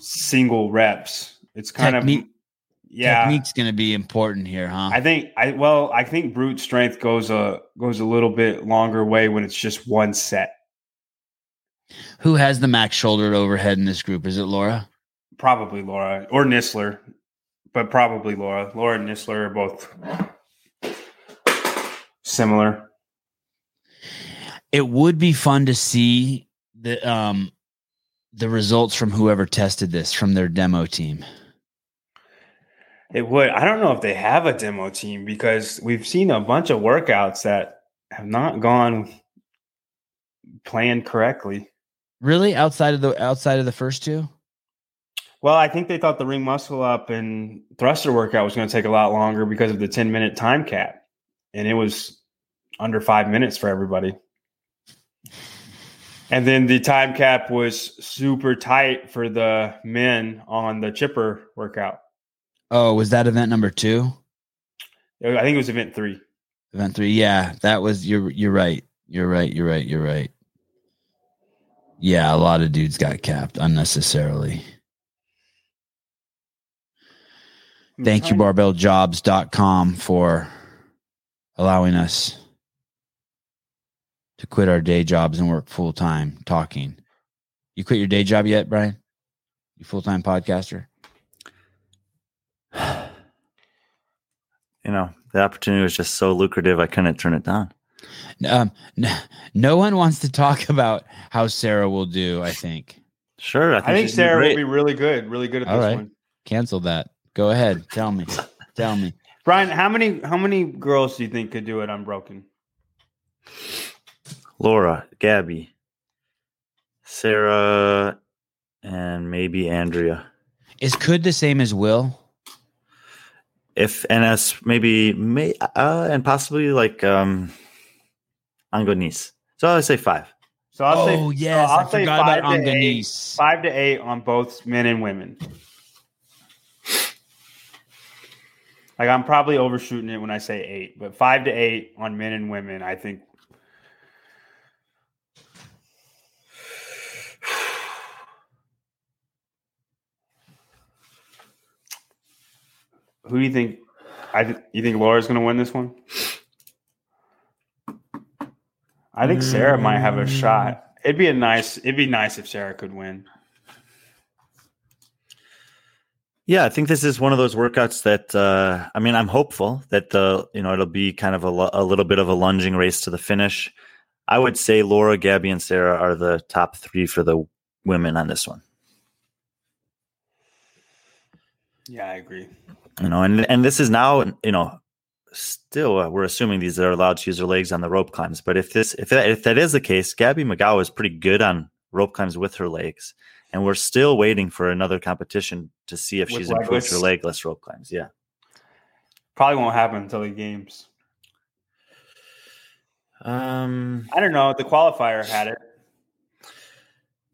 single reps. It's kind Technique, of yeah. Technique's going to be important here, huh? I think I well, I think brute strength goes a goes a little bit longer way when it's just one set. Who has the max shoulder to overhead in this group? Is it Laura? Probably Laura or Nisler, but probably Laura. Laura and Nisler are both similar. It would be fun to see the um, the results from whoever tested this from their demo team. It would. I don't know if they have a demo team because we've seen a bunch of workouts that have not gone planned correctly. Really? Outside of the outside of the first two? Well, I think they thought the ring muscle up and thruster workout was going to take a lot longer because of the ten minute time cap. And it was under five minutes for everybody. And then the time cap was super tight for the men on the chipper workout. Oh, was that event number two? I think it was event three. Event three, yeah. That was you're you're right. You're right, you're right, you're right. Yeah, a lot of dudes got capped unnecessarily. Thank you, barbell jobs dot com, for allowing us to quit our day jobs and work full-time talking. You quit your day job yet, Brian? You full-time podcaster? You know, the opportunity was just so lucrative, I couldn't turn it down. Um, no one wants to talk about how Sarah will do, I think. Sure. I think, I think Sarah will be really good, really good at All this right. one. Cancel that. Go ahead. Tell me. Tell me. Brian, how many how many girls do you think could do it unbroken? Laura, Gabby, Sarah, and maybe Andrea. Is could the same as will? If and as maybe may uh, and possibly like um Angonese. So I'll say five. So I'll oh, say Oh yes, so I'll I say forgot five about Angonese. Five to eight on both men and women. Like, I'm probably overshooting it when I say eight, but five to eight on men and women, I think. Who do you think? I th- you think Laura's going to win this one? I think Sarah might have a shot. It'd be a nice. It'd be nice if Sarah could win. Yeah, I think this is one of those workouts that, uh, I mean, I'm hopeful that, uh, you know, it'll be kind of a, a little bit of a lunging race to the finish. I would say Laura, Gabby, and Sarah are the top three for the women on this one. Yeah, I agree. You know, and, and this is now, you know, still uh, we're assuming these are allowed to use their legs on the rope climbs. But if this if that, if that is the case, Gabby Migała is pretty good on rope climbs with her legs. And we're still waiting for another competition to see if With she's improved legless. her legless rope climbs. Yeah. Probably won't happen until the games. Um, I don't know. The qualifier had it.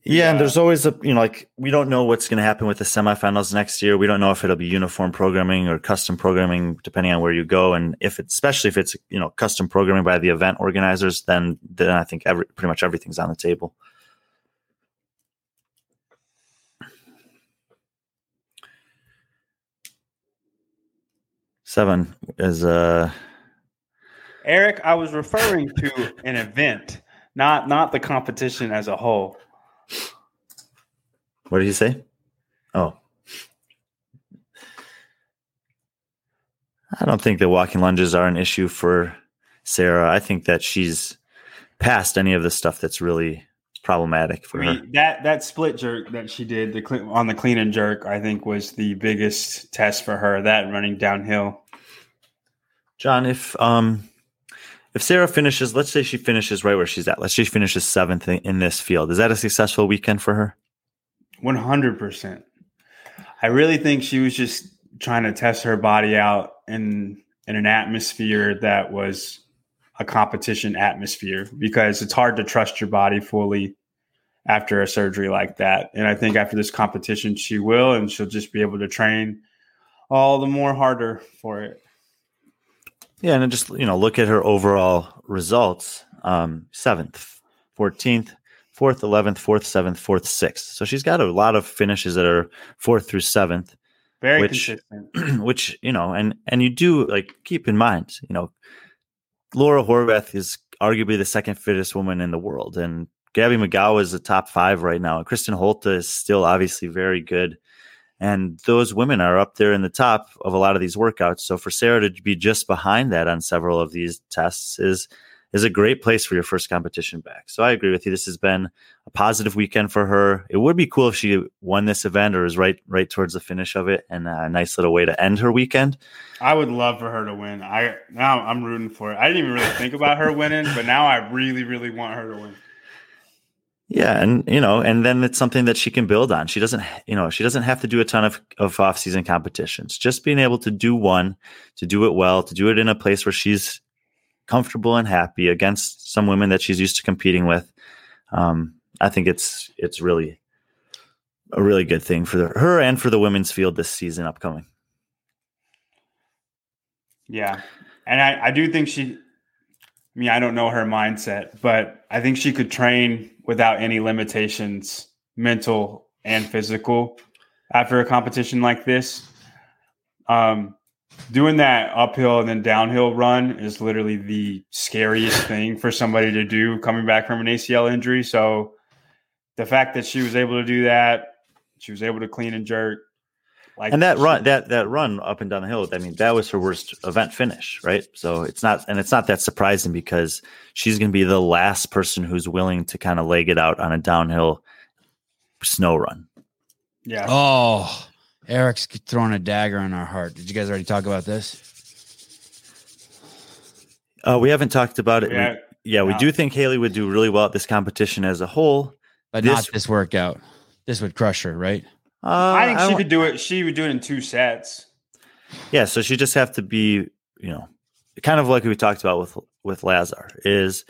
Yeah, yeah, and there's always a, you know, like, we don't know what's going to happen with the semifinals next year. We don't know if it'll be uniform programming or custom programming, depending on where you go. And if it's, especially if it's, you know, custom programming by the event organizers, then, then I think every, pretty much everything's on the table. Seven is uh Eric, I was referring to an event, not not the competition as a whole. What did you say? Oh. I don't think the walking lunges are an issue for Sarah. I think that she's past any of the stuff that's really problematic for I mean, her. That that split jerk that she did the cl- on the clean and jerk, I think, was the biggest test for her, that running downhill. John, if um, if Sarah finishes, let's say she finishes right where she's at. Let's say she finishes seventh in this field. Is that a successful weekend for her? One hundred percent. I really think she was just trying to test her body out in in an atmosphere that was a competition atmosphere, because it's hard to trust your body fully after a surgery like that. And I think after this competition, she will, and she'll just be able to train all the more harder for it. Yeah, and just, you know, look at her overall results. Um, seventh, fourteenth, fourth, eleventh, fourth, seventh, fourth, sixth. So she's got a lot of finishes that are fourth through seventh. Very which, consistent. Which, you know, and, and you do, like, keep in mind, you know, Laura Horvath is arguably the second fittest woman in the world. And Gabby Migała is the top five right now. And Kristin Holte is still obviously very good. And those women are up there in the top of a lot of these workouts. So for Sara to be just behind that on several of these tests is is a great place for your first competition back. So I agree with you. This has been a positive weekend for her. It would be cool if she won this event or is right right towards the finish of it, and a nice little way to end her weekend. I would love for her to win. I now I'm rooting for it. I didn't even really think about her winning, but now I really, really want her to win. Yeah, and you know, and then it's something that she can build on. She doesn't, you know, she doesn't have to do a ton of, of off-season competitions. Just being able to do one, to do it well, to do it in a place where she's comfortable and happy against some women that she's used to competing with. Um, I think it's it's really a really good thing for the, her and for the women's field this season upcoming. Yeah, and I, I do think she. I mean, I don't know her mindset, but I think she could train without any limitations, mental and physical, after a competition like this. Um, doing that uphill and then downhill run is literally the scariest thing for somebody to do coming back from an A C L injury. So the fact that she was able to do that, she was able to clean and jerk. Like and that run, that that run up and down the hill, I mean, that was her worst event finish, right? So it's not, and it's not that surprising because she's going to be the last person who's willing to kind of leg it out on a downhill snow run. Yeah. Oh, Eric's throwing a dagger in our heart. Did you guys already talk about this? Uh, we haven't talked about it. Yeah, we, yeah, no. we do think Haley would do really well at this competition as a whole, but this, not this workout. This would crush her, right? Uh, I think I she could do it. She would do it in two sets. Yeah, so she just have to be, you know, kind of like we talked about with with Lazar, is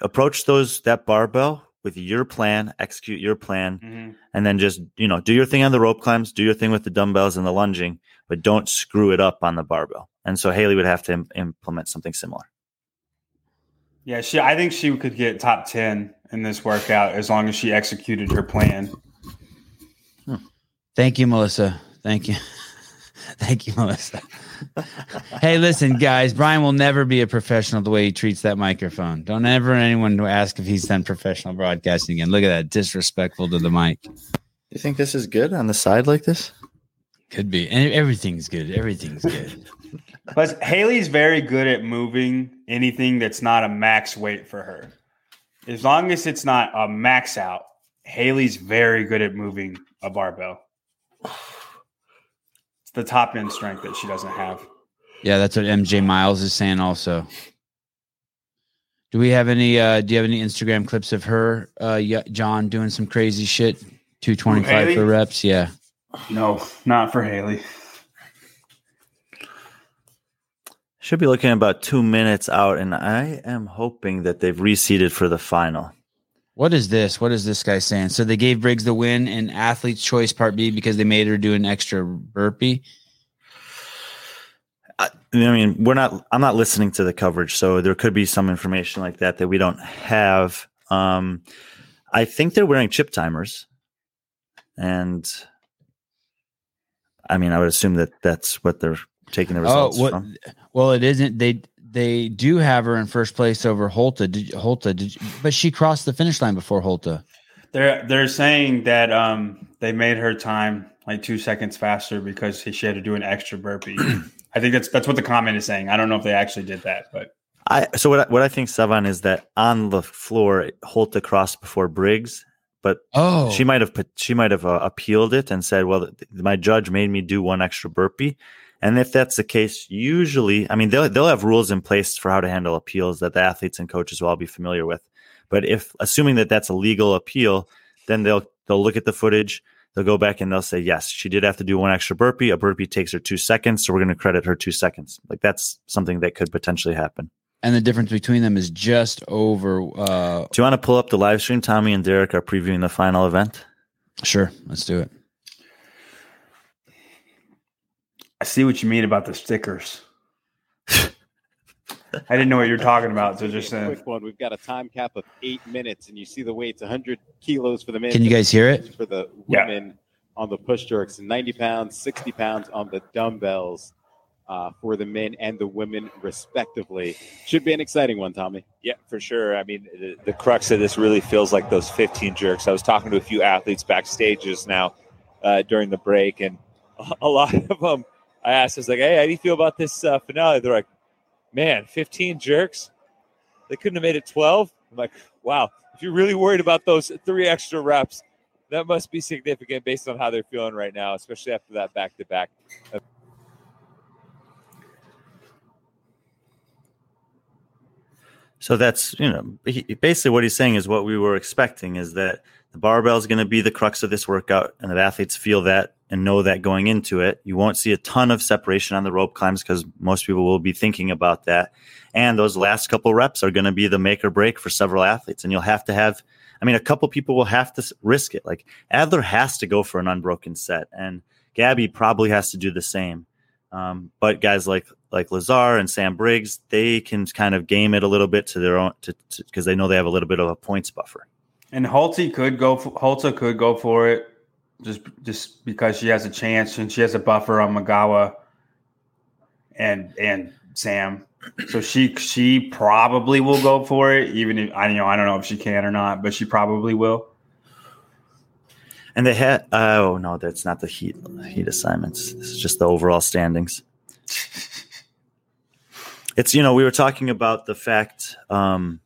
approach those that barbell with your plan, execute your plan, mm-hmm. and then just, you know, do your thing on the rope climbs, do your thing with the dumbbells and the lunging, but don't screw it up on the barbell. And so Haley would have to im- implement something similar. Yeah, she. I think she could get top ten in this workout as long as she executed her plan. Thank you, Melissa. Thank you. Thank you, Melissa. Hey, listen, guys, Brian will never be a professional the way he treats that microphone. Don't ever anyone ask if he's done professional broadcasting again. Look at that. Disrespectful to the mic. Do you think this is good on the side like this? Could be. And everything's good. Everything's good. But Haley's very good at moving anything that's not a max weight for her. As long as it's not a max out, Haley's very good at moving a barbell. It's the top end strength that she doesn't have. Yeah, that's what M J Miles is saying also. Do we have any uh do you have any Instagram clips of her uh John doing some crazy shit? two twenty-five for reps, yeah. No, not for Haley. Should be looking about two minutes out, and I am hoping that they've reseeded for the final. What is this? What is this guy saying? So they gave Briggs the win in Athlete's Choice Part B because they made her do an extra burpee. I, I mean, we're not. I'm not listening to the coverage, so there could be some information like that that we don't have. Um, I think they're wearing chip timers, and I mean, I would assume that that's what they're taking the results oh, what, from. Well, it isn't. They. They do have her in first place over Holte, did, Holte, did, but she crossed the finish line before Holte. They're they're saying that um, they made her time like two seconds faster because she had to do an extra burpee. I think that's that's what the comment is saying. I don't know if they actually did that, but I so what I, what I think Savan is that on the floor Holte crossed before Briggs, but oh. she might have put, she might have uh, appealed it and said, well, th- my judge made me do one extra burpee. And if that's the case, usually, I mean, they'll they'll have rules in place for how to handle appeals that the athletes and coaches will all be familiar with. But if assuming that that's a legal appeal, then they'll they'll look at the footage, they'll go back and they'll say, yes, she did have to do one extra burpee. A burpee takes her two seconds, so we're going to credit her two seconds. Like that's something that could potentially happen. And the difference between them is just over. Uh... Do you want to pull up the live stream? Tommy and Derek are previewing the final event. Sure, let's do it. I see what you mean about the stickers. I didn't know what you were talking about. So just a quick one. We've got a time cap of eight minutes, and you see the weigts: one hundred kilos for the men. Can you guys hear it? For the women yeah. on the push jerks, ninety pounds, sixty pounds on the dumbbells uh, for the men and the women respectively. Should be an exciting one, Tommy. Yeah, for sure. I mean, the, the crux of this really feels like those fifteen jerks. I was talking to a few athletes backstage just now uh, during the break, and a lot of them. I asked, I was like, hey, how do you feel about this uh, finale? They're like, man, fifteen jerks? They couldn't have made it twelve? I'm like, wow, if you're really worried about those three extra reps, that must be significant based on how they're feeling right now, especially after that back-to-back. So that's, you know, he, basically what he's saying is what we were expecting is that the barbell is going to be the crux of this workout, and that athletes feel that and know that going into it. You won't see a ton of separation on the rope climbs because most people will be thinking about that. And those last couple reps are going to be the make or break for several athletes. And you'll have to have, I mean, a couple people will have to risk it. Like Adler has to go for an unbroken set, and Gabby probably has to do the same. Um, but guys like, like Lazar and Sam Briggs, they can kind of game it a little bit to their own, to, to, because they know they have a little bit of a points buffer. And Holte could go, for, Holte could go for it. Just just because she has a chance and she has a buffer on Migała and and Sam. So she she probably will go for it, even if I you know I don't know if she can or not, but she probably will. And they had oh no, that's not the heat heat assignments. This is just the overall standings. It's you know, we were talking about the fact um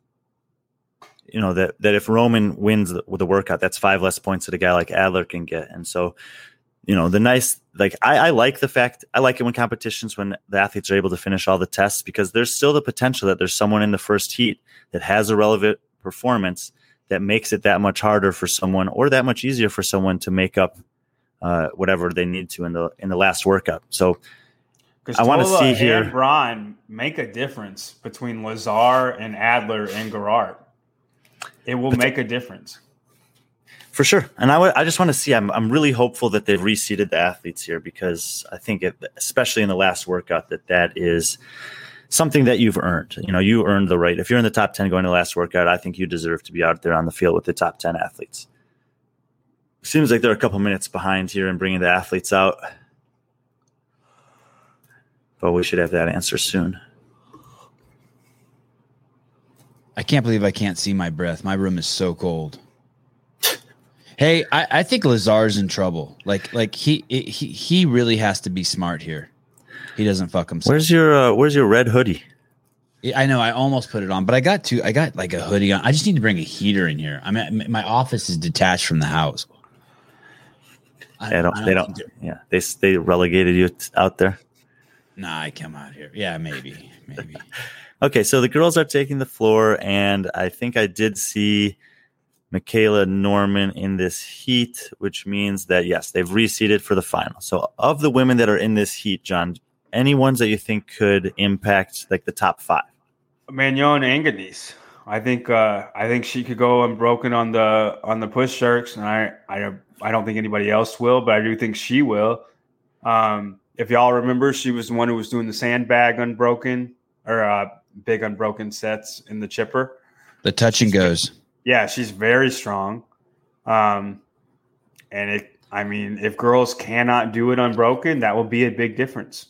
you know, that, that if Roman wins the, the workout, that's five less points that a guy like Adler can get. And so, you know, the nice, like, I, I like the fact, I like it when competitions, when the athletes are able to finish all the tests, because there's still the potential that there's someone in the first heat that has a relevant performance that makes it that much harder for someone or that much easier for someone to make up uh, whatever they need to in the, in the last workout. So I want to see here. Braun make a difference between Lazar and Adler and Garrard. It will but make a difference. For sure. And I, w- I just want to see, I'm I'm really hopeful that they've reseeded the athletes here, because I think, it, especially in the last workout, that that is something that you've earned. You know, you earned the right. If you're in the top ten going to the last workout, I think you deserve to be out there on the field with the top ten athletes. Seems like they're a couple minutes behind here in bringing the athletes out. But we should have that answer soon. I can't believe I can't see my breath. My room is so cold. Hey, I, I think Lazar's in trouble. Like, like he, he he really has to be smart here. He doesn't fuck himself. Where's your uh, Where's your red hoodie? Yeah, I know. I almost put it on, but I got two. I got like a hoodie on. I just need to bring a heater in here. I mean, my office is detached from the house. I don't. I don't, I don't they don't. Yeah, they they relegated you out there. Nah, I come out here. Yeah, maybe, maybe. Okay, so the girls are taking the floor, and I think I did see Michaela Norman in this heat, which means that, yes, they've reseeded for the final. So of the women that are in this heat, John, any ones that you think could impact like the top five? Manon Angonese. I think uh, I think she could go unbroken on the on the push jerks, and I, I, I don't think anybody else will, but I do think she will. Um, if y'all remember, she was the one who was doing the sandbag unbroken, or uh, – big unbroken sets in the chipper. The touch and goes. Yeah, she's very strong. Um, and it, I mean, if girls cannot do it unbroken, that will be a big difference.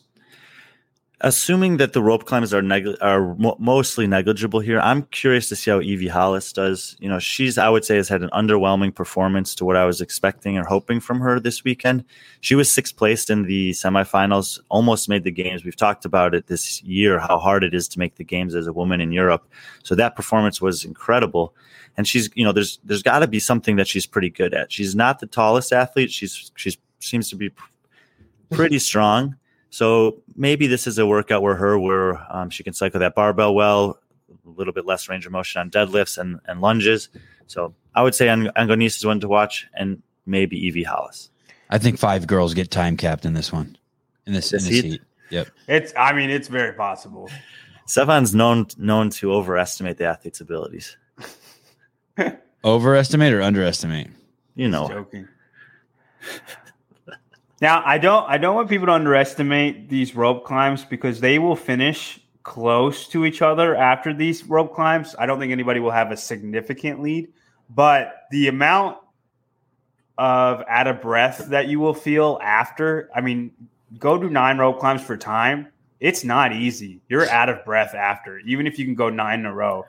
Assuming that the rope climbs are neg- are mo- mostly negligible here, I'm curious to see how Evie Hollis does. You know, she's, I would say, has had an underwhelming performance to what I was expecting or hoping from her this weekend. She was sixth placed in the semifinals, almost made the games. We've talked about it this year, how hard it is to make the games as a woman in Europe. So that performance was incredible. And she's, you know, there's there's got to be something that she's pretty good at. She's not the tallest athlete. She's she's seems to be pr- pretty strong. So maybe this is a workout where her, where um, she can cycle that barbell well, a little bit less range of motion on deadlifts and, and lunges. So I would say Angonese is one to watch, and maybe Evie Hollis. I think five girls get time capped in this one, in this, this, in this heat. heat. Yep, it's. I mean, it's very possible. Stefan's known known to overestimate the athlete's abilities. Overestimate or underestimate? You know. Just joking. Now, I don't I don't want people to underestimate these rope climbs, because they will finish close to each other after these rope climbs. I don't think anybody will have a significant lead, but the amount of out of breath that you will feel after, I mean, go do nine rope climbs for time. It's not easy. You're out of breath after, even if you can go nine in a row.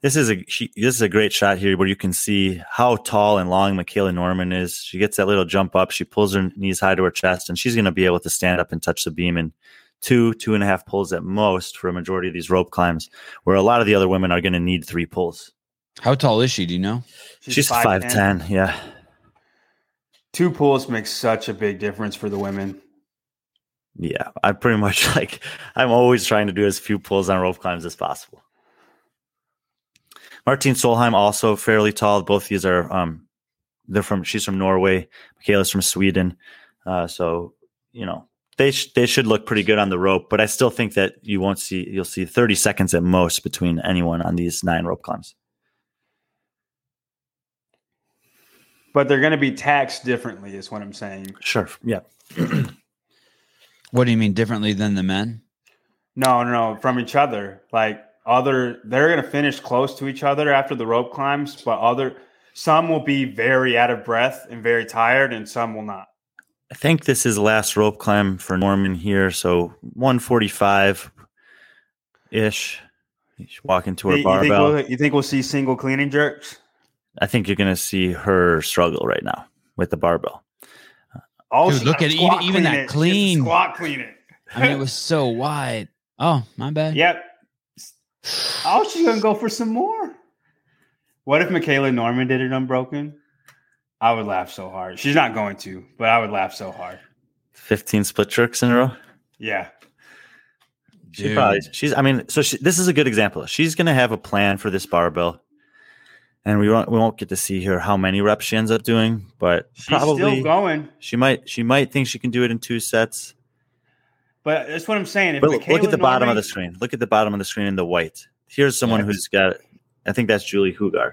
This is a she, this is a great shot here where you can see how tall and long Michaela Norman is. She gets that little jump up. She pulls her knees high to her chest, and she's going to be able to stand up and touch the beam in two, two and a half pulls at most for a majority of these rope climbs, where a lot of the other women are going to need three pulls. How tall is she? Do you know? She's, she's five ten. Yeah. Two pulls makes such a big difference for the women. Yeah, I pretty much like I'm always trying to do as few pulls on rope climbs as possible. Martine Solheim also fairly tall. Both these are um, they're from. She's from Norway. Michaela's from Sweden. Uh, so you know they sh- they should look pretty good on the rope. But I still think that you won't see. You'll see thirty seconds at most between anyone on these nine rope climbs. But they're going to be taxed differently, is what I'm saying. Sure. Yeah. What do you mean differently than the men? No, no, from each other. Like other, they're going to finish close to each other after the rope climbs, but other, some will be very out of breath and very tired, and some will not. I think this is last rope climb for Norman here, so one forty-five ish. Walking to her you barbell. Think we'll, you think we'll see single clean and jerks? I think you're going to see her struggle right now with the barbell. Also, dude, look at even, even that it. clean. Squat clean it. I mean, it was so wide. Oh, my bad. Yep. Oh, she's going to go for some more. What if Michaela Norman did it unbroken? I would laugh so hard. She's not going to, but I would laugh so hard. fifteen split jerks in a row? Yeah. Dude. She probably, she's, I mean, so she, this is a good example. She's going to have a plan for this barbell. And we won't we won't get to see her how many reps she ends up doing, but she's probably still going. She might she might think she can do it in two sets. But that's what I'm saying. If look at the Norman, bottom of the screen. Look at the bottom of the screen in the white. Here's someone yeah. who's got. I think that's Julie Hougaard.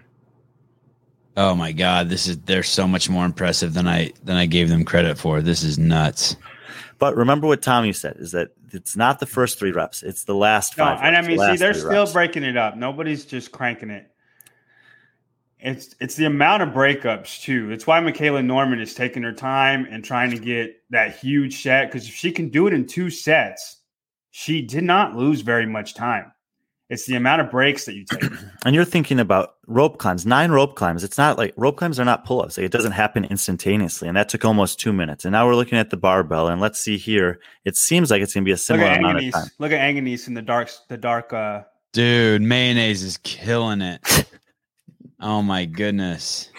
Oh my God! This is they're so much more impressive than I than I gave them credit for. This is nuts. But remember what Tommy said is that it's not the first three reps; it's the last no, five. And reps, I mean, the see, they're still reps. breaking it up. Nobody's just cranking it. It's it's the amount of breakups, too. It's why Michaela Norman is taking her time and trying to get that huge set, because if she can do it in two sets, she did not lose very much time. It's the amount of breaks that you take. And you're thinking about rope climbs, nine rope climbs. It's not like rope climbs are not pull-ups. Like, it doesn't happen instantaneously, and that took almost two minutes. And now we're looking at the barbell, and let's see here. It seems like it's going to be a similar amount Angonese. of time. Look at Angonese in the dark. The dark uh... Dude, mayonnaise is killing it. Oh my goodness.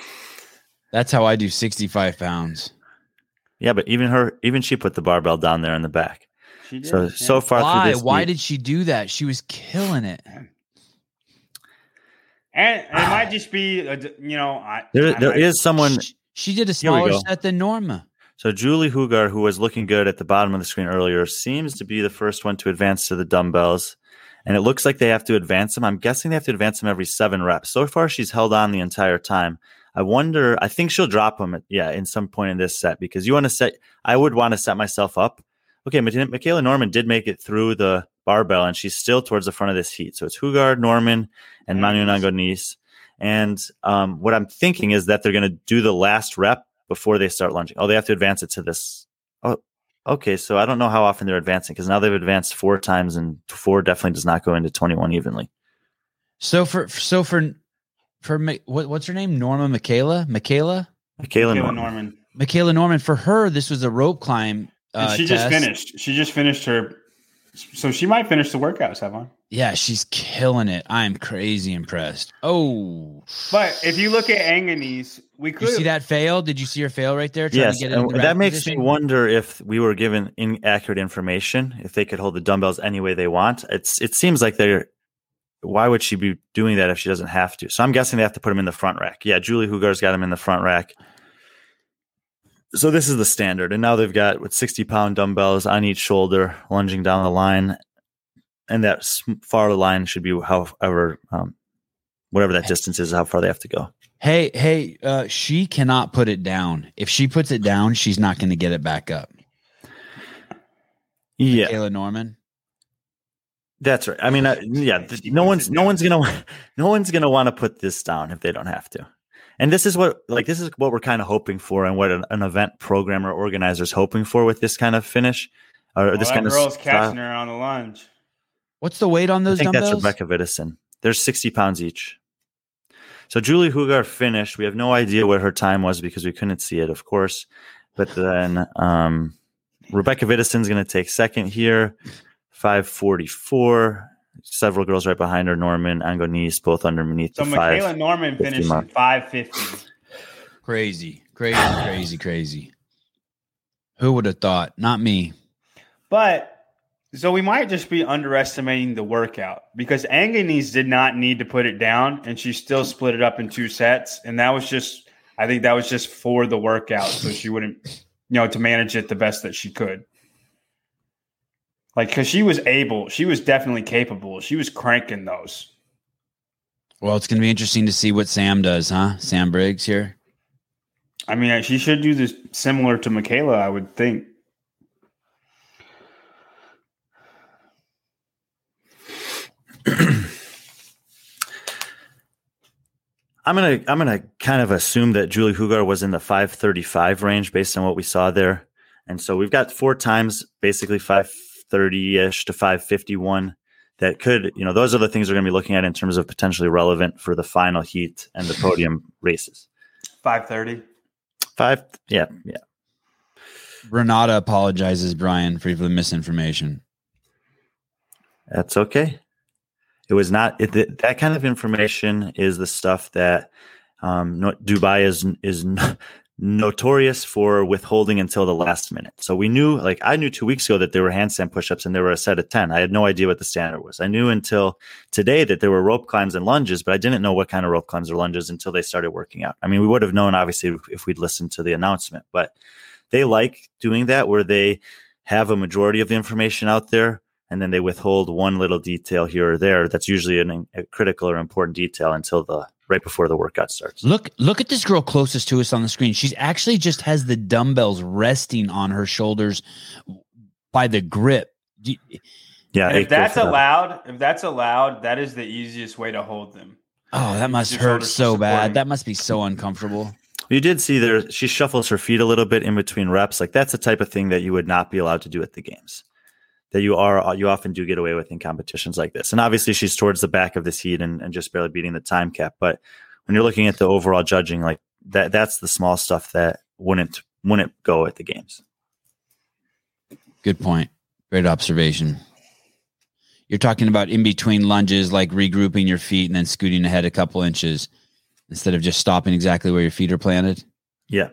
That's how I do sixty-five pounds. Yeah, but even her, even she put the barbell down there in the back. She did, so, yeah. so far Why? through this Why week, did she do that? She was killing it. And it might just be, a, you know. I, there I there might, is someone. She, she did a smaller set than Norma. So Julie Hougaard, who was looking good at the bottom of the screen earlier, seems to be the first one to advance to the dumbbells. And it looks like they have to advance them. I'm guessing they have to advance them every seven reps. So far, she's held on the entire time. I wonder, I think she'll drop them at, yeah, in some point in this set, because you want to set, I would want to set myself up. Okay, Michaela Norman did make it through the barbell, and she's still towards the front of this heat. So it's Hougaard, Norman, and Manon Angonese. And um, what I'm thinking is that they're going to do the last rep before they start lunging. Oh, they have to advance it to this. Oh. Okay, so I don't know how often they're advancing, because now they've advanced four times, and four definitely does not go into twenty-one evenly. So for so for for what, what's her name? Norma Michaela? Michaela? Michaela Norman. Norman. Michaela Norman. For her, this was a rope climb. Uh, and she test. just finished. She just finished her. So she might finish the workouts, Havon. Yeah, she's killing it. I'm crazy impressed. Oh, but if you look at Angonese, we could you see that fail. Did you see her fail right there? Yes, to get and that makes position? me wonder if we were given inaccurate information. If they could hold the dumbbells any way they want, it's it seems like they're. Why would she be doing that if she doesn't have to? So I'm guessing they have to put them in the front rack. Yeah, Julie Hougaard's got them in the front rack. So this is the standard, and now they've got with sixty pound dumbbells on each shoulder, lunging down the line. And that far line should be however, um, whatever that distance is, how far they have to go. Hey, hey, uh, she cannot put it down. If she puts it down, she's not going to get it back up. Yeah, Michaela Norman. That's right. I mean, I, yeah, no one's no one's gonna no one's gonna want to put this down if they don't have to. And this is what like this is what we're kind of hoping for, and what an, an event programmer organizer is hoping for with this kind of finish. Or well, this that kind girl's of catching her on a lunge. What's the weight on those I think dumbbells? That's Rebecca Vittison. They're sixty pounds each. So Julie Hougaard finished. We have no idea what her time was because we couldn't see it, of course. But then um, Rebecca Vittison's going to take second here, five forty-four. Several girls right behind her, Norman, Angonese, both underneath so the five. So Michaela Norman finished five fifty. Crazy, crazy, crazy, crazy. Who would have thought? Not me. But so we might just be underestimating the workout because Angonese did not need to put it down, and she still split it up in two sets. And that was just, I think that was just for the workout, so she wouldn't, you know, to manage it the best that she could. Like, because she was able, she was definitely capable. She was cranking those. Well, it's going to be interesting to see what Sam does, huh? Sam Briggs here. I mean, she should do this similar to Michaela, I would think. I'm gonna I'm gonna kind of assume that Julie Hougaard was in the five thirty-five range based on what we saw there, and so we've got four times basically five thirty-ish to five fifty-one. That could, you know, those are the things we're gonna be looking at in terms of potentially relevant for the final heat and the podium races. five thirty. Five, yeah, yeah. Renata apologizes, Brian, for the misinformation. That's okay. It was not it, that kind of information is the stuff that um, no, Dubai is is no, notorious for withholding until the last minute. So we knew, like I knew two weeks ago that there were handstand pushups and there were a set of ten. I had no idea what the standard was. I knew until today that there were rope climbs and lunges, but I didn't know what kind of rope climbs or lunges until they started working out. I mean, we would have known obviously if we'd listened to the announcement, but they like doing that where they have a majority of the information out there. And then they withhold one little detail here or there. That's usually an, a critical or important detail until the right before the workout starts. Look, look at this girl closest to us on the screen. She's actually just has the dumbbells resting on her shoulders by the grip. Yeah, if that's allowed, if that's allowed, that is the easiest way to hold them. Oh, that must hurt so bad. That must be so uncomfortable. You did see there. She shuffles her feet a little bit in between reps. Like that's the type of thing that you would not be allowed to do at the games. That you are you often do get away with in competitions like this. And obviously she's towards the back of this heat and, and just barely beating the time cap. But when you're looking at the overall judging, like that that's the small stuff that wouldn't wouldn't go at the games. Good point. Great observation. You're talking about in between lunges, like regrouping your feet and then scooting ahead a couple inches instead of just stopping exactly where your feet are planted. Yeah.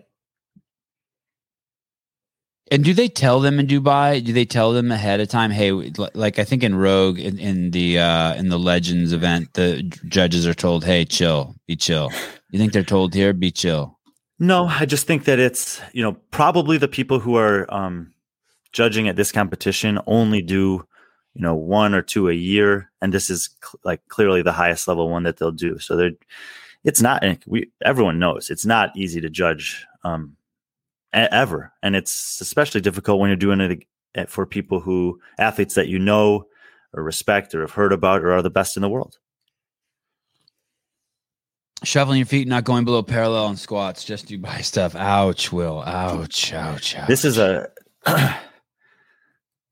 And do they tell them in Dubai? Do they tell them ahead of time? Hey, like I think in Rogue, in, in the uh, in the Legends event, the judges are told, "Hey, chill, be chill." You think they're told here, "Be chill"? No, I just think that it's you know probably the people who are um, judging at this competition only do you know one or two a year, and this is cl- like clearly the highest level one that they'll do. So they're it's not we everyone knows it's not easy to judge. Um, ever. And it's especially difficult when you're doing it for people who athletes that, you know, or respect or have heard about, or are the best in the world. Shoveling your feet, not going below parallel on squats, just Dubai stuff. Ouch, Will. Ouch, ouch, ouch. This is a,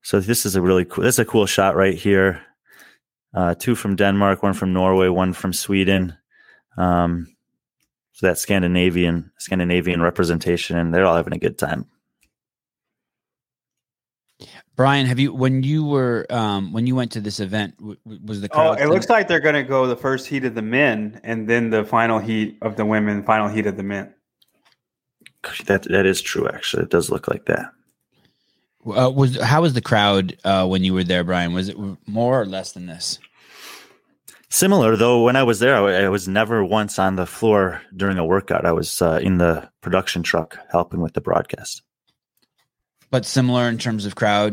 so this is a really cool, this is a cool shot right here. Uh, two from Denmark, one from Norway, one from Sweden. Um, So that Scandinavian Scandinavian representation, and they're all having a good time. Brian, have you when you were um, when you went to this event? W- was the crowd? Oh, it looks like they're going to go the first heat of the men, and then the final heat of the women, final heat of the men. That that is true. Actually, it does look like that. Uh, was how was the crowd uh, when you were there, Brian? Was it more or less than this? Similar, though, when I was there, I was never once on the floor during a workout. I was uh, in the production truck helping with the broadcast. But similar in terms of crowd?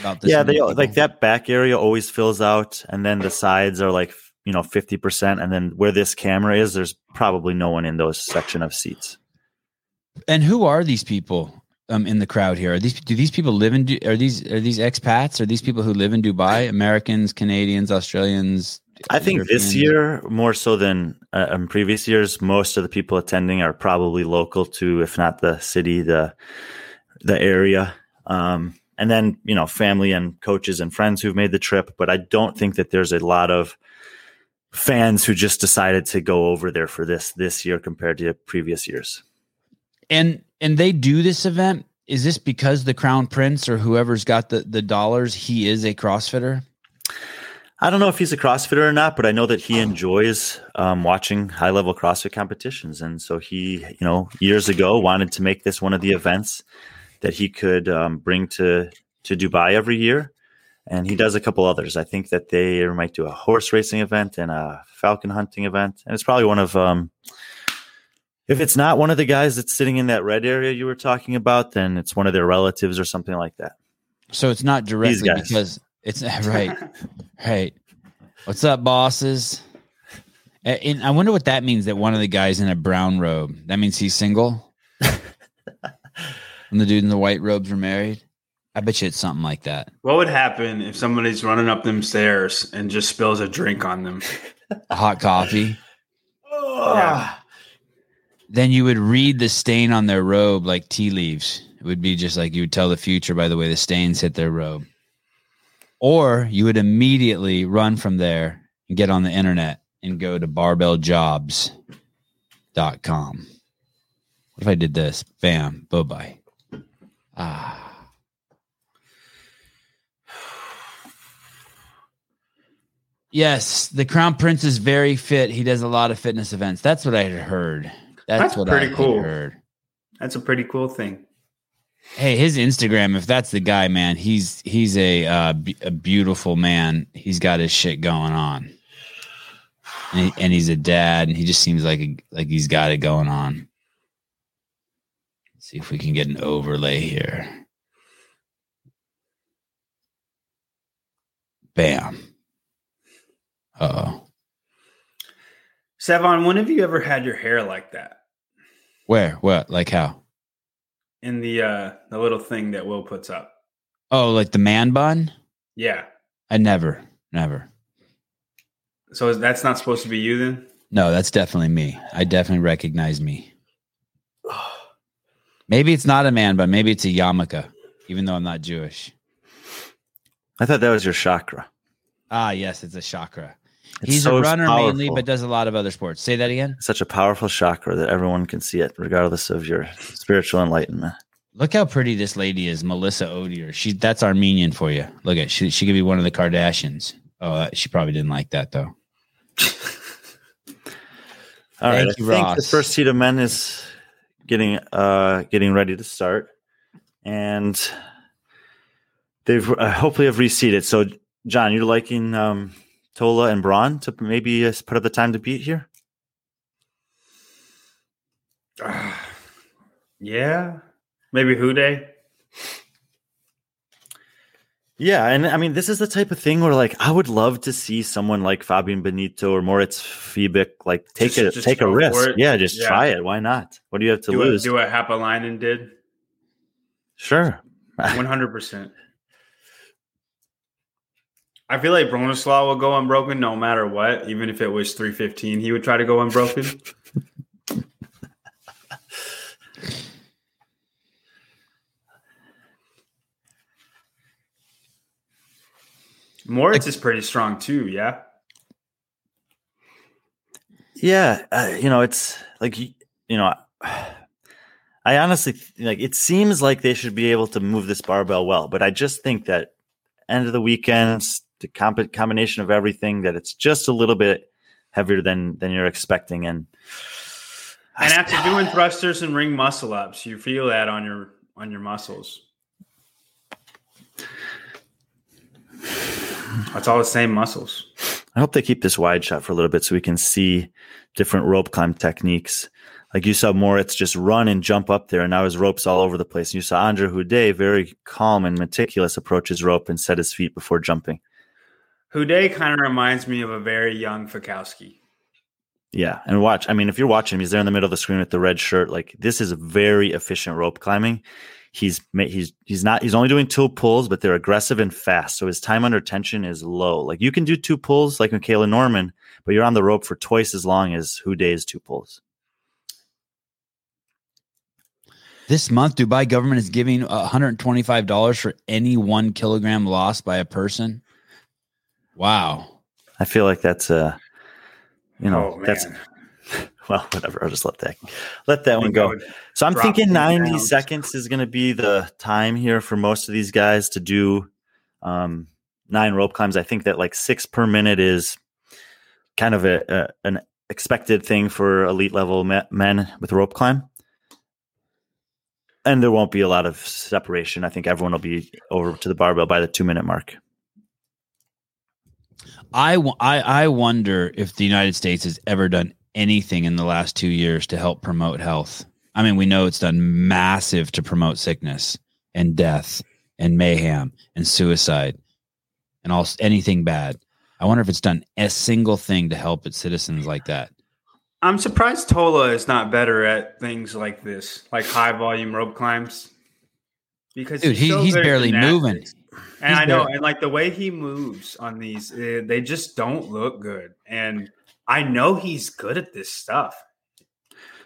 About this yeah, they, like that back area always fills out, and then the sides are like, you know, fifty percent. And then where this camera is, there's probably no one in those section of seats. And who are these people? um, in the crowd here? Are these do these people live in? Are these are these expats? Are these people who live in Dubai? Americans, Canadians, Australians? I think Europeans? This year more so than uh, in previous years, most of the people attending are probably local to, if not the city, the the area. Um, and then, you know, family and coaches and friends who've made the trip. But I don't think that there's a lot of fans who just decided to go over there for this this year compared to previous years. And and they do this event. Is this because the Crown Prince or whoever's got the, the dollars, he is a CrossFitter? I don't know if he's a CrossFitter or not, but I know that he oh. enjoys um, watching high level CrossFit competitions. And so he, you know, years ago wanted to make this one of the events that he could um, bring to, to Dubai every year. And he does a couple others. I think that they might do a horse racing event and a falcon hunting event. And it's probably one of, um, if it's not one of the guys that's sitting in that red area you were talking about, then it's one of their relatives or something like that. So it's not directly because it's right. Right. What's up, bosses? And I wonder what that means, that one of the guys in a brown robe, that means he's single. And the dude in the white robes are married. I bet you it's something like that. What would happen if somebody's running up them stairs and just spills a drink on them? A hot coffee? Oh. Yeah. Then you would read the stain on their robe like tea leaves. It would be just like you would tell the future by the way the stains hit their robe. Or you would immediately run from there and get on the internet and go to barbell jobs dot com. What if I did this? Bam. Bye-bye. Ah. Yes, the Crown Prince is very fit. He does a lot of fitness events. That's what I had heard. That's, that's what pretty I cool. heard. That's a pretty cool thing. Hey, his Instagram, if that's the guy, man, he's he's a, uh, b- a beautiful man. He's got his shit going on. And, he, and he's a dad, and he just seems like a, like he's got it going on. Let's see if we can get an overlay here. Bam. Uh-oh. Savon, when have you ever had your hair like that? Where? What? Like how? In the uh, the little thing that Will puts up. Oh, like the man bun? Yeah. I never, never. So is, that's not supposed to be you then? No, that's definitely me. I definitely recognize me. Maybe it's not a man bun. Maybe it's a yarmulke, even though I'm not Jewish. I thought that was your chakra. Ah, yes, it's a chakra. It's He's so a runner powerful. mainly, but does a lot of other sports. Say that again. Such a powerful chakra that everyone can see it, regardless of your spiritual enlightenment. Look how pretty this lady is, Melissa Odier. She that's Armenian for you. Look at she. She could be one of the Kardashians. Oh, she probably didn't like that though. All Thank right, you, I think Ross. The first heat of men is getting uh getting ready to start, and they've uh, hopefully have reseated. So, John, you're liking. Um, Tola and Braun to maybe uh, put up the time to beat here? Uh, yeah. Maybe Houdet. Yeah, and I mean, this is the type of thing where, like, I would love to see someone like Fabian Benito or Moritz Fibic, like, take just, a, just take a risk. Yeah, just yeah. try it. Why not? What do you have to do lose? A, do what Haapalainen did? Sure. one hundred percent. I feel like Bronislaw will go unbroken no matter what. Even if it was three fifteen, he would try to go unbroken. Moritz is pretty strong too, yeah? Yeah, uh, you know, it's like, you know, I honestly, like, it seems like they should be able to move this barbell well, but I just think that end of the weekend, the comp- combination of everything, that it's just a little bit heavier than than you're expecting. And and after doing thrusters and ring muscle ups, you feel that on your on your muscles. It's all the same muscles. I hope they keep this wide shot for a little bit so we can see different rope climb techniques. Like you saw Moritz just run and jump up there, and now his rope's all over the place. And you saw Andre Houdet, very calm and meticulous, approach his rope and set his feet before jumping. Houdet kind of reminds me of a very young Fikowski. Yeah, and watch. I mean, if you're watching him, he's there in the middle of the screen with the red shirt. Like, this is very efficient rope climbing. He's he's he's not he's only doing two pulls, but they're aggressive and fast. So his time under tension is low. Like you can do two pulls like Michaela Norman, but you're on the rope for twice as long as Houdet's two pulls. This month, Dubai government is giving one hundred twenty-five dollars for any one kilogram lost by a person. Wow. I feel like that's a, you know, oh, that's, well, whatever. I'll just let that, let that one go. So I'm thinking ninety seconds is going to be the time here for most of these guys to do um, nine rope climbs. I think that like six per minute is kind of a, a an expected thing for elite level men with rope climb. And there won't be a lot of separation. I think everyone will be over to the barbell by the two-minute mark. I, w- I, I wonder if the United States has ever done anything in the last two years to help promote health. I mean, we know it's done massive to promote sickness and death and mayhem and suicide and all anything bad. I wonder if it's done a single thing to help its citizens like that. I'm surprised Tola is not better at things like this, like high volume rope climbs, because dude, he's, so he, he's barely moving. And he's I know, barely. and like the way he moves on these, uh, they just don't look good. And I know he's good at this stuff.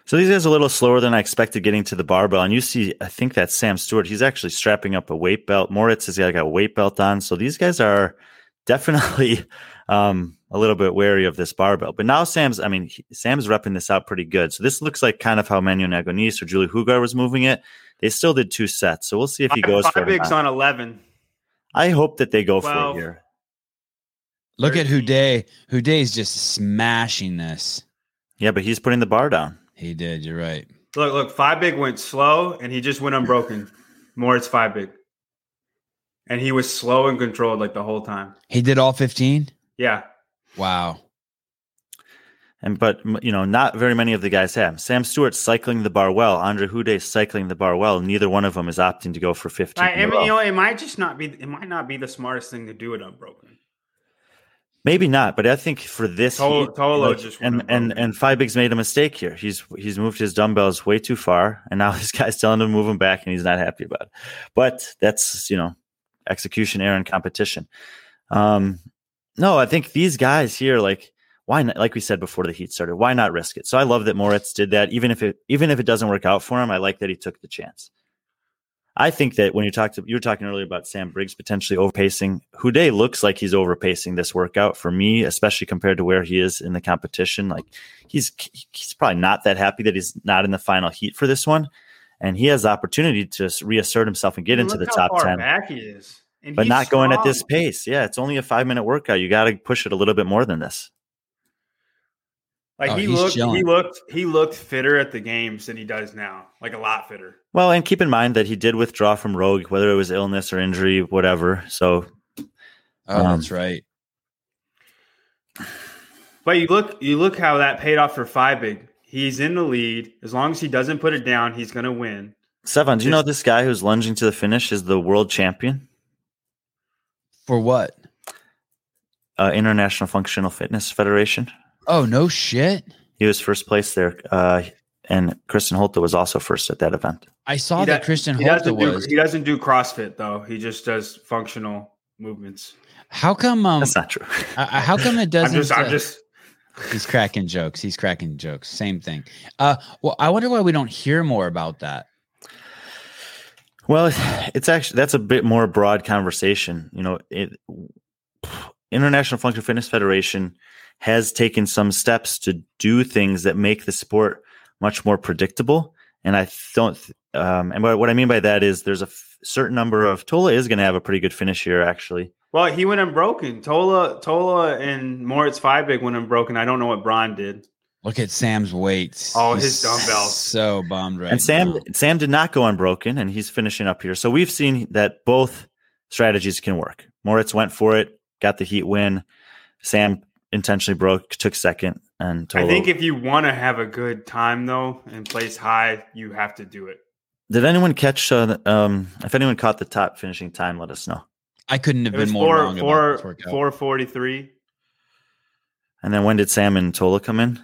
So these guys are a little slower than I expected getting to the barbell. And you see, I think that's Sam Stewart. He's actually strapping up a weight belt. Moritz has got a weight belt on. So these guys are definitely um, a little bit wary of this barbell. But now Sam's, I mean, he, Sam's repping this out pretty good. So this looks like kind of how Manon Angonese or Julie Hougaard was moving it. They still did two sets. So we'll see if he goes five for it. Bigs on eleven. I hope that they go twelve, for it here. Look thirteen. At Houdet. Houdet's just smashing this. Yeah, but he's putting the bar down. He did. You're right. Look, look, five big went slow and he just went unbroken. Moritz five big. And he was slow and controlled like the whole time. He did all fifteen? Yeah. Wow. And but, you know, not very many of the guys have. Sam Stewart's cycling the bar well. Andre Houdet's cycling the bar well. Neither one of them is opting to go for fifteen. I, I mean, you know, it might just not be, it might not be the smartest thing to do it unbroken. Maybe not, but I think for this, Tolo, he, Tolo like, just and, and and Five Bigs made a mistake here. He's he's moved his dumbbells way too far, and now this guy's telling him to move them back, and he's not happy about it. But that's, you know, execution error and competition. Um, no, I think these guys here, like why not? Like we said before the heat started, why not risk it? So I love that Moritz did that, even if it even if it doesn't work out for him. I like that he took the chance. I think that when you talked, you were talking earlier about Sam Briggs potentially overpacing. Houdet looks like he's overpacing this workout for me, especially compared to where he is in the competition. Like he's he's probably not that happy that he's not in the final heat for this one, and he has the opportunity to reassert himself and get and into the top ten. Back he is, and but not strong. Going at this pace. Yeah, it's only a five minute workout. You got to push it a little bit more than this. Like oh, he looked, chilling. he looked, he looked fitter at the games than he does now. Like a lot fitter. Well, and keep in mind that he did withdraw from Rogue, whether it was illness or injury, whatever. So, oh, um, that's right. But you look, you look how that paid off for Five Big. He's in the lead. As long as he doesn't put it down, he's going to win. Sevan, do you know this guy who's lunging to the finish is the world champion? For what? Uh, International Functional Fitness Federation. Oh, no shit. He was first place there. Uh, and Kristin Holte was also first at that event. I saw he that Kristin Holte do, was. He doesn't do CrossFit, though. He just does functional movements. How come? Um, That's not true. Uh, how come it doesn't? I'm just, I'm just... Uh, he's cracking jokes. He's cracking jokes. Same thing. Uh, well, I wonder why we don't hear more about that. Well, it's actually that's a bit more broad conversation. You know, it, International Functional Fitness Federation has taken some steps to do things that make the sport much more predictable. And I don't, um, and what I mean by that is there's a f- certain number of Tola is going to have a pretty good finish here, actually. Well, he went unbroken. Tola, Tola and Moritz Five Big went unbroken. I don't know what Braun did. Look at Sam's weights. Oh, he's his dumbbells. So bummed right And Sam, now. Sam did not go unbroken and he's finishing up here. So we've seen that both strategies can work. Moritz went for it, got the heat win. Sam intentionally broke, took second, and Tola. I think if you want to have a good time though and place high, you have to do it. Did anyone catch? Uh, um, if anyone caught the top finishing time, let us know. I couldn't have it been more four, wrong. Four, about this four forty-three. And then when did Sam and Tola come in?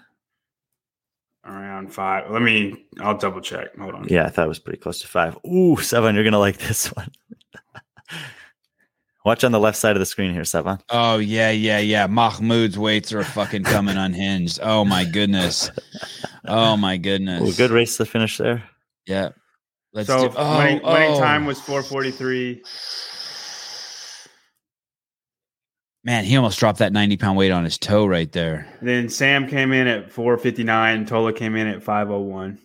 All right, around five. Let me, I'll double check. Hold on. Yeah, I thought it was pretty close to five. Ooh, Sevan, you're going to like this one. Watch on the left side of the screen here, Sevan. Oh, yeah, yeah, yeah. Mahmoud's weights are fucking coming unhinged. Oh, my goodness. Oh, my goodness. Well, good race to finish there. Yeah. Let's so do- oh, winning, oh. winning time was four forty-three. Man, he almost dropped that ninety-pound weight on his toe right there. And then Sam came in at four fifty-nine. Tola came in at five oh one.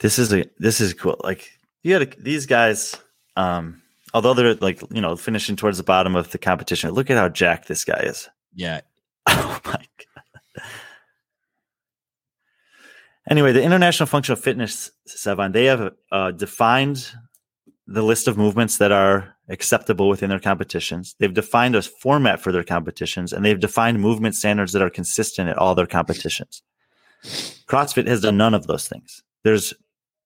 This is a this is cool. Like you had a, these guys, um, although they're like you know finishing towards the bottom of the competition. Look at how jacked this guy is. Yeah. Oh my god. Anyway, the International Functional Fitness, Sevan, they have uh, defined the list of movements that are acceptable within their competitions. They've defined a format for their competitions, and they've defined movement standards that are consistent at all their competitions. CrossFit has done none of those things. There's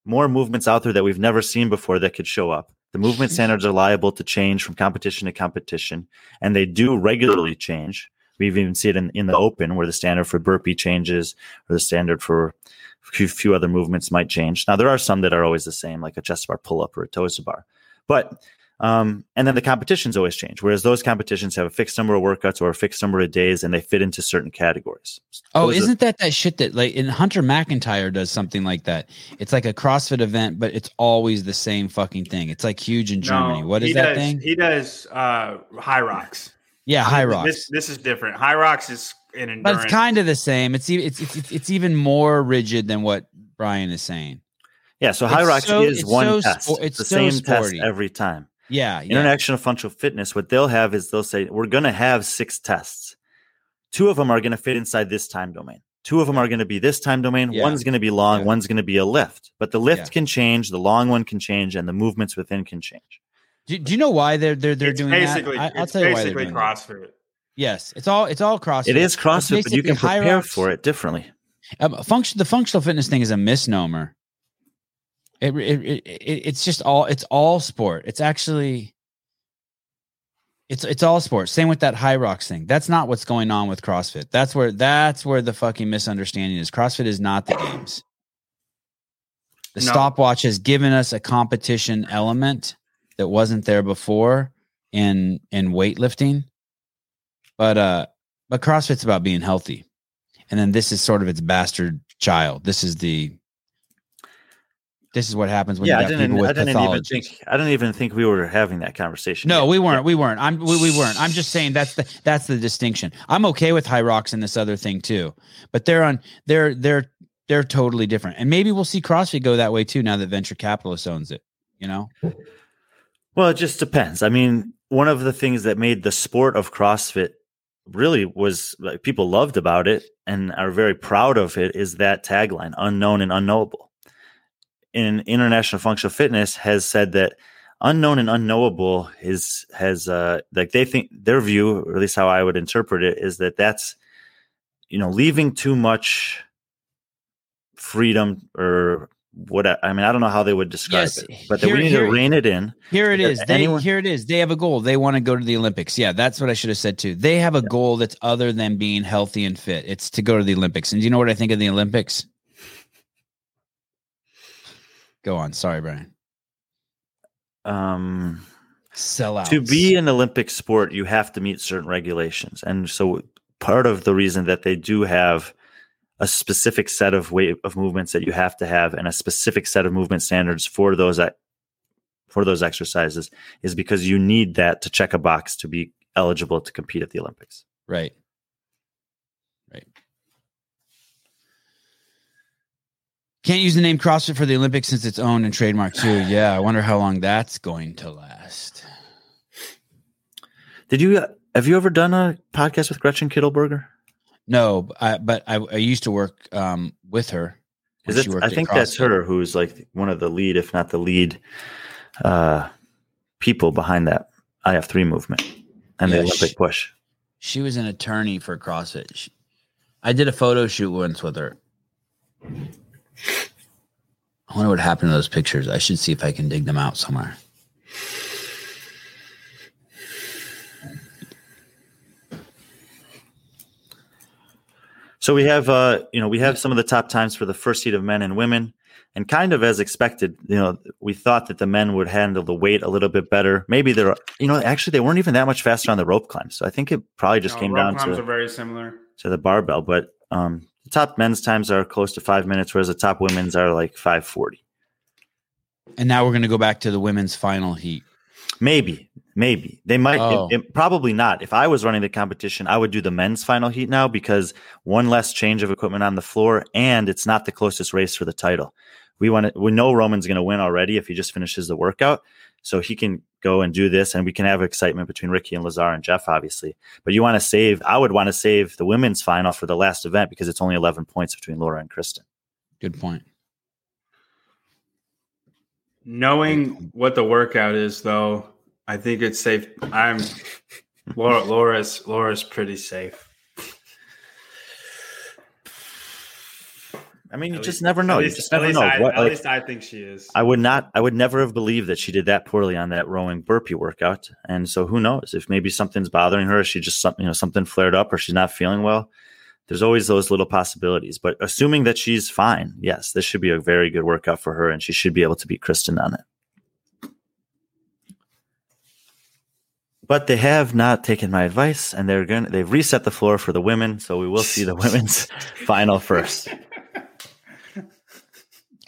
more movements out there that we've never seen before that could show up. The movement standards are liable to change from competition to competition, and they do regularly change. We've even seen it in, in the open where the standard for burpee changes or the standard for a few other movements might change. Now, there are some that are always the same, like a chest bar pull-up or a toes to bar. But um, and then the competitions always change, whereas those competitions have a fixed number of workouts or a fixed number of days, and they fit into certain categories. Oh, those isn't are- that that shit that like in Hunter McIntyre does something like that? It's like a CrossFit event, but it's always the same fucking thing. It's like huge in Germany. No, what is that does, thing? He does uh, Hyrox. Yeah, Hyrox. This this is different. Hyrox is in endurance. But it's kind of the same. It's it's it's it's even more rigid than what Brian is saying. Yeah, so Hyrox so, is one so test. Spo- it's the so same sporty. Test every time. Yeah, yeah. International Functional Fitness, what they'll have is they'll say, we're going to have six tests. Two of them are going to fit inside this time domain. Two of them are going to be this time domain. Yeah. One's going to be long. Yeah. One's going to be a lift. But the lift yeah. can change. The long one can change. And the movements within can change. Do, do you know why they're they're they're it's doing basically, that? I, I'll it's tell you why they're doing CrossFit. That. Yes, it's all it's all CrossFit. It is CrossFit, but you can prepare for it differently. Um, function the functional fitness thing is a misnomer. It, it it it's just all it's all sport. It's actually it's it's all sport. Same with that Hyrox thing. That's not what's going on with CrossFit. That's where that's where the fucking misunderstanding is. CrossFit is not the games. The no. stopwatch has given us a competition element that wasn't there before in in weightlifting, but uh, but CrossFit's about being healthy, and then this is sort of its bastard child. This is the this is what happens when yeah, you got people with I didn't pathologies. Even think, I didn't even think we were having that conversation. No, yet. we weren't. We weren't. I'm we, we weren't. I'm just saying that's the that's the distinction. I'm okay with Hyrox and this other thing too, but they're on they're they're they're totally different, and maybe we'll see CrossFit go that way too now that venture capitalist owns it. You know. Well, it just depends. I mean, one of the things that made the sport of CrossFit really was like, people loved about it and are very proud of it is that tagline, unknown and unknowable. And International Functional Fitness has said that unknown and unknowable is has uh, like they think their view, or at least how I would interpret it, is that that's, you know, leaving too much freedom or what I, I mean, I don't know how they would describe yes. it, but here, that we need here, to rein it in. Here it is. They, anyone... Here it is. They have a goal. They want to go to the Olympics. Yeah, that's what I should have said too. They have a yeah. goal that's other than being healthy and fit. It's to go to the Olympics. And do you know what I think of the Olympics? Go on. Sorry, Brian. Um, sellouts. To be an Olympic sport, you have to meet certain regulations, and so part of the reason that they do have a specific set of weight of movements that you have to have and a specific set of movement standards for those, for those exercises is because you need that to check a box to be eligible to compete at the Olympics. Right. Right. Can't use the name CrossFit for the Olympics since it's owned and trademarked too. Yeah. I wonder how long that's going to last. Did you, have you ever done a podcast with Gretchen Kittelberger? No, I, but I, I used to work um, with her. Is it, I think that's her who's like one of the lead, if not the lead, uh, people behind that I F three movement and yeah, the Olympic she, push. She was an attorney for CrossFit. She, I did a photo shoot once with her. I wonder what happened to those pictures. I should see if I can dig them out somewhere. So we have, uh, you know, we have some of the top times for the first heat of men and women, and kind of as expected, you know, we thought that the men would handle the weight a little bit better. Maybe they're, you know, actually they weren't even that much faster on the rope climbs. So I think it probably just no, came rope down climbs to are very similar to the barbell. But um, the top men's times are close to five minutes, whereas the top women's are like five forty. And now we're going to go back to the women's final heat. Maybe, maybe they might, oh. it, it, probably not. If I was running the competition, I would do the men's final heat now because one less change of equipment on the floor, and it's not the closest race for the title. We want to, we know Roman's going to win already if he just finishes the workout. So he can go and do this, and we can have excitement between Ricky and Lazar and Jeff, obviously, but you want to save, I would want to save the women's final for the last event because it's only eleven points between Laura and Kristin. Good point. Knowing what the workout is, though, I think it's safe. I'm Laura. Laura's Laura's pretty safe. I mean, you just never know. You just never know. At least I think she is. I would not. I would never have believed that she did that poorly on that rowing burpee workout. And so, who knows? If maybe something's bothering her, she just something you know something flared up, or she's not feeling well. There's always those little possibilities, but assuming that she's fine, yes, this should be a very good workout for her, and she should be able to beat Kristin on it. But they have not taken my advice, and they're going. They've reset the floor for the women, so we will see the women's final first.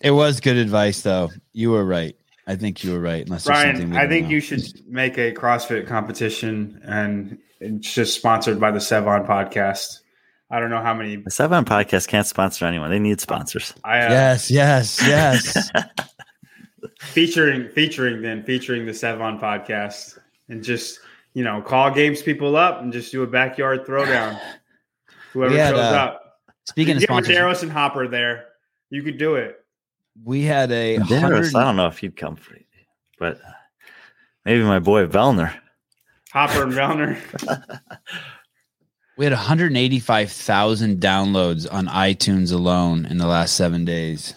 It was good advice, though. You were right. I think you were right. Unless Brian, I think know. you should make a CrossFit competition, and it's just sponsored by the Sevon podcast. I don't know how many. The Sevon podcast can't sponsor anyone. They need sponsors. I, uh, yes, yes, yes. featuring, featuring, then featuring the Sevon podcast, and just you know, call games people up and just do a backyard throwdown. Whoever had, shows uh, up. Speaking you of sponsors, Medeiros and Hopper, there you could do it. We had a. Medeiros, I don't know if he'd come for you, but maybe my boy Vellner. Hopper and Vellner. We had one hundred eighty-five thousand downloads on iTunes alone in the last seven days,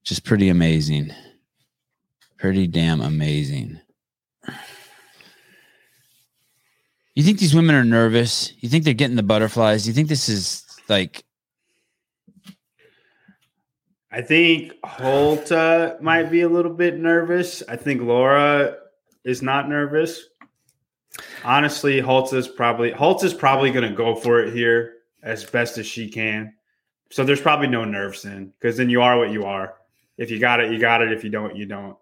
which is pretty amazing. Pretty damn amazing. You think these women are nervous? You think they're getting the butterflies? You think this is like... I think Holte might be a little bit nervous. I think Laura is not nervous. Honestly, Holte is probably Holte is probably going to go for it here as best as she can. So there's probably no nerves in, because then you are what you are. If you got it, you got it. If you don't, you don't.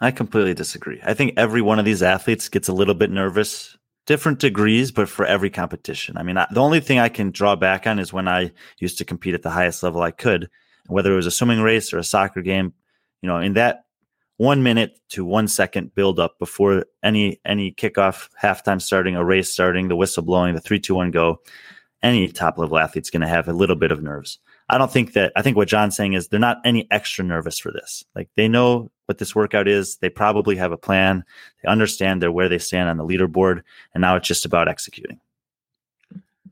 I completely disagree. I think every one of these athletes gets a little bit nervous, different degrees, but for every competition. I mean, I, the only thing I can draw back on is when I used to compete at the highest level I could, whether it was a swimming race or a soccer game, you know, in that one minute to one second build up before any any kickoff, halftime starting, a race starting, the whistle blowing, the three, two, one, go. Any top level athlete's going to have a little bit of nerves. I don't think that. I think what John's saying is they're not any extra nervous for this. Like they know what this workout is. They probably have a plan. They understand they're where they stand on the leaderboard, and now it's just about executing.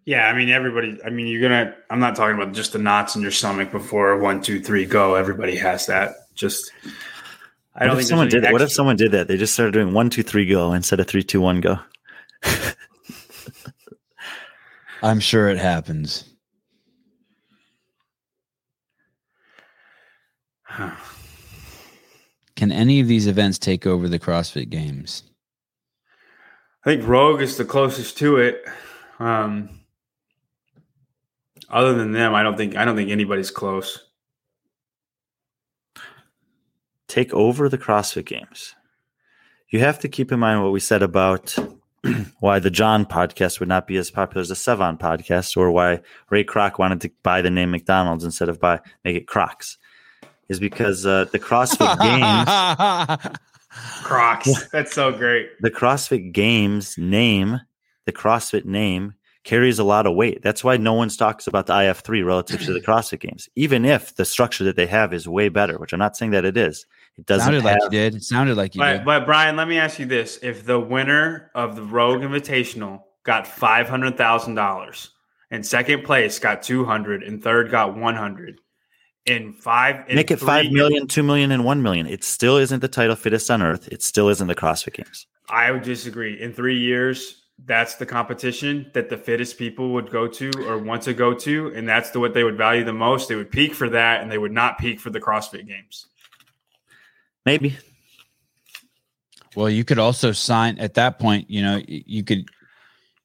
Yeah, I mean everybody. I mean you're gonna. I'm not talking about just the knots in your stomach before one, two, three, go. Everybody has that. Just. I what don't if think someone did that? What if someone did that? They just started doing one, two, three, go instead of three, two, one, go. I'm sure it happens. Huh. Can any of these events take over the CrossFit Games? I think Rogue is the closest to it. Um, other than them, I don't think I don't think anybody's close. Take over the CrossFit Games. You have to keep in mind what we said about why the John podcast would not be as popular as the Sevon podcast, or why Ray Kroc wanted to buy the name McDonald's instead of buy make it Crocs, is because uh, the CrossFit Games Crocs. That's so great. The CrossFit Games name, the CrossFit name carries a lot of weight. That's why no one talks about the I F three relative to the CrossFit Games, even if the structure that they have is way better, which I'm not saying that it is. It doesn't sounded have... like you did. It sounded like you but, did. But, Brian, let me ask you this. If the winner of the Rogue Invitational got five hundred thousand dollars and second place got two hundred and third got one hundred in five in Make it five million, two million, and one million. It still isn't the title fittest on earth. It still isn't the CrossFit Games. I would disagree. In three years, that's the competition that the fittest people would go to or want to go to, and that's the, what they would value the most. They would peak for that, and they would not peak for the CrossFit Games. Maybe. Well, you could also sign at that point. You know, you could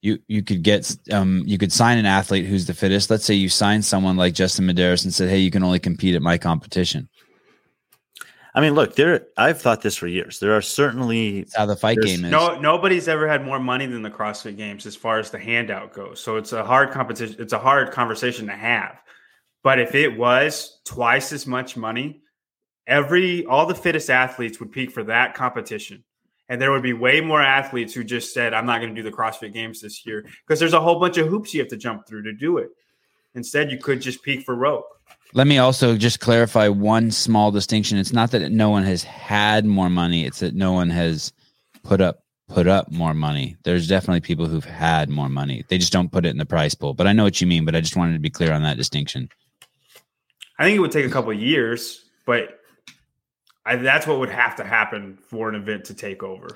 you you could get um, you could sign an athlete who's the fittest. Let's say you sign someone like Justin Medeiros and said, "Hey, you can only compete at my competition." I mean, look, there. I've thought this for years. There are certainly how the fight game is. No, nobody's ever had more money than the CrossFit Games as far as the handout goes. So it's a hard competition. It's a hard conversation to have. But if it was twice as much money, every all the fittest athletes would peak for that competition, and there would be way more athletes who just said, "I'm not going to do the CrossFit Games this year," because there's a whole bunch of hoops you have to jump through to do it. Instead, you could just peak for Rogue. Let me also just clarify one small distinction. It's not that no one has had more money. It's that no one has put up put up more money. There's definitely people who've had more money. They just don't put it in the prize pool. But I know what you mean, but I just wanted to be clear on that distinction. I think it would take a couple of years, but I, that's what would have to happen for an event to take over.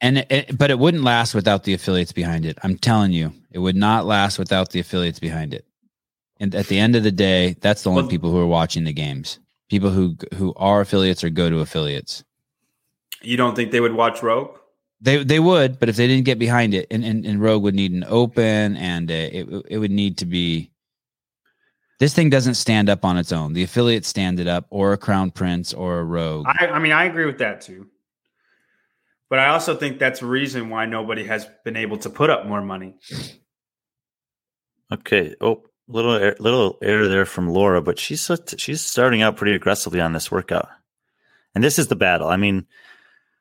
And it, but it wouldn't last without the affiliates behind it. I'm telling you, it would not last without the affiliates behind it. And at the end of the day, that's the only well, people who are watching the games. People who who are affiliates or go to affiliates. You don't think they would watch Rogue? They they would, but if they didn't get behind it, and, and, and Rogue would need an open, and a, it it would need to be. This thing doesn't stand up on its own. The affiliates stand it up, or a Crown Prince, or a Rogue. I, I mean, I agree with that too. But I also think that's a reason why nobody has been able to put up more money. Okay. Oh. Little air, little air there from Laura, but she's she's starting out pretty aggressively on this workout, and this is the battle. I mean,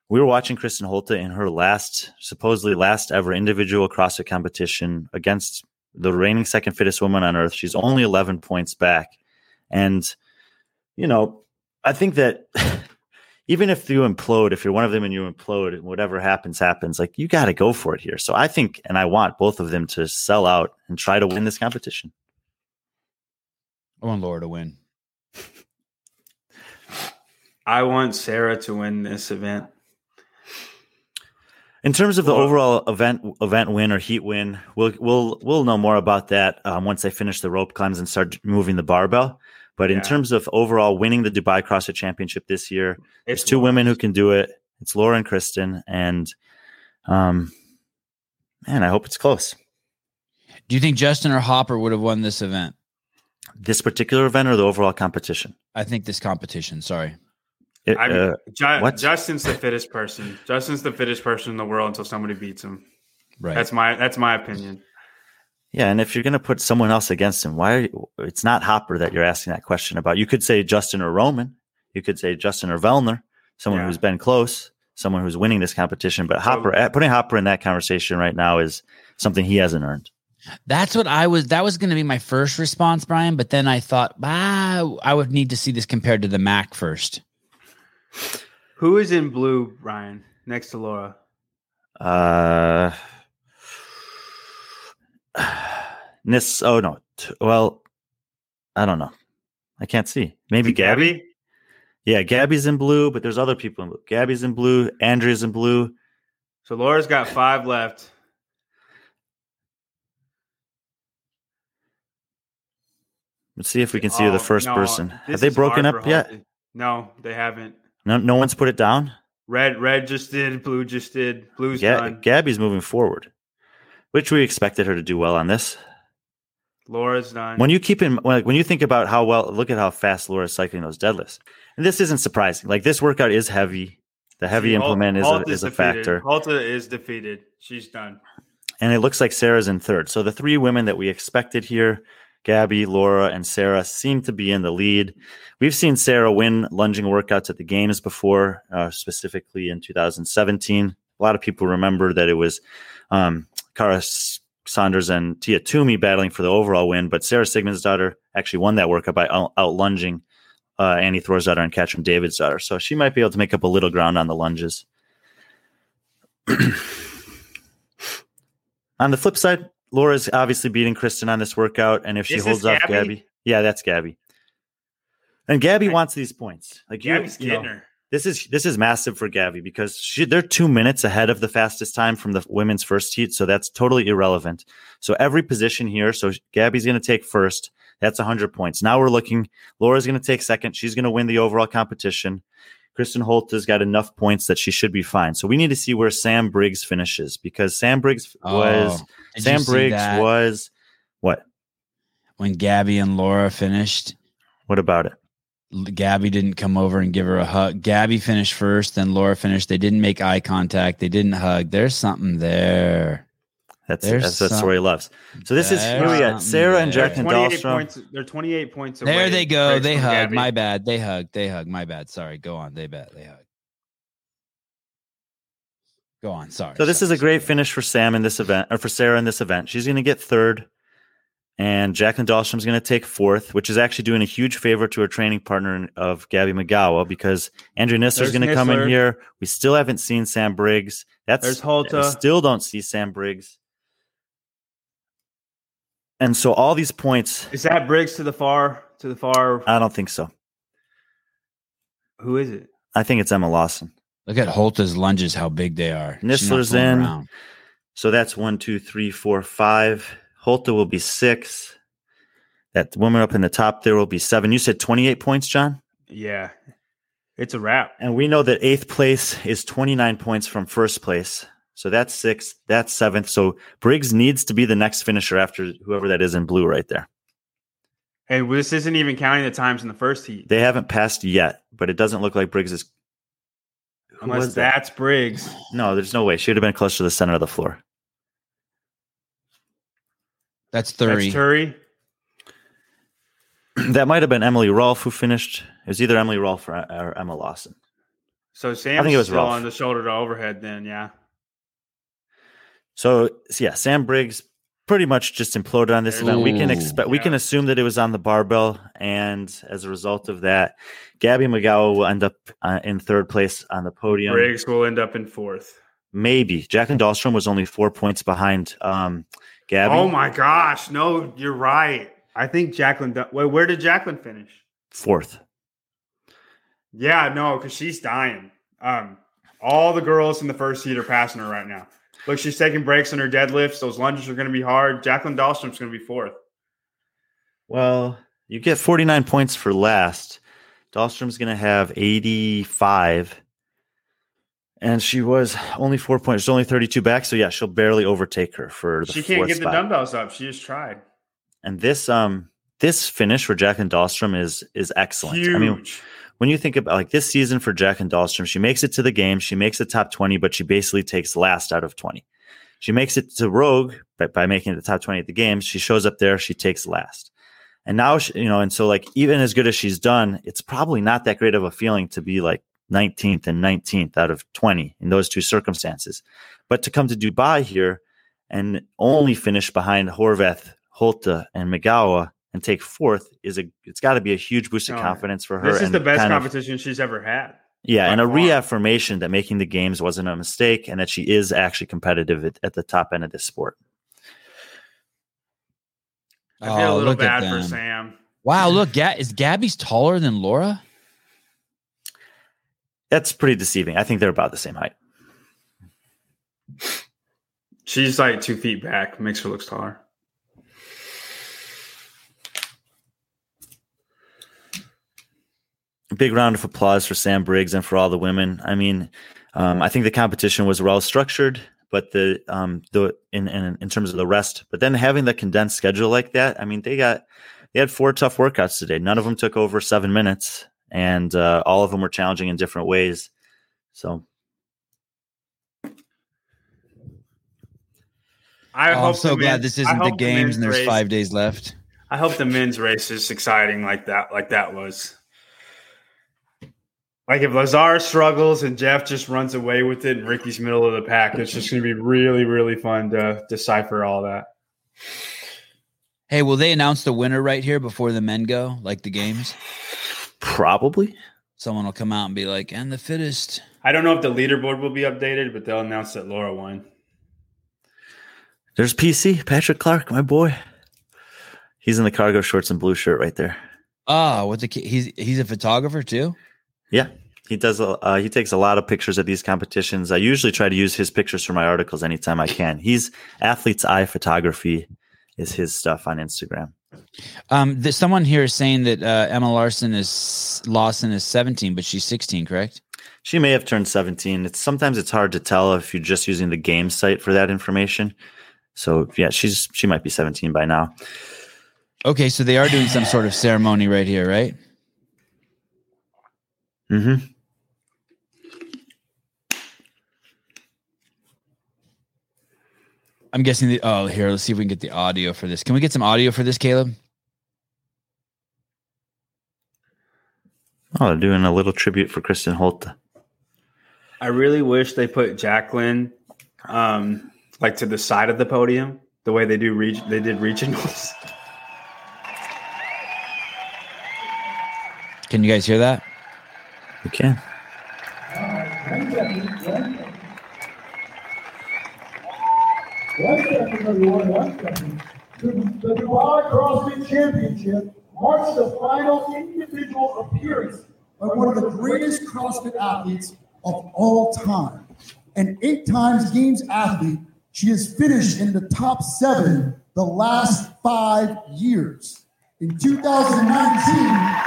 we were watching Kristin Holte in her last, supposedly last ever individual CrossFit competition against the reigning second fittest woman on earth. She's only eleven points back, and you know, I think that even if you implode, if you're one of them and you implode, and whatever happens, happens. Like, you got to go for it here. So I think, and I want both of them to sell out and try to win this competition. I want Laura to win. I want Sara to win this event. In terms of the well, overall event event win or heat win, we'll we'll we'll know more about that um, once they finish the rope climbs and start moving the barbell. But yeah. In terms of overall winning the Dubai CrossFit Championship this year, it's there's two Laura. women who can do it. It's Laura and Kristin, and um, man, I hope it's close. Do you think Justin or Hopper would have won this event? This particular event or the overall competition? I think this competition. Sorry. It, I mean, uh, Ju- Justin's the fittest person. Justin's the fittest person in the world until somebody beats him. Right. That's my that's my opinion. Yeah, and if you're going to put someone else against him, why? Are you, it's not Hopper that you're asking that question about. You could say Justin or Roman. You could say Justin or Vellner, someone yeah. who's been close, someone who's winning this competition. But Hopper, so, putting Hopper in that conversation right now is something he hasn't earned. That's what I was, that was going to be my first response, Brian. But then I thought, ah, I would need to see this compared to the Mac first. Who is in blue, Brian, next to Laura? Uh, Nis, oh no. Well, I don't know. I can't see. Maybe Gabby? Gabby? Yeah, Gabby's in blue, but there's other people in blue. Gabby's in blue. Andrea's in blue. So Laura's got five left. Let's see if we can see oh, the first no, person. Have they broken up yet? No, they haven't. No, no one's put it down. Red, red just did. Blue just did. Blue's Ga- done. Gabby's moving forward, which we expected her to do well on this. Laura's done. When you keep in, when, when you think about how well, look at how fast Laura's cycling those deadlifts. And this isn't surprising. Like, this workout is heavy. The heavy see, implement Holt, is, Holt a, is, is a factor. Halter is defeated. She's done. And it looks like Sarah's in third. So the three women that we expected here, Gabby, Laura, and Sara, seem to be in the lead. We've seen Sara win lunging workouts at the games before, uh, specifically in two thousand seventeen. A lot of people remember that it was um, Kara Saunders and Tia Toomey battling for the overall win, but Sara Sigmundsdóttir actually won that workout by out, out lunging uh, Annie Thor's daughter and Katrin David's daughter. So she might be able to make up a little ground on the lunges. On the flip side, Laura's obviously beating Kristin on this workout, and if she Is holds up Gabby? Gabby, yeah, that's Gabby. And Gabby I, wants these points. Like, Gabby's you, you getting know, her. This is this is massive for Gabby because she, they're two minutes ahead of the fastest time from the women's first heat, so that's totally irrelevant. So every position here, so Gabby's going to take first. That's one hundred points. Now we're looking, Laura's going to take second. She's going to win the overall competition. Kristin Holte's got enough points that she should be fine. So we need to see where Sam Briggs finishes because Sam Briggs oh, was Sam Briggs was what? When Gabby and Laura finished. What about it? Gabby didn't come over and give her a hug. Gabby finished first, then Laura finished. They didn't make eye contact. They didn't hug. There's something there. That's There's that's the story he loves. So this is here we got Sara and Jacqueline Dahlstrom. They're twenty-eight points away. There they go. They hug. Gabby. My bad. They hug. They hug. My bad. Sorry. Go on. They bet. They hug. Go on. Sorry. So this sorry, is a great sorry. finish for Sam in this event, or for Sara in this event. She's going to get third. And Jacqueline Dahlstrom is going to take fourth, which is actually doing a huge favor to her training partner of Gabby Migała because Andrea Nisler is going to come in here. We still haven't seen Sam Briggs. That's There's Holte. We still don't see Sam Briggs. And so all these points. Is that Briggs to the far? To the far? I don't think so. Who is it? I think it's Emma Lawson. Look at Holte's lunges, how big they are. Nisler's in. Around. So that's one, two, three, four, five. Holte will be six. That woman up in the top there will be seven. You said twenty-eight points, John? Yeah. It's a wrap. And we know that eighth place is twenty-nine points from first place. So that's sixth. That's seventh. So Briggs needs to be the next finisher after whoever that is in blue right there. Hey, well, this isn't even counting the times in the first heat. They haven't passed yet, but it doesn't look like Briggs is. Unless that's that? Briggs. No, there's no way. She would have been close to the center of the floor. That's Thury. That's Thury. That might have been Emily Rolfe who finished. It was either Emily Rolfe or, or Emma Lawson. So Sam's I think it was still Rolfe. On the shoulder to overhead then, yeah. So, yeah, Sam Briggs pretty much just imploded on this Ooh, event. We can expect, yeah. we can assume that it was on the barbell, and as a result of that, Gabby Migała will end up uh, in third place on the podium. Briggs will end up in fourth. Maybe. Jacqueline Dahlstrom was only four points behind um, Gabby. Oh, my gosh. No, you're right. I think Jacqueline – where did Jacqueline finish? Fourth. Yeah, no, because she's dying. Um, all the girls in the first heat are passing her right now. Look, she's taking breaks on her deadlifts. Those lunges are going to be hard. Jacqueline Dahlstrom's going to be fourth. Well, you get forty-nine points for last. Dahlstrom's going to have eighty-five. And she was only four points. She's only thirty-two back. So, yeah, she'll barely overtake her for the fourth spot. She can't get the dumbbells up. She just tried. And this um this finish for Jacqueline Dahlstrom is is excellent. Huge. I mean, when you think about like this season for Jacqueline Dahlstrom, she makes it to the game. She makes the top twenty, but she basically takes last out of twenty. She makes it to Rogue by, by making it the top twenty at the game. She shows up there. She takes last. And now, she, you know, and so like even as good as she's done, it's probably not that great of a feeling to be like nineteenth and nineteenth out of twenty in those two circumstances. But to come to Dubai here and only finish behind Horvath, Holte, and Migała and take fourth is a it's got to be a huge boost of oh, confidence for her. This is and the best competition of, she's ever had. Yeah, and a long. reaffirmation that making the games wasn't a mistake and that she is actually competitive at, at the top end of this sport. I feel oh, a little bad for Sam. Wow, look, Ga- is Gabby's taller than Laura? That's pretty deceiving. I think they're about the same height. She's like two feet back. Makes her look taller. Big round of applause for Sam Briggs and for all the women. I mean, um, I think the competition was well structured, but the um, the in, in in terms of the rest, but then having the condensed schedule like that, I mean, they got they had four tough workouts today. None of them took over seven minutes, and uh, all of them were challenging in different ways. So, I oh, hope I'm so glad men, this isn't the games the and there's race, five days left. I hope the men's race is exciting like that, like that was. Like if Lazar struggles and Jeff just runs away with it and Ricky's middle of the pack, it's just going to be really, really fun to decipher all that. Hey, will they announce the winner right here before the men go, like the games? Probably. Someone will come out and be like, and the fittest. I don't know if the leaderboard will be updated, but they'll announce that Laura won. There's P C, Patrick Clark, my boy. He's in the cargo shorts and blue shirt right there. Oh, with the he's he's a photographer too? Yeah. He does. Uh, he takes a lot of pictures at these competitions. I usually try to use his pictures for my articles anytime I can. He's Athlete's Eye Photography is his stuff on Instagram. Um, there's someone here saying that uh, Emma Larson is Lawson is seventeen, but she's sixteen, correct? She may have turned seventeen. It's sometimes it's hard to tell if you're just using the game site for that information. So yeah, she's she might be seventeen by now. Okay, so they are doing some sort of ceremony right here, right? Mm-hmm. I'm guessing the oh here, let's see if we can get the audio for this. Can we get some audio for this, Caleb? Oh, they're doing a little tribute for Kristin Holte. I really wish they put Jacqueline um, like to the side of the podium, the way they do reach they did regionals. Can you guys hear that? We can. Welcome, everyone. Welcome to the Dubai CrossFit Championship. Marks the final individual appearance by one of the greatest CrossFit athletes of all time. An eight times Games athlete, she has finished in the top seven the last five years. In two thousand nineteen,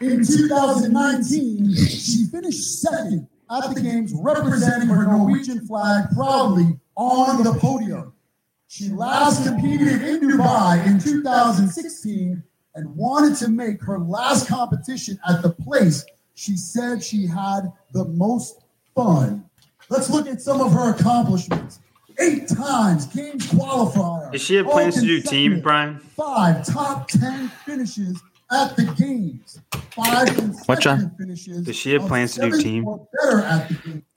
In two thousand nineteen, she finished second at the Games, representing her Norwegian flag proudly on the podium. She last competed in Dubai in two thousand sixteen and wanted to make her last competition at the place she said she had the most fun. Let's look at some of her accomplishments. Eight times Games qualifier. Does she have plans to do team, Brian? Five top ten finishes at the Games. Five what, John? Does she have plans to do team?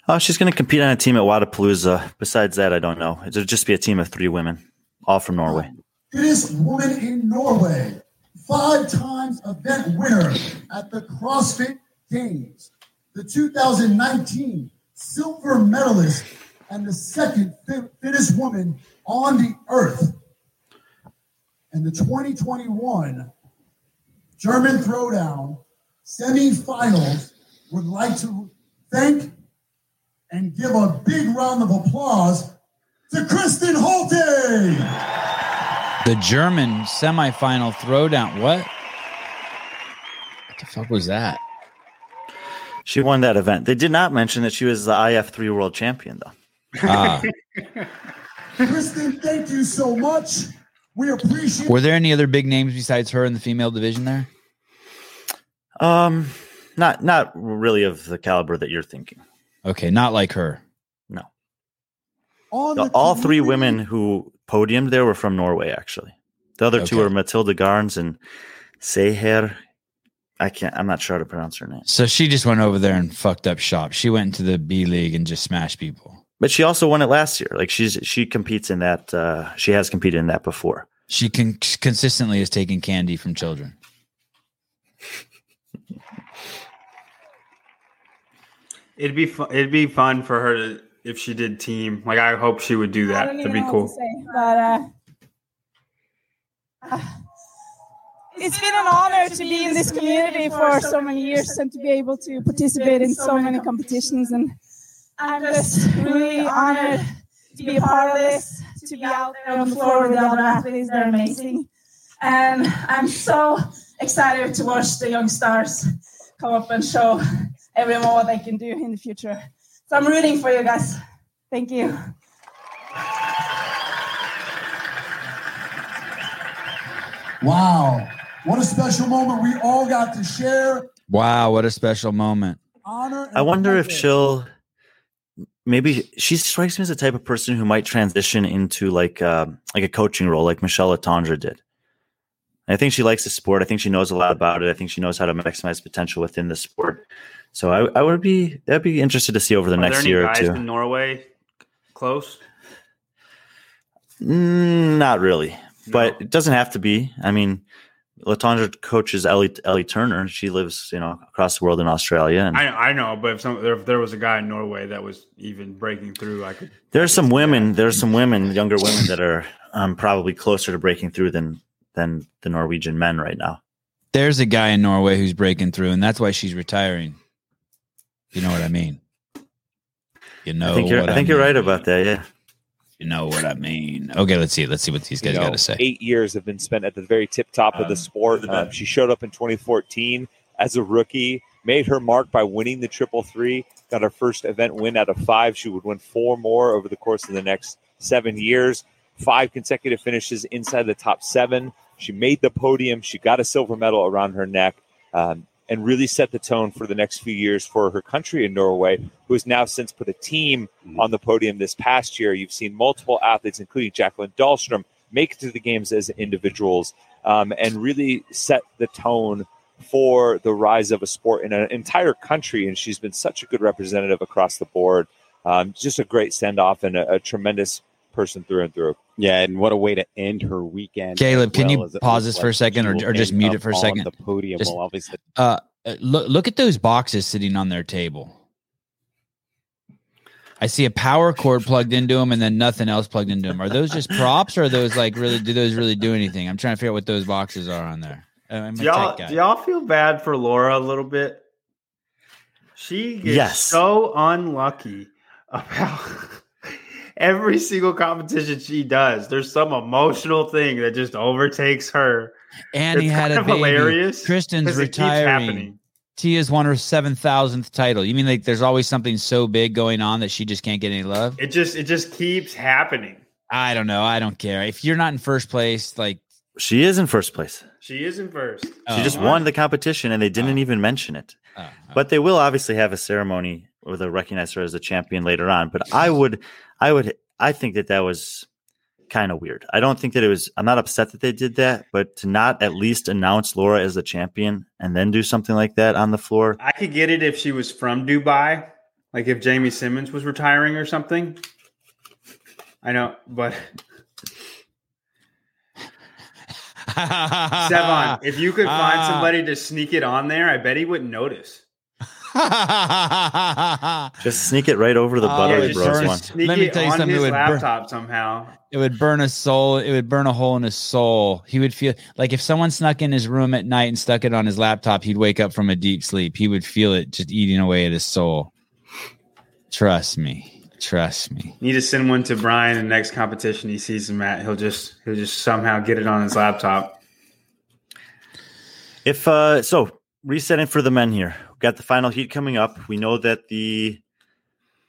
Oh, she's going to compete on a team at Wadapalooza. Besides that, I don't know. It'll just be a team of three women, all from Norway. Fittest woman in Norway. Five times event winner at the CrossFit Games. The two thousand nineteen silver medalist and the second fittest woman on the earth. And the twenty twenty-one German Throwdown semifinals would like to thank and give a big round of applause to Kristin Holte. The German semifinal Throwdown. What? What the fuck was that? She won that event. They did not mention that she was the I F three world champion, though. Uh. Kristin, thank you so much. We appreciate. Were there any other big names besides her in the female division there? Um, not not really of the caliber that you're thinking. Okay, not like her. No. All, the, all three women who podiumed there were from Norway, actually. The other okay. two are Matilda Garns and Seher. I can't. I'm not sure how to pronounce her name. So she just went over there and fucked up shop. She went into the B League and just smashed people. But she also won it last year. Like she's she competes in that. Uh, she has competed in that before. She can consistently is taking candy from children. It'd be fun. It'd be fun for her to, if she did team. Like I hope she would do that. I don't even That'd be know cool. What to say, but, uh, uh, it's been an honor to be in this community for so many years and to be able to participate in so many competitions and. I'm just really honored to be a part of this, to be out there on the floor with other athletes. They're amazing. And I'm so excited to watch the young stars come up and show everyone what they can do in the future. So I'm rooting for you guys. Thank you. Wow. What a special moment we all got to share. Wow, what a special moment. Honor. I wonder if she'll... Maybe she strikes me as the type of person who might transition into like uh, like a coaching role, like Michelle Atandra did. And I think she likes the sport. I think she knows a lot about it. I think she knows how to maximize potential within the sport. So I, I would be I'd be interested to see over the Are next there any year guys or two. In Norway, close? Mm, not really, no. But it doesn't have to be. I mean, Latondra coaches Ellie, Ellie Turner. She lives, you know, across the world in Australia. And I, I know, but if, some, if there was a guy in Norway that was even breaking through, I could. There's I could some women. That. There's some women, younger women, that are um, probably closer to breaking through than than the Norwegian men right now. There's a guy in Norway who's breaking through, and that's why she's retiring. You know what I mean? You know, I think you're, I think I you're right about that. Yeah. You know what I mean? Okay, let's see. Let's see what these guys you know, got to say. Eight years have been spent at the very tip top um, of the sport. Um, she showed up in twenty fourteen as a rookie, made her mark by winning the triple three, got her first event win out of five. She would win four more over the course of the next seven years, five consecutive finishes inside the top seven. She made the podium. She got a silver medal around her neck, um, and really set the tone for the next few years for her country in Norway, who has now since put a team on the podium this past year. You've seen multiple athletes, including Jacqueline Dahlstrom, make it to the games as individuals, um, and really set the tone for the rise of a sport in an entire country. And she's been such a good representative across the board. Um, just a great send-off and a, a tremendous person through and through. Yeah, and what a way to end her weekend. Caleb, can well you pause this for a second, or, or just mute it for a second? The podium just, will obviously. Uh, look, look at those boxes sitting on their table. I see a power cord plugged into them, and then nothing else plugged into them. Are those just props, or are those like really? Do those really do anything? I'm trying to figure out what those boxes are on there. I'm do, y'all, do y'all feel bad for Laura a little bit? She gets yes. so unlucky about. Every single competition she does, there's some emotional thing that just overtakes her. Annie it's had kind a of baby. Hilarious. Kristen's retiring. Tia's won her seven thousandth title. You mean like there's always something so big going on that she just can't get any love? It just it just keeps happening. I don't know. I don't care. If you're not in first place, like she is in first place. She is in first. She oh, just won the competition, and they didn't oh. even mention it. Oh, okay. But they will obviously have a ceremony where they'll recognize her as a champion later on. But I would. I would, I think that that was kind of weird. I don't think that it was, I'm not upset that they did that, but to not at least announce Laura as the champion and then do something like that on the floor. I could get it if she was from Dubai, like if Jamie Simmons was retiring or something. I know, but. Sevon, if you could find somebody to sneak it on there, I bet he wouldn't notice. Just sneak it right over the buttery oh, bros one. Let me tell you something. It would laptop burn, somehow. It would burn a soul. It would burn a hole in his soul. He would feel like if someone snuck in his room at night and stuck it on his laptop, he'd wake up from a deep sleep. He would feel it just eating away at his soul. Trust me. Trust me. Need to send one to Brian in the next competition he sees him at. He'll just he'll just somehow get it on his laptop. If uh so resetting for the men here. We've got the final heat coming up. We know that the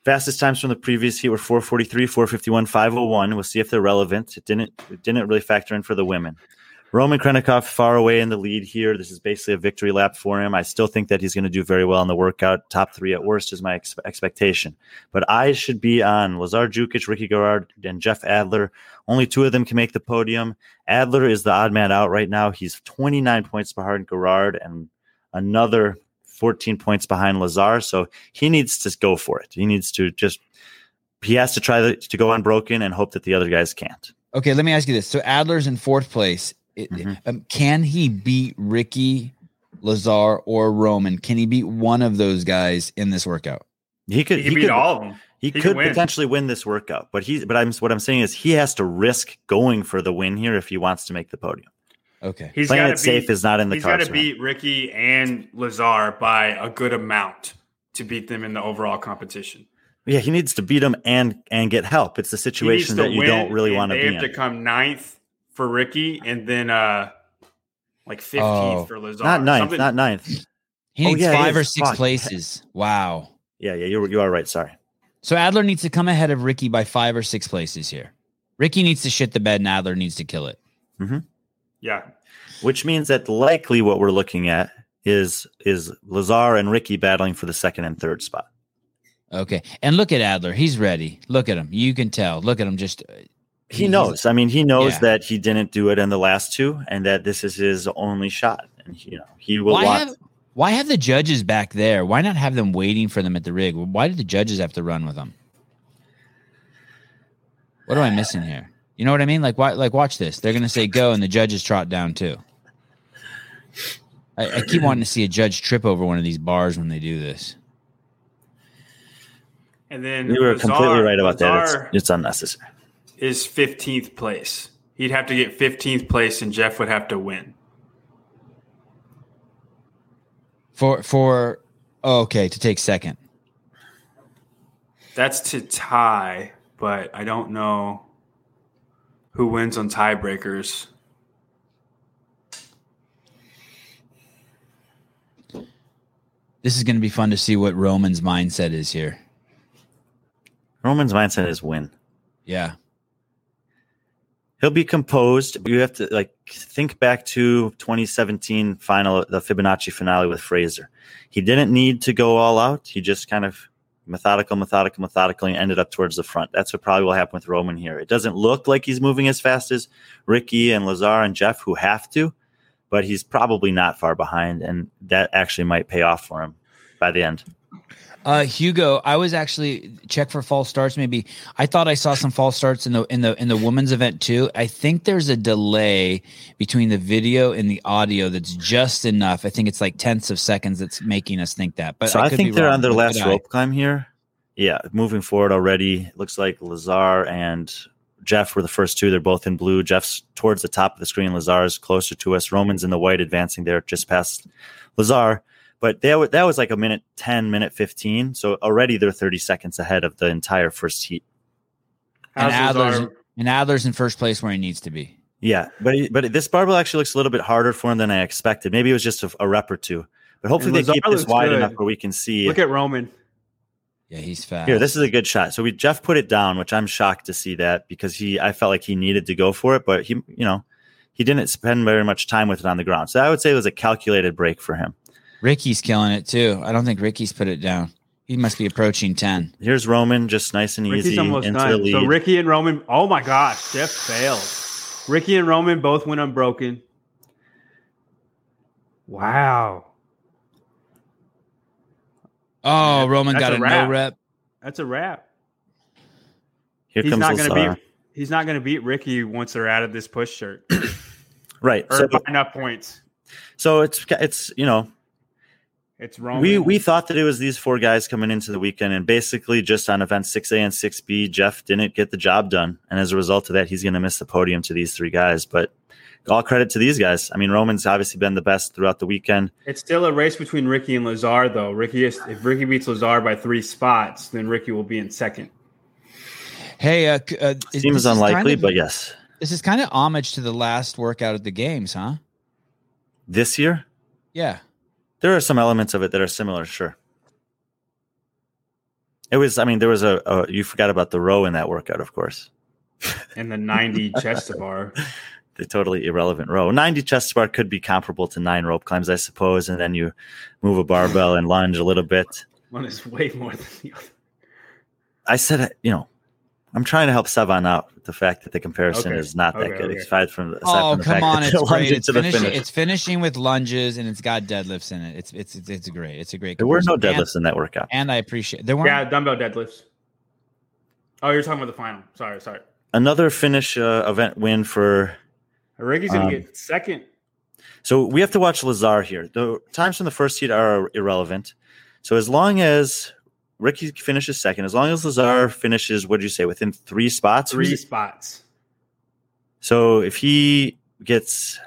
fastest times from the previous heat were four forty-three, four fifty-one, five oh one. We'll see if they're relevant. It didn't it didn't really factor in for the women. Roman Khrennikov far away in the lead here. This is basically a victory lap for him. I still think that he's going to do very well in the workout. Top three at worst is my ex- expectation. But I should be on Lazar Đukić, Ricky Garrard, and Jeff Adler. Only two of them can make the podium. Adler is the odd man out right now. He's twenty-nine points behind Garrard and another fourteen points behind Lazar. So he needs to go for it. He needs to just, he has to try to, to go unbroken and hope that the other guys can't. Okay. Let me ask you this. So Adler's in fourth place. It, mm-hmm. um, can he beat Ricky, Lazar, or Roman? Can he beat one of those guys in this workout? He could, he, he could beat all of them. He, he could win. Potentially win this workout, but he, but I'm, what I'm saying is he has to risk going for the win here if he wants to make the podium. Okay. He's Playing it beat, safe is not in the cards. He's got to beat Ricky and Lazar by a good amount to beat them in the overall competition. Yeah, he needs to beat them and and get help. It's a situation that you don't really want to be in. They have to come ninth for Ricky and then uh, like fifteenth oh, for Lazar. Not ninth, Something. not ninth. He needs oh, yeah, five he or six fucked. places. Wow. Yeah, yeah, you're, you are right. Sorry. So Adler needs to come ahead of Ricky by five or six places here. Ricky needs to shit the bed and Adler needs to kill it. Mm-hmm. Yeah, which means that likely what we're looking at is is Lazar and Ricky battling for the second and third spot. Okay, and look at Adler; he's ready. Look at him; you can tell. Look at him; just he knows. I mean, he knows yeah. that he didn't do it in the last two, and that this is his only shot. And you know, he will. Why have, why have the judges back there? Why not have them waiting for them at the rig? Why did the judges have to run with them? What am I missing here? You know what I mean? Like, why, like, watch this. They're going to say go, and the judges trot down, too. I, I keep wanting to see a judge trip over one of these bars when they do this. And then you were Lazar, completely right about Lazar that. It's, it's unnecessary. Is fifteenth place. He'd have to get fifteenth place, and Jeff would have to win. For for oh, okay, to take second. That's to tie, but I don't know who wins on tiebreakers. This is going to be fun to see what Roman's mindset is here. Roman's mindset is win. Yeah. He'll be composed. You have to like think back to twenty seventeen final, the Fibonacci finale with Fraser. He didn't need to go all out. He just kind of methodical, methodical, methodical, and ended up towards the front. That's what probably will happen with Roman here. It doesn't look like he's moving as fast as Ricky and Lazar and Jeff, who have to, but he's probably not far behind, and that actually might pay off for him by the end. Uh, Hugo, I was actually check for false starts. Maybe I thought I saw some false starts in the in the in the women's event too. I think there's a delay between the video and the audio that's just enough. I think it's like tenths of seconds that's making us think that. But so I, I think they're wrong. On their last rope climb here. Yeah, moving forward already. It looks like Lazar and Jeff were the first two. They're both in blue. Jeff's towards the top of the screen. Lazar's closer to us. Roman's in the white, advancing there just past Lazar. But they, that was like a minute ten, minute fifteen. So already they're thirty seconds ahead of the entire first heat. And Adler's, are, and Adler's in first place where he needs to be. Yeah, but but this barbell actually looks a little bit harder for him than I expected. Maybe it was just a, a rep or two. But hopefully they keep this wide good. enough where we can see. Look at Roman. Yeah, he's fast. Here, this is a good shot. So we Jeff put it down, which I'm shocked to see that because he I felt like he needed to go for it. But he, you know, he didn't spend very much time with it on the ground. So I would say it was a calculated break for him. Ricky's killing it too. I don't think Ricky's put it down. He must be approaching ten. Here's Roman, just nice and Ricky's easy into done. the lead. So Ricky and Roman. Oh my gosh, Jeff failed. Ricky and Roman both went unbroken. Wow. Oh, Man, Roman got a, a no rep. That's a wrap. Here he's comes not gonna beat, He's not going to beat Ricky once they're out of this push shirt. Right. Or so, by enough points. So it's it's you know. It's Roman. We we thought that it was these four guys coming into the weekend, and basically just on events six A and six B, Jeff didn't get the job done. And as a result of that, he's going to miss the podium to these three guys. But all credit to these guys. I mean, Roman's obviously been the best throughout the weekend. It's still a race between Ricky and Lazar, though. Ricky is, if Ricky beats Lazar by three spots, then Ricky will be in second. Hey, uh, uh, seems unlikely, kind of, but yes. This is kind of homage to the last workout at the games, huh? This year? Yeah. There are some elements of it that are similar, sure. It was, I mean, there was a, a you forgot about the row in that workout, of course. And the ninety chest to bar. The totally irrelevant row. ninety chest to bar could be comparable to nine rope climbs, I suppose, and then you move a barbell and lunge a little bit. One is way more than the other. I said, you know, I'm trying to help Sevan out with the fact that the comparison okay. is not okay, that good. Okay. Aside from, aside oh, from the fact on, that it's great. It's, finish, finish. It's finishing with lunges, and it's got deadlifts in it. It's it's it's, it's great. It's a great comparison. There were no deadlifts and, in that workout. And I appreciate there weren't. Yeah, dumbbell deadlifts. Oh, you're talking about the final. Sorry, sorry. Another finish uh, event win for Ricky's going to um, get second. So we have to watch Lazar here. The times from the first heat are irrelevant. So as long as Ricky finishes second. As long as Lazar finishes, what did you say, within three spots? Three spots. So if he gets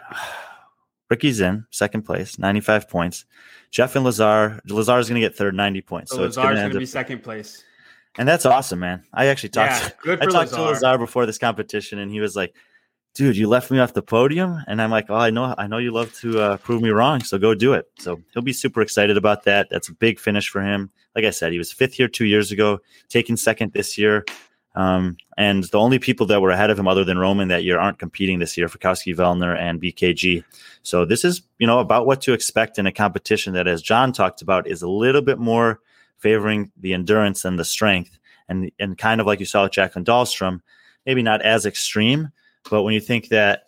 – Ricky's in second place, ninety-five points. Jeff and Lazar – Lazar's going to get third, ninety points. So, so Lazar's going to be second place. And that's awesome, man. I actually talked, yeah, good for I talked Lazar. to Lazar before this competition, and he was like, dude, you left me off the podium? And I'm like, oh, I know I know you love to uh, prove me wrong, so go do it. So he'll be super excited about that. That's a big finish for him. Like I said, he was fifth here two years ago, taking second this year. Um, and the only people that were ahead of him other than Roman that year aren't competing this year, Fikowski, Vellner, and B K G. So this is, you know, about what to expect in a competition that, as John talked about, is a little bit more favoring the endurance than the strength. And, and kind of like you saw with Jacqueline Dahlstrom, maybe not as extreme, but when you think that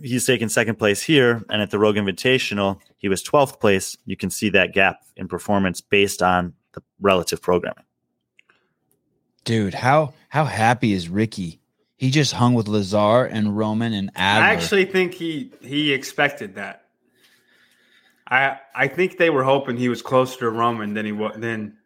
he's taken second place here and at the Rogue Invitational, he was twelfth place, you can see that gap in performance based on the relative programming. Dude, how how happy is Ricky? He just hung with Lazar and Roman and Adler. I actually think he he expected that. I I think they were hoping he was closer to Roman than he was than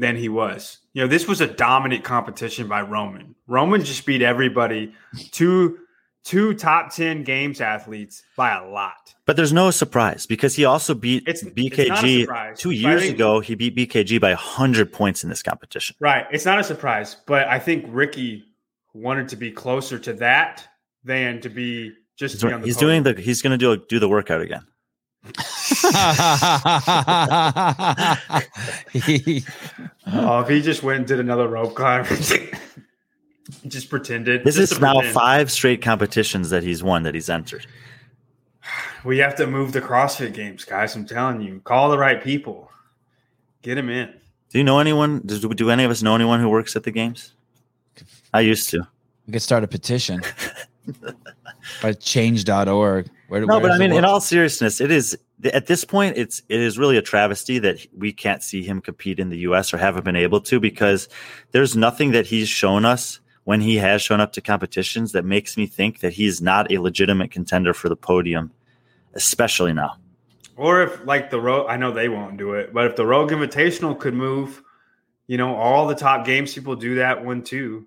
than he was. You know, this was a dominant competition by Roman. Roman just beat everybody, two two top ten games athletes by a lot. But there's no surprise because he also beat it's, B K G it's two years think, ago. He beat B K G by one hundred points in this competition. Right. It's not a surprise, but I think Ricky wanted to be closer to that than to be just he's, to be on the he's doing the he's going to do do the workout again. he, oh, if he just went and did another rope climb, just pretended. This just is now pretend. Five straight competitions that he's won that he's entered. We have to move the CrossFit Games, guys. I'm telling you, call the right people, get him in. Do you know anyone? Do, do any of us know anyone who works at the games? I used to. We could start a petition by change dot org. Where, no, but I mean, in all seriousness, it is at this point, it's it is really a travesty that we can't see him compete in the U S or haven't been able to, because there's nothing that he's shown us when he has shown up to competitions that makes me think that he's not a legitimate contender for the podium, especially now. Or if like the Rogue, I know they won't do it, but if the Rogue Invitational could move, you know, all the top games people do that one too.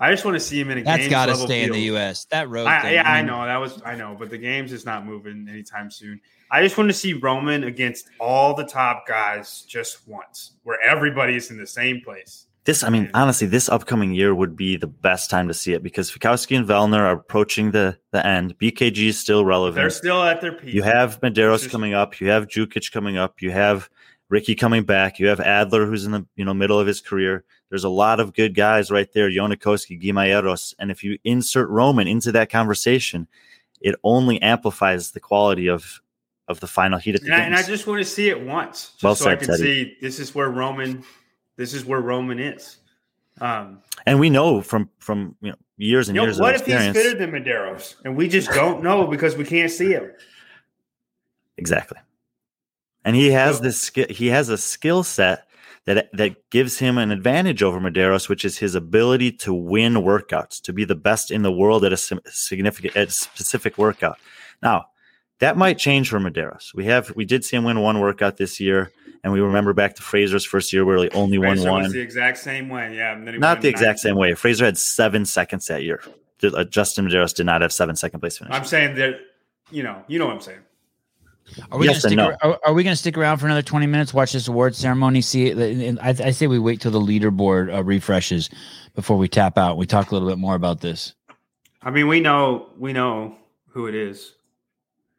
I just want to see him in a That's games got to stay field. In the U S. That road. I, thing, yeah, I know that was. I know, but the games is not moving anytime soon. I just want to see Roman against all the top guys just once, where everybody is in the same place. This, I mean, and, honestly, this upcoming year would be the best time to see it because Fikowski and Vellner are approaching the, the end. B K G is still relevant. They're still at their peak. You have Medeiros just, coming up. You have Đukić coming up. You have Ricky coming back. You have Adler, who's in the you know middle of his career. There's a lot of good guys right there, Jonikoski, Guimayeros. And if you insert Roman into that conversation, it only amplifies the quality of, of the final heat at the and games. I, and I just want to see it once, just well so said, I can Teddy. see this is where Roman, this is where Roman is. Um, and we know from from you know, years and you know, years of experience. What if he's fitter than Medeiros? And we just don't know because we can't see him. Exactly. And he has so, this. He has a skill set that that gives him an advantage over Medeiros, which is his ability to win workouts, to be the best in the world at a significant at a specific workout. Now, that might change for Medeiros. We have we did see him win one workout this year, and we remember back to Fraser's first year where he only Fraser won one. Was the exact same way, yeah. And then he Not the exact same way. Fraser had seven seconds that year. Justin Medeiros did not have seven second place finishes. I'm saying that you know you know what I'm saying. Are we yes gonna stick? No. Ar- are we going to stick around for another twenty minutes? Watch this award ceremony. See, and I, I say we wait till the leaderboard uh, refreshes before we tap out. We talk a little bit more about this. I mean, we know we know who it is.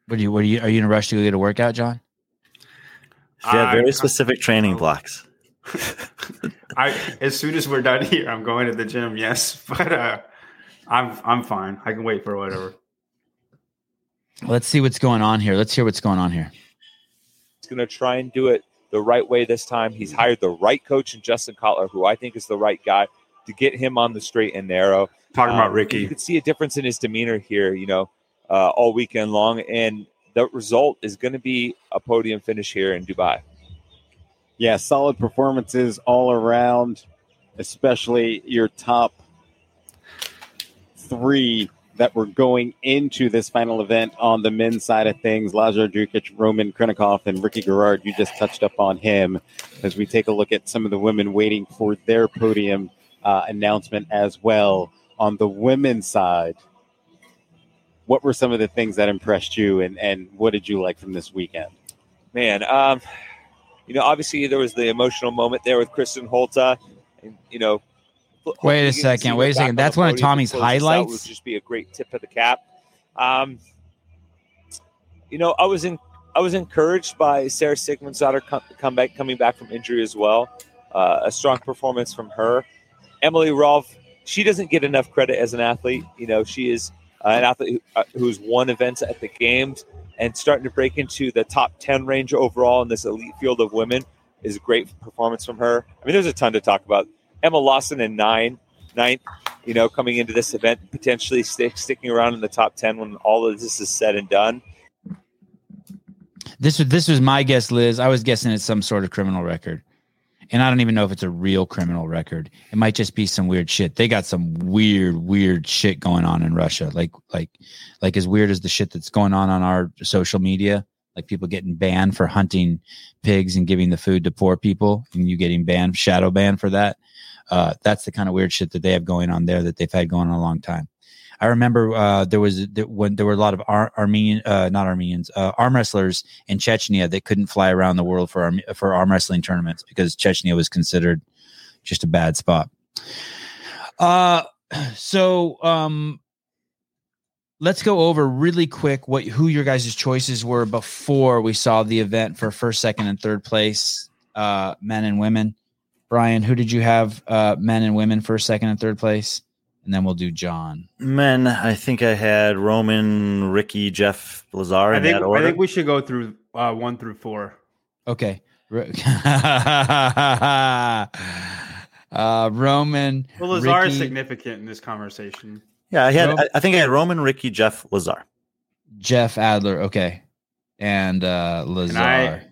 What do you? What do you? Are you in a rush to go get a workout, John? Yeah, very I, specific I, training I, blocks. I as soon as we're done here, I'm going to the gym. Yes, but uh, I'm I'm fine. I can wait for whatever. Let's see what's going on here. Let's hear what's going on here. He's going to try and do it the right way this time. He's hired the right coach in Justin Cutler, who I think is the right guy to get him on the straight and narrow. Talking um, about Ricky. You can see a difference in his demeanor here, you know, uh, all weekend long. And the result is going to be a podium finish here in Dubai. Yeah, solid performances all around, especially your top three that we're going into this final event on the men's side of things. Lazar Đukić, Roman Khrennikov, and Ricky Garrard, you just touched up on him as we take a look at some of the women waiting for their podium uh, announcement as well. On the women's side, what were some of the things that impressed you, and, and what did you like from this weekend? Man, um, you know, obviously there was the emotional moment there with Kristin Holte, and, you know, Wait a second. Wait a second. That's one of Tommy's highlights. It would just be a great tip of the cap. Um, you know, I was in. I was encouraged by Sara Sigmundsdóttir come, come back, coming back from injury as well. Uh, a strong performance from her. Emily Rolfe. She doesn't get enough credit as an athlete. You know, she is uh, an athlete who, uh, who's won events at the games and starting to break into the top ten range overall in this elite field of women is a great performance from her. I mean, there's a ton to talk about. Emma Lawson in nine, ninth, you know, coming into this event, potentially stick, sticking around in the top ten when all of this is said and done. This was, this was my guess, Liz. I was guessing it's some sort of criminal record. And I don't even know if it's a real criminal record. It might just be some weird shit. They got some weird, weird shit going on in Russia. Like, like, like as weird as the shit that's going on on our social media. like people getting banned for hunting pigs and giving the food to poor people, and you getting banned, shadow banned for that. Uh, that's the kind of weird shit that they have going on there that they've had going on a long time. I remember uh, there was there, when there were a lot of Ar- Armenian, uh, not Armenians, uh, arm wrestlers in Chechnya that couldn't fly around the world for, Ar- for arm wrestling tournaments because Chechnya was considered just a bad spot. Uh, so um, let's go over really quick what who your guys' choices were before we saw the event for first, second, and third place, uh, men and women. Brian, who did you have uh, men and women first, second, and third place? And then we'll do John. Men, I think I had Roman, Ricky, Jeff, Lazar in that order. I think we should go through uh, one through four. Okay. uh, Roman. Well, Lazar Ricky. Is significant in this conversation. Yeah, I had. Roman, I think I had Roman, Ricky, Jeff, Lazar. Jeff Adler. Okay. And uh, Lazar. And I,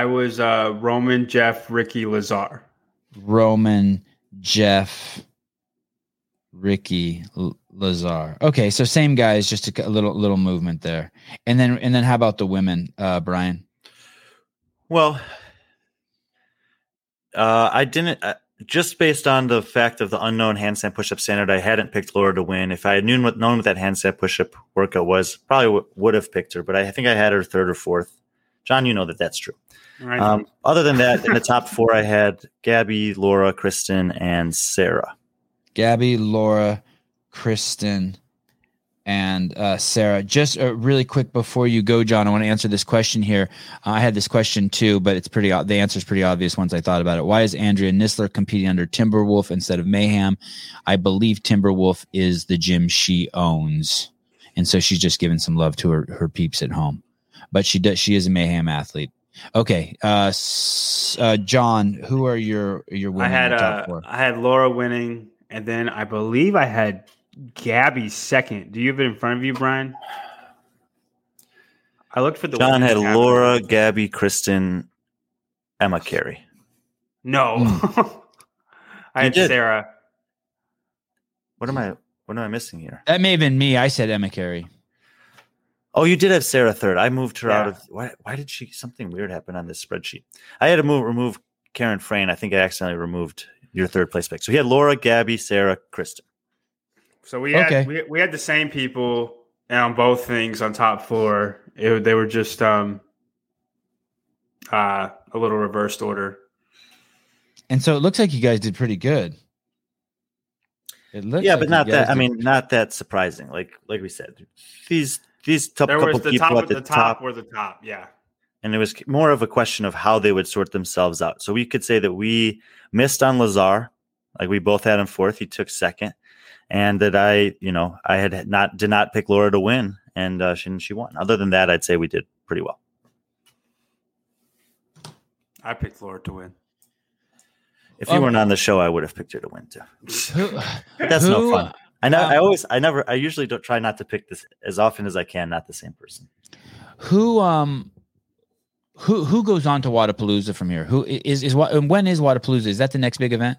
I was uh, Roman, Jeff, Ricky, Lazar. Roman, Jeff... Ricky L- Lazar. Okay, so same guys, just a, a little little movement there. And then and then how about the women, uh, Brian? Well, uh, I didn't uh, just based on the fact of the unknown handstand push-up standard, I hadn't picked Laura to win. If I had known what known what that handstand push-up workout was, probably w- would have picked her, but I think I had her third or fourth. John, you know that that's true. Right. Um, other than that, in the top four, I had Gabby, Laura, Kristin, and Sarah. Gabby, Laura, Kristin, and uh, Sarah. Just uh, really quick before you go, John, I want to answer this question here. Uh, I had this question too, but it's pretty. The answer is pretty obvious once I thought about it. Why is Andrea Nisler competing under Timberwolf instead of Mayhem? I believe Timberwolf is the gym she owns, and so she's just giving some love to her, her peeps at home. But she does. She is a Mayhem athlete. Okay, uh, s- uh, John, who are your your women? I had in the top uh, four? I had Laura winning. And then I believe I had Gabby second. Do you have it in front of you, Brian? I looked for the John had Gabby. Laura, Gabby, Kristin, Emma Cary. No, mm. I you had did. Sarah. What am I? What am I missing here? That may have been me. I said Emma Cary. Oh, you did have Sarah third. I moved her yeah. out of. Why? Why did she? Something weird happened on this spreadsheet. I had to move remove Karen Frayne. I think I accidentally removed your third place pick. So he had Laura, Gabby, Sarah, Kristin. So we had okay. we, we had the same people on both things on top four. It, they were just um, uh, a little reversed order. And so it looks like you guys did pretty good. It looks yeah, like but not that. I mean, not that surprising. Like like we said, these these top there couple was the people top, at the, the top, top were the top. Yeah. And it was more of a question of how they would sort themselves out. So we could say that we missed on Lazar. Like we both had him fourth. He took second. And that I, you know, I had not did not pick Laura to win. And uh, she, she won. Other than that, I'd say we did pretty well. I picked Laura to win. If you um, weren't on the show, I would have picked her to win, too. But that's who, no fun. I know. Um, I always, I never, I usually don't try not to pick this as often as I can. Not the same person. Who, um, Who who goes on to Wadapalooza from here? Who is is what? And when is Wadapalooza? Is that the next big event?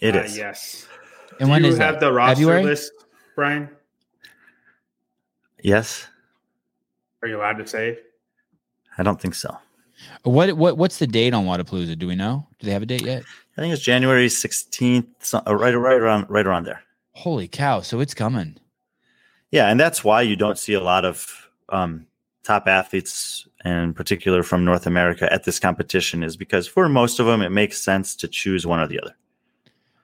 It uh, is. Yes. And Do when you is have that? The roster February? List, Brian? Yes. Are you allowed to say? I don't think so. What what what's the date on Wadapalooza? Do we know? Do they have a date yet? I think it's January sixteenth. So, right right around right around there. Holy cow! So it's coming. Yeah, and that's why you don't see a lot of um, top athletes. And in particular from North America at this competition is because for most of them, it makes sense to choose one or the other.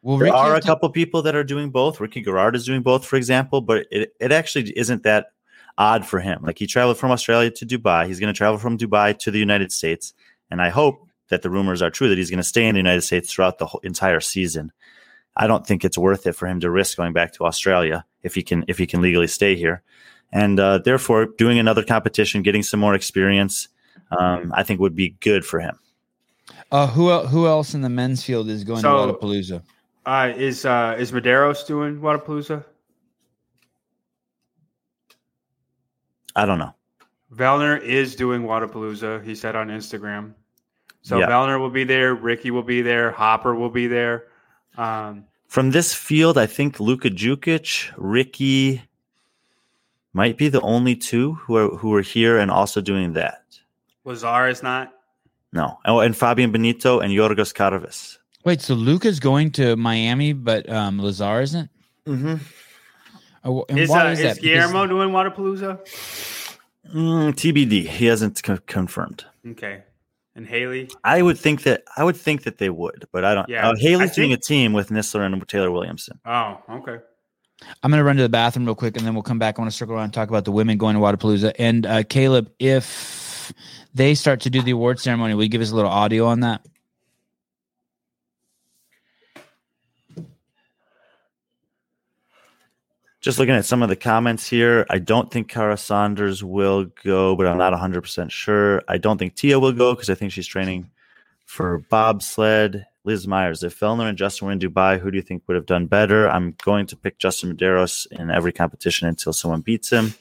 Well, there Ricky are a to- couple people that are doing both. Ricky Garrard is doing both, for example, but it, it actually isn't that odd for him. Like he traveled from Australia to Dubai. He's going to travel from Dubai to the United States. And I hope that the rumors are true that he's going to stay in the United States throughout the whole entire season. I don't think it's worth it for him to risk going back to Australia if he can, if he can legally stay here. And uh, therefore, doing another competition, getting some more experience, um, I think would be good for him. Uh, who el- who else in the men's field is going so, to Wadapalooza? Uh, is uh, is Medeiros doing Wadapalooza? I don't know. Valner is doing Wadapalooza. He said on Instagram. So yeah. Valner will be there. Ricky will be there. Hopper will be there. Um, From this field, I think Luka Đukić, Ricky. might be the only two who are who are here and also doing that. Lazar is not? No. Oh, and Fabian Benito and Yorgos Karvis. Wait, so Luka's going to Miami, but um, Lazar isn't? Mm-hmm. Oh, and is why uh, is, is that? Guillermo because... doing Wadapalooza? Mm, T B D. He hasn't c- confirmed. Okay. And Haley? I would think that I would think that they would, but I don't. Yeah, uh, Haley's think... doing a team with Nisler and Taylor Williamson. Oh, okay. I'm going to run to the bathroom real quick, and then we'll come back. I want to circle around and talk about the women going to Wadapalooza. And uh, Caleb, if they start to do the award ceremony, will you give us a little audio on that? Just looking at some of the comments here, I don't think Kara Saunders will go, but I'm not one hundred percent sure. I don't think Tia will go because I think she's training for bobsled. Liz Myers, if Fellner and Justin were in Dubai, who do you think would have done better? I'm going to pick Justin Medeiros in every competition until someone beats him.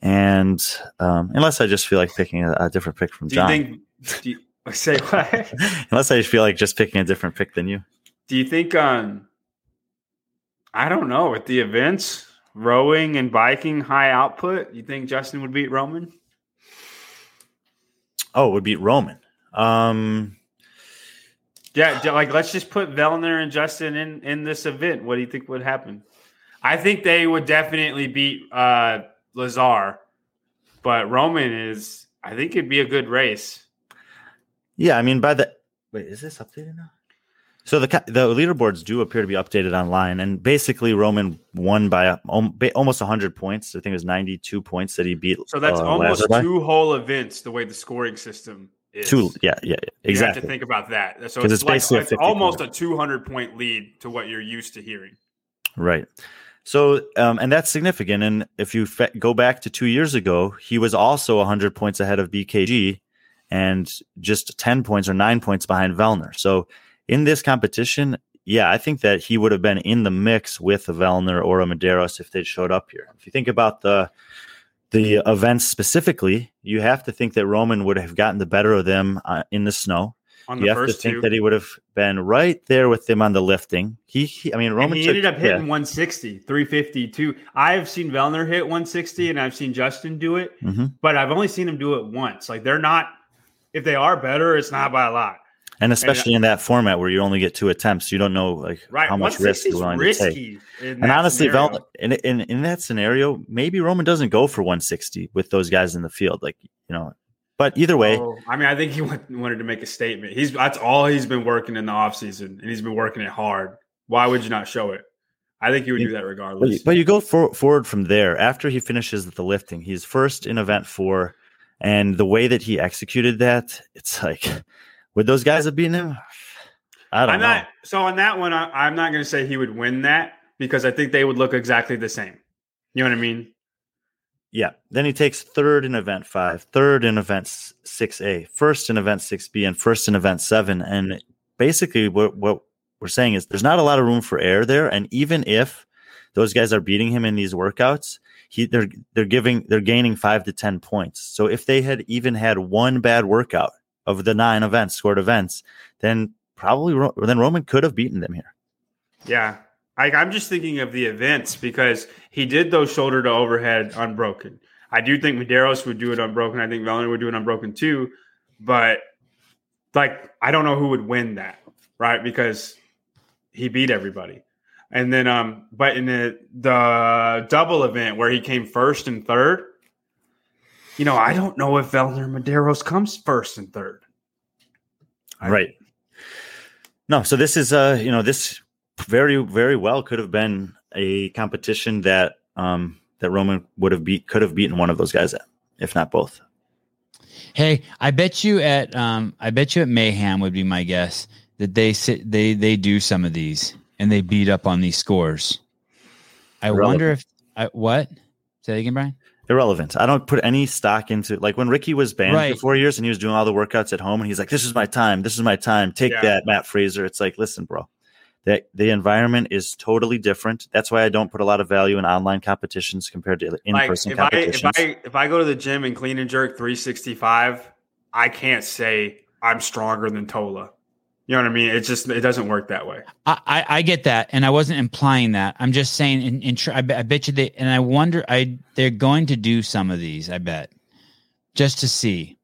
And um, unless I just feel like picking a, a different pick from do John. You think, do you, say what? Unless I feel like just picking a different pick than you. Do you think... Um... I don't know. With the events, rowing and biking, high output, you think Justin would beat Roman? Oh, would beat Roman. Um, yeah, like let's just put Vellner and Justin in, in this event. What do you think would happen? I think they would definitely beat uh, Lazar, but Roman is – I think it'd be a good race. Yeah, I mean by the – wait, is this updated now? So the the leaderboards do appear to be updated online, and basically Roman won by almost one hundred points. I think it was ninety-two points that he beat. So that's uh, almost Lazar two by. Whole events the way the scoring system is. Two, yeah, yeah, exactly. You have to think about that. So it's, it's, like, basically it's almost a two hundred point lead to what you're used to hearing. Right. So um, and that's significant. And if you fe- go back to two years ago, he was also one hundred points ahead of B K G and just ten points or nine points behind Vellner. So in this competition, yeah, I think that he would have been in the mix with a Vellner or a Medeiros if they'd showed up here. If you think about the the events specifically, you have to think that Roman would have gotten the better of them uh, in the snow. On the you have first to think two. That he would have been right there with them on the lifting. He, he I mean, Roman and he took, ended up hitting yeah. one sixty, three fifty, too. I've seen Vellner hit one sixty, and I've seen Justin do it, mm-hmm. but I've only seen him do it once. Like they're not, if they are better, it's not by a lot. And especially and, in that format where you only get two attempts, you don't know like right, how much risk you're willing to take. And honestly, Val, in, in in that scenario, maybe Roman doesn't go for one sixty with those guys in the field, like you know. But either way, oh, I mean, I think he went, wanted to make a statement. He's that's all he's been working in the offseason, and he's been working it hard. Why would you not show it? I think he would do that regardless. But you, but you go for, forward from there. After he finishes the lifting, he's first in event four, and the way that he executed that, it's like. Would those guys have beaten him? I don't I'm know. Not, so on that one, I, I'm not going to say he would win that because I think they would look exactly the same. You know what I mean? Yeah. Then he takes third in event five, third in event six A, first in event six B, and first in event seven. And basically what, what we're saying is there's not a lot of room for error there. And even if those guys are beating him in these workouts, he they're they're giving they're gaining five to ten points. So if they had even had one bad workout of the nine events, scored events, then probably then Roman could have beaten them here. Yeah. I, I'm just thinking of the events because he did those shoulder to overhead unbroken. I do think Medeiros would do it unbroken. I think Vellner would do it unbroken too. But, like, I don't know who would win that, right? Because he beat everybody. And then, um, but in the, the double event where he came first and third, you know, I don't know if Vellner Medeiros comes first and third. I right. No, so this is, uh, you know, this very, very well could have been a competition that um, that Roman would have beat, could have beaten one of those guys at, if not both. Hey, I bet you at, um, I bet you at Mayhem would be my guess that they sit, they they do some of these and they beat up on these scores. I Relevant. Wonder if I, what say that again, Brian. Irrelevant. I don't put any stock into it. Like when Ricky was banned right. for four years and he was doing all the workouts at home and he's like, this is my time. This is my time. Take yeah. that, Mat Fraser. It's like, listen, bro, that the environment is totally different. That's why I don't put a lot of value in online competitions compared to in-person like, if competitions. I, if, I, if I go to the gym and clean and jerk three sixty-five, I can't say I'm stronger than Tola. You know what I mean? It's just, it doesn't work that way. I, I, I get that. And I wasn't implying that. I'm just saying, in, in, I, I bet you they, and I wonder, I they're going to do some of these, I bet, just to see.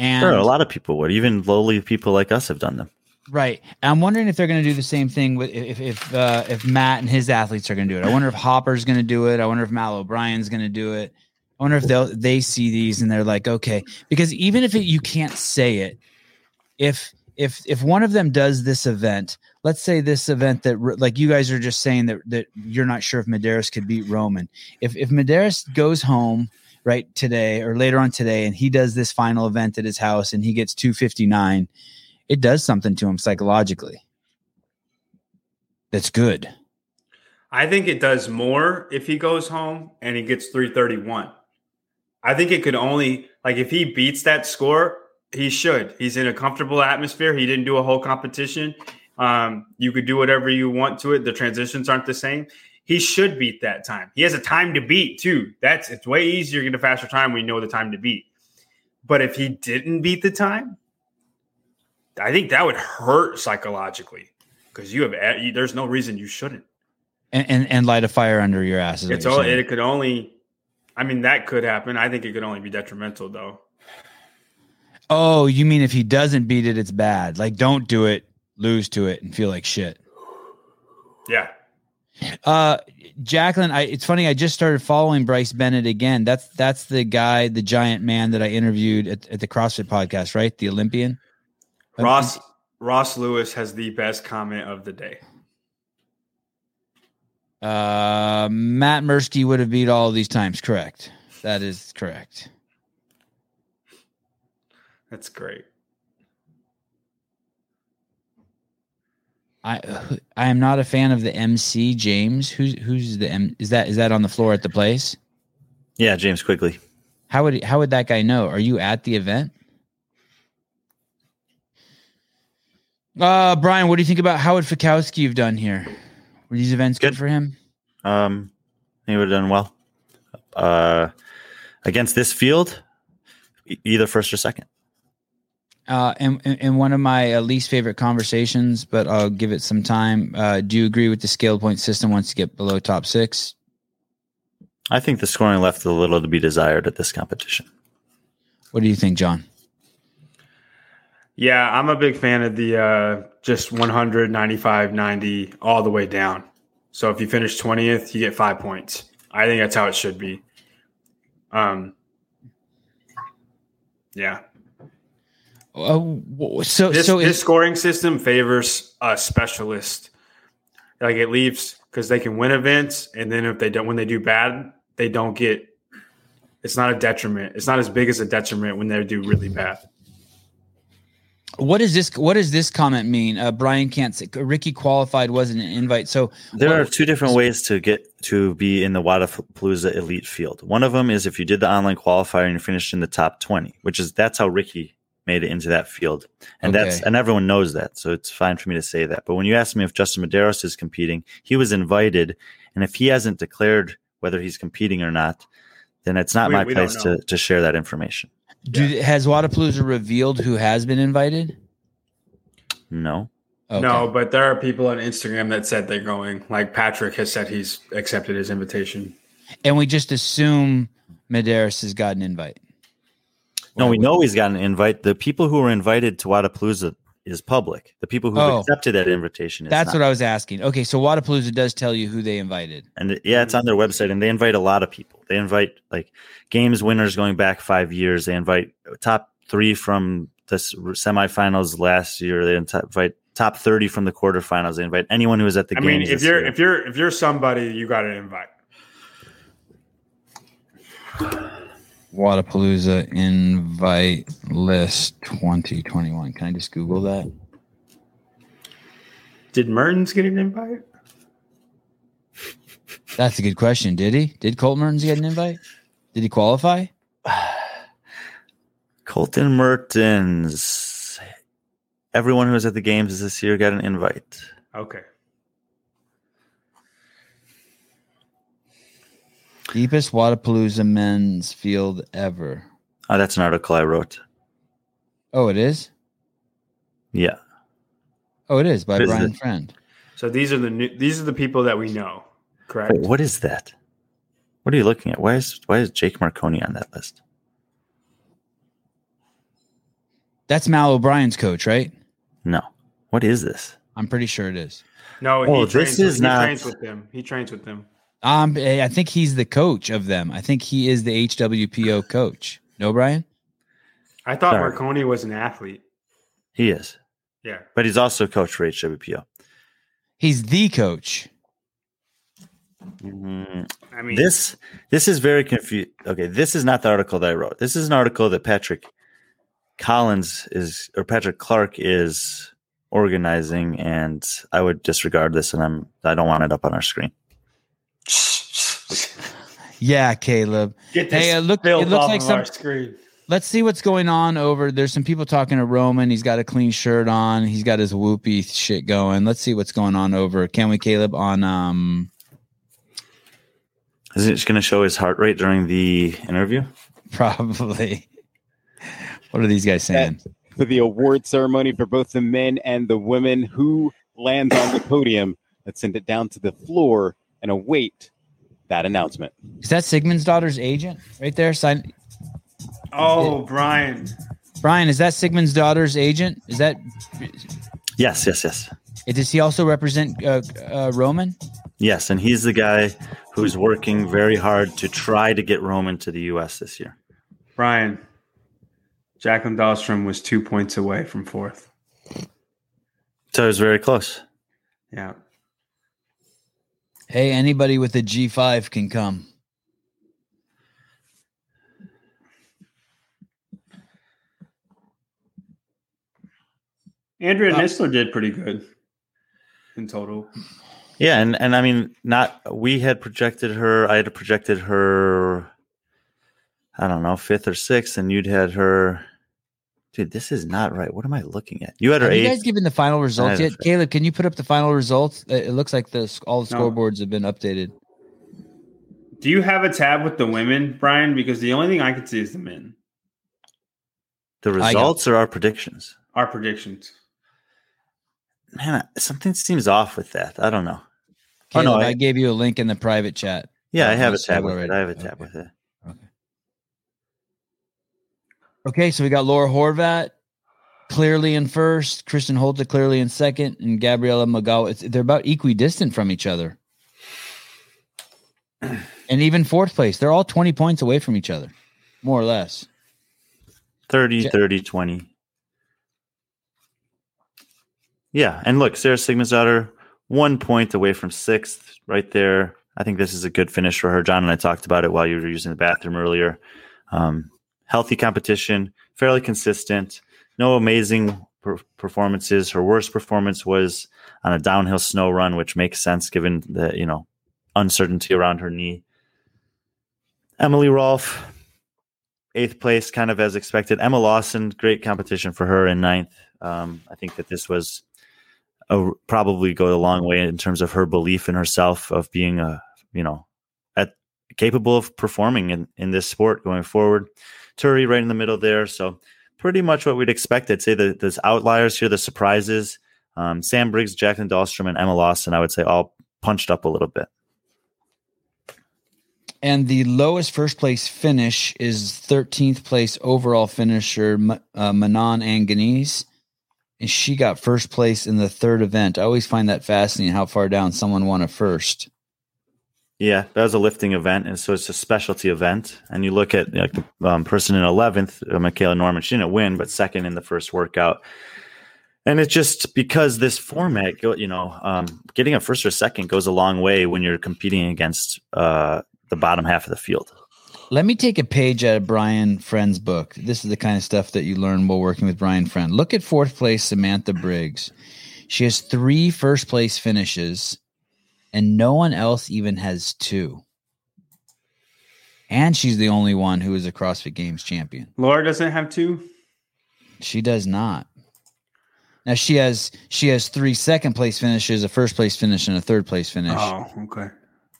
And sure, a lot of people would. Even lowly people like us have done them. Right. And I'm wondering if they're going to do the same thing with if if uh, if Matt and his athletes are going to do it. I wonder if Hopper's going to do it. I wonder if Matt O'Brien's going to do it. I wonder if they'll they see these and they're like, okay, because even if it, you can't say it, if if if one of them does this event, let's say this event that like you guys are just saying that that you're not sure if Medeiros could beat Roman. If if Medeiros goes home right today or later on today and he does this final event at his house and he gets two fifty-nine. It does something to him psychologically. That's good. I think it does more if he goes home and he gets three thirty-one. I think it could only, like if he beats that score, he should. He's in a comfortable atmosphere. He didn't do a whole competition. Um, you could do whatever you want to it. The transitions aren't the same. He should beat that time. He has a time to beat too. That's it's way easier to get a faster time when you know the time to beat. But if he didn't beat the time, I think that would hurt psychologically because you have you, there's no reason you shouldn't. And and, and light a fire under your ass. It's all, it could only. I mean, that could happen. I think it could only be detrimental, though. Oh, you mean if he doesn't beat it, it's bad. Like, don't do it, lose to it, and feel like shit. Yeah. Uh, Jacqueline, I, it's funny. I just started following Bryce Bennett again. That's that's the guy, the giant man that I interviewed at, at the CrossFit podcast, right? The Olympian. Ross Ross Lewis has the best comment of the day. Uh, Matt Mirsky would have beat all of these times. Correct. That is correct. That's great. I I am not a fan of the M C James. Who's who's the M? Is that is that on the floor at the place? Yeah, James Quigley. How would how would that guy know? Are you at the event? Uh, Brian, what do you think about Howard Fikowski you've done here? Were these events good, good for him? Um, he would have done well. Uh, against this field, e- either first or second. Uh, and, and, and one of my uh, least favorite conversations, but I'll give it some time. Uh, do you agree with the scale point system once you get below top six? I think the scoring left a little to be desired at this competition. What do you think, John? Yeah, I'm a big fan of the uh, just one hundred, ninety-five, ninety, all the way down. So if you finish twentieth, you get five points. I think that's how it should be. Um, yeah. Uh, so this, so this scoring system favors a specialist. Like it leaves because they can win events, and then if they don't, when they do bad, they don't get. It's not a detriment. It's not as big as a detriment when they do really bad. What is this? What does this comment mean? Uh, Brian can't say Ricky qualified wasn't an invite. So there what, are two different so, ways to get to be in the Wadapalooza elite field. One of them is if you did the online qualifier and you finished in the top twenty, which is that's how Ricky made it into that field, and okay. that's and everyone knows that, so it's fine for me to say that. But when you asked me if Justin Medeiros is competing, he was invited, and if he hasn't declared whether he's competing or not, then it's not we, my we place to, to share that information. Do, yeah. Has Wadapalooza revealed who has been invited? No. Okay. No, but there are people on Instagram that said they're going. Like Patrick has said he's accepted his invitation. And we just assume Medeiros has got an invite. No, we know he's got an invite. The people who were invited to Wadapalooza is public. The people who oh, accepted that invitation is That's not. What I was asking. Okay, so Wadapalooza does tell you who they invited. And yeah, it's on their website, and they invite a lot of people. They invite like games winners going back five years. They invite top three from the semifinals last year. They invite top thirty from the quarterfinals. They invite anyone who was at the I games. I mean, if you're year. if you're if you're somebody, you got an invite. Wadapalooza invite list twenty twenty-one. Can I just Google that? Did Mertens get an invite? That's a good question. Did he? Did Colton Mertens get an invite? Did he qualify? Colton Mertens. Everyone who was at the games this year got an invite. Okay. Deepest Wadapalooza men's field ever. Oh, that's an article I wrote. Oh, it is? Yeah. Oh, it is by this Brian is the, Friend. So these are the new, these are the people that we know, correct? Wait, what is that? What are you looking at? Why is why is Jake Marconi on that list? That's Mal O'Brien's coach, right? No. What is this? I'm pretty sure it is. No, oh, he, trains, this is he not... trains with them. He trains with them. Um, I think he's the coach of them. I think he is the H W P O coach. No, Brian? I thought Sorry. Marconi was an athlete. He is. Yeah. But he's also coach for H W P O. He's the coach. Mm-hmm. I mean, this this is very confusing. Okay, this is not the article that I wrote. This is an article that Patrick Collins is, or Patrick Clark is organizing, and I would disregard this, and I'm I don't want it up on our screen. Yeah, Caleb. Get this hey, uh, look, it looks like some. Screen. Let's see what's going on over. There's some people talking to Roman. He's got a clean shirt on. He's got his whoopee shit going. Let's see what's going on over. Can we, Caleb? On um, is it going to show his heart rate during the interview? Probably. What are these guys saying? For the award ceremony for both the men and the women, who lands on the podium, let's send it down to the floor and await that announcement. Is that Sigmundsdóttir's agent right there? Sign. Oh, it, Brian. Brian, is that Sigmundsdóttir's agent? Is that? Yes, yes, yes. Does he also represent uh, uh, Roman? Yes, and he's the guy who's working very hard to try to get Roman to the U S this year. Brian. Jacqueline Dahlstrom was two points away from fourth. So it was very close. Yeah. Hey, anybody with a G five can come. Andrea uh, Nisler did pretty good in total. Yeah, and, and I mean, not we had projected her. I had projected her... I don't know, fifth or sixth, and you'd had her. Dude, this is not right. What am I looking at? You had her. Have eighth. You guys given the final results yet, Caleb? Can you put up the final results? It looks like the all the scoreboards no. have been updated. Do you have a tab with the women, Brian? Because the only thing I can see is the men. The results or our predictions? Our predictions. Man, something seems off with that. I don't know. Caleb, oh, no, I, I gave you a link in the private chat. Yeah, I have a tab with it. I have a tab okay. with it. Okay, so we got Laura Horvath clearly in first, Kristin Holte clearly in second, and Gabriela Migała. It's, they're about equidistant from each other. And even fourth place. They're all twenty points away from each other, more or less. thirty, thirty, twenty. Yeah, and look, Sara Sigmundsdóttir, one point away from sixth right there. I think this is a good finish for her. John and I talked about it while you were using the bathroom earlier. Um Healthy competition, fairly consistent, no amazing per- performances. Her worst performance was on a downhill snow run, which makes sense given the, you know, uncertainty around her knee. Emily Rolfe, eighth place, kind of as expected. Emma Lawson, great competition for her in ninth. Um, I think that this was a, probably go a long way in terms of her belief in herself of being a, you know, at capable of performing in, in this sport going forward. Turi right in the middle there. So pretty much what we'd expect. I'd say the those outliers here, the surprises, um, Sam Briggs, Jacqueline Dahlstrom, and Emma Lawson, I would say all punched up a little bit. And the lowest first place finish is thirteenth place overall finisher, uh, Manon Angonese. And she got first place in the third event. I always find that fascinating how far down someone won a first. Yeah, that was a lifting event, and so it's a specialty event. And you look at like, the um, person in eleventh, uh, Michaela Norman, she didn't win, but second in the first workout. And it's just because this format, you know, um, getting a first or second goes a long way when you're competing against uh, the bottom half of the field. Let me take a page out of Brian Friend's book. This is the kind of stuff that you learn while working with Brian Friend. Look at fourth place Samantha Briggs. She has three first place finishes. And no one else even has two. And she's the only one who is a CrossFit Games champion. Laura doesn't have two? She does not. Now, she has she has three second-place finishes, a first-place finish, and a third-place finish. Oh, okay.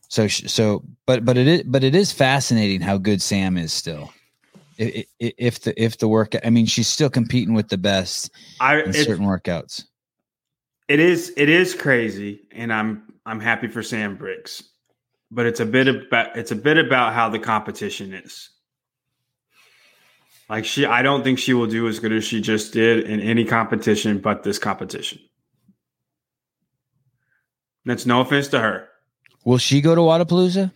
So, so, but but it is, but it is fascinating how good Sam is still. If, if the if the workout, I mean, she's still competing with the best I, in if, certain workouts. It is it is crazy, and I'm I'm happy for Sam Briggs, but it's a bit about it's a bit about how the competition is. Like she, I don't think she will do as good as she just did in any competition but this competition. That's no offense to her. Will she go to Wadapalooza?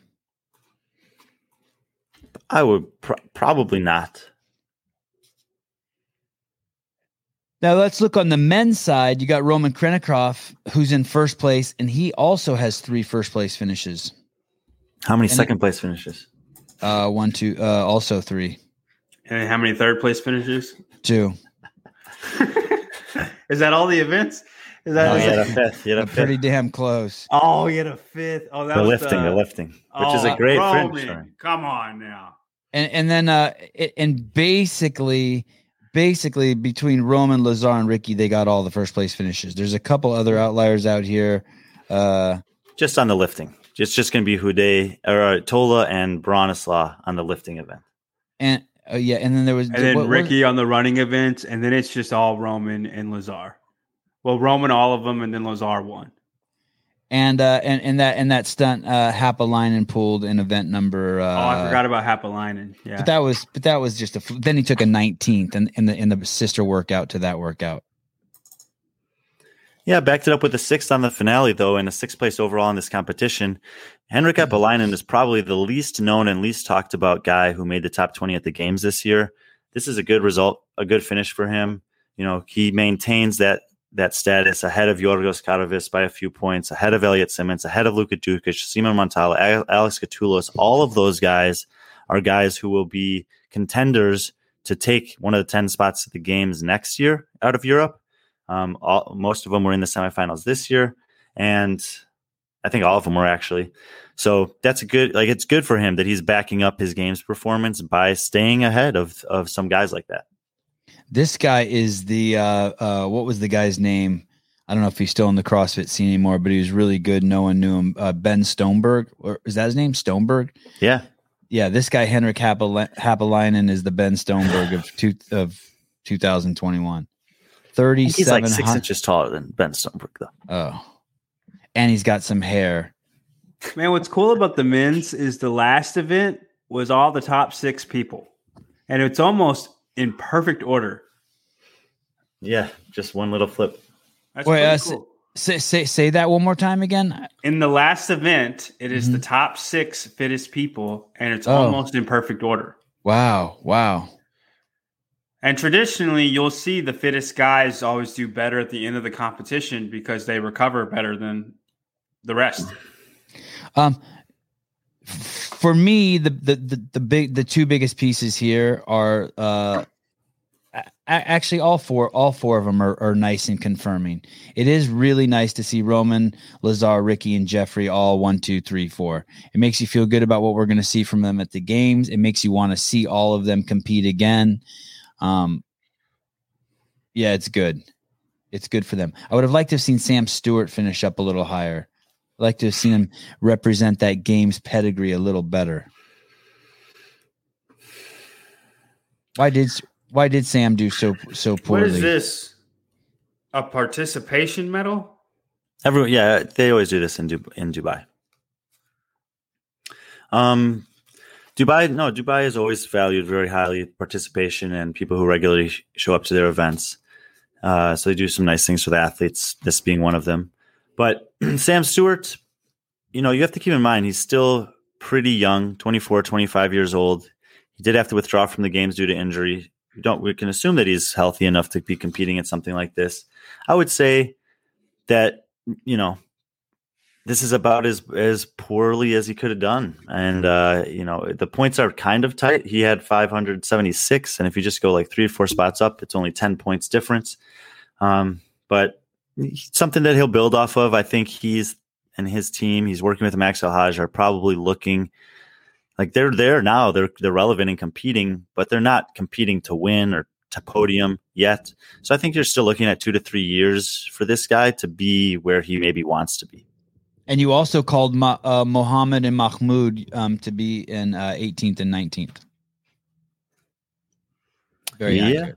I would pr- probably not. Now let's look on the men's side. You got Roman Khrennikov, who's in first place, and he also has three first place finishes. How many and second it, place finishes? Uh, one, two, uh, also three. And how many third place finishes? Two. Is that all the events? Is that, no, is you had a fifth. You had a fifth. Pretty damn close. Oh, you had a fifth. Oh, that the was lifting, the, the lifting, which oh, is a great Roman, finish. Come on now. And and then uh, it, and basically. Basically, between Roman, Lazar, and Ricky, they got all the first place finishes. There's a couple other outliers out here. Uh, just on the lifting. It's just going to be Houdet, or uh, Tola and Bronislaw on the lifting event. And uh, yeah, and then there was. And then what, Ricky on the running event, and then it's just all Roman and Lazar. Well, Roman, all of them, and then Lazar won. And uh, and, and that and that stunt, uh, Haapalainen pulled in event number. Uh, oh, I forgot about Haapalainen. Yeah, but that was but that was just a. Then he took a nineteenth in, in the in the sister workout to that workout. Yeah, backed it up with a sixth on the finale though, and a sixth place overall in this competition. Henrik Haapalainen is probably the least known and least talked about guy who made the top twenty at the games this year. This is a good result, a good finish for him. You know, he maintains that. that status ahead of Yorgos Karavis by a few points, ahead of Elliot Simmons, ahead of Luka Đukić, Simon Montala, Alex Katoulos. All of those guys are guys who will be contenders to take one of the ten spots at the games next year out of Europe. Um, all, most of them were in the semifinals this year, and I think all of them were actually. So that's a good, like it's good for him that he's backing up his games performance by staying ahead of, of some guys like that. This guy is the, uh, uh, what was the guy's name? I don't know if he's still in the CrossFit scene anymore, but he was really good. No one knew him. Uh, Ben Stoneberg, or is that his name? Stoneberg? Yeah. Yeah, this guy, Henrik Haapalainen, is the Ben Stoneberg of two, of two thousand twenty-one. thirty-seven He's like six hun- inches taller than Ben Stoneberg, though. Oh. And he's got some hair. Man, what's cool about the men's is the last event was all the top six people. And it's almost in perfect order. Yeah, just one little flip. That's Wait, uh, cool. say, say say that one more time again. In the last event, it is mm-hmm. the top six fittest people, and it's oh. almost in perfect order. Wow, wow. And traditionally, you'll see the fittest guys always do better at the end of the competition because they recover better than the rest. Um. For me, the, the the the big the two biggest pieces here are uh, actually all four all four of them are, are nice and confirming. It is really nice to see Roman, Lazar, Ricky, and Jeffrey all one, two, three, four. It makes you feel good about what we're going to see from them at the games. It makes you want to see all of them compete again. Um, yeah, it's good. It's good for them. I would have liked to have seen Sam Stewart finish up a little higher. Like to have seen him represent that game's pedigree a little better. Why did why did Sam do so so poorly? What is this? A participation medal? Everyone, yeah, they always do this in Dubai, in Dubai. Um, Dubai, no, Dubai is always valued very highly participation and people who regularly sh- show up to their events. Uh, so they do some nice things for the athletes. This being one of them. But Sam Stewart, you know, you have to keep in mind, he's still pretty young, twenty-four, twenty-five years old. He did have to withdraw from the games due to injury. We, don't, we can assume that he's healthy enough to be competing at something like this. I would say that, you know, this is about as, as poorly as he could have done. And, uh, you know, the points are kind of tight. He had five hundred seventy-six. And if you just go like three or four spots up, it's only ten points difference. Um, but. Something that he'll build off of. I think he's and his team, he's working with Max Alhaj, are probably looking like they're there now. They're they're relevant and competing, but they're not competing to win or to podium yet. So I think you're still looking at two to three years for this guy to be where he maybe wants to be. And you also called Ma- uh, Mohammed and Mahmoud um, to be in uh, eighteenth and nineteenth. Very yeah. accurate.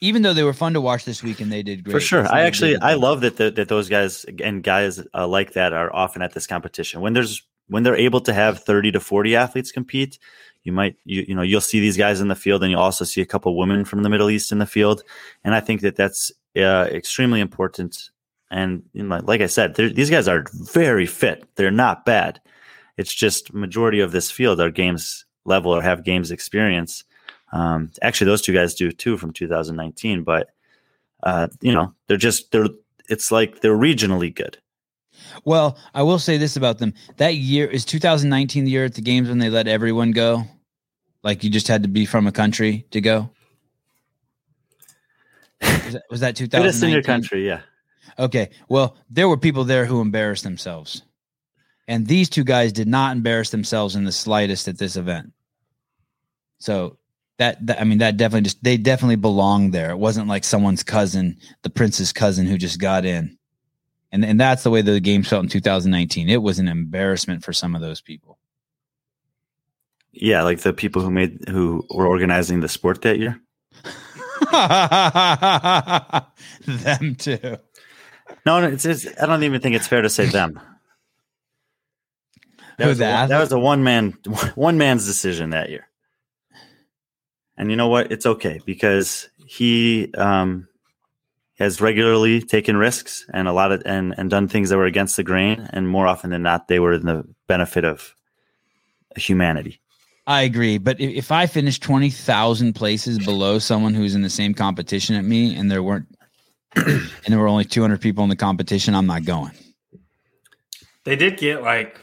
even though they were fun to watch this week and they did great. For sure. I actually, I love that the, that those guys and guys uh, like that are often at this competition. When there's, when they're able to have thirty to forty athletes compete, you might, you, you know, you'll see these guys in the field, and you also see a couple women from the Middle East in the field. And I think that that's uh, extremely important. And you know, like I said, these guys are very fit. They're not bad. It's just majority of this field are games level or have games experience. Um, actually, those two guys do too from two thousand nineteen, but uh, you know, they're just, they're, it's like they're regionally good. Well, I will say this about them. That year is two thousand nineteen, the year at the games when they let everyone go. Like you just had to be from a country to go. Was that, was that two thousand nineteen? Just in your country. Yeah. Okay. Well, there were people there who embarrassed themselves, and these two guys did not embarrass themselves in the slightest at this event. So that, that I mean, that definitely just, they definitely belonged there. It wasn't like someone's cousin, the prince's cousin who just got in. And and that's the way the game felt in two thousand nineteen. It was an embarrassment for some of those people. Yeah, like the people who made who were organizing the sport that year. Them too. No, it's, it's, I don't even think it's fair to say them. That was, that? A, that was a one man, one man's decision that year. And you know what? It's okay, because he um, has regularly taken risks and a lot of and, and done things that were against the grain. And more often than not, they were in the benefit of humanity. I agree. But if, if I finished twenty thousand places below someone who's in the same competition at me, and there weren't, and there were only two hundred people in the competition, I'm not going. They did get like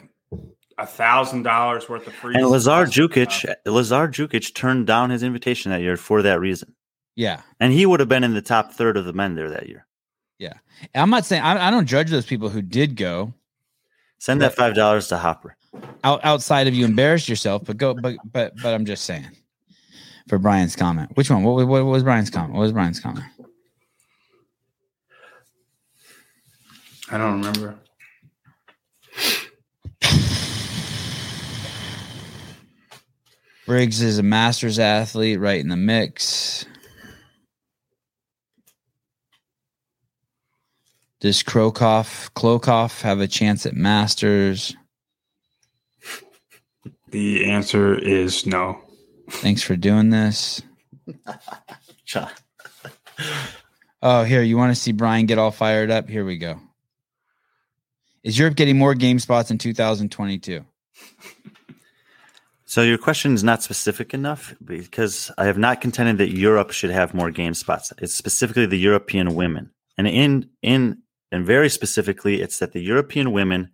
a thousand dollars worth of free. And Lazar Đukić, Lazar Đukić turned down his invitation that year for that reason. Yeah, and he would have been in the top third of the men there that year. Yeah, I'm not saying I, I don't judge those people who did go. Send that five dollars to Hopper. Out, outside of you embarrassed yourself, but go. But but but I'm just saying. For Brian's comment, which one? What, what, what was Brian's comment? What was Brian's comment? I don't remember. Briggs is a master's athlete, right in the mix. Does Krokov, Klokov have a chance at masters? The answer is no. Thanks for doing this. Oh, here, you want to see Brian get all fired up? Here we go. Is Europe getting more game spots in two thousand twenty-two? So your question is not specific enough, because I have not contended that Europe should have more game spots. It's specifically the European women. And in in and very specifically, it's that the European women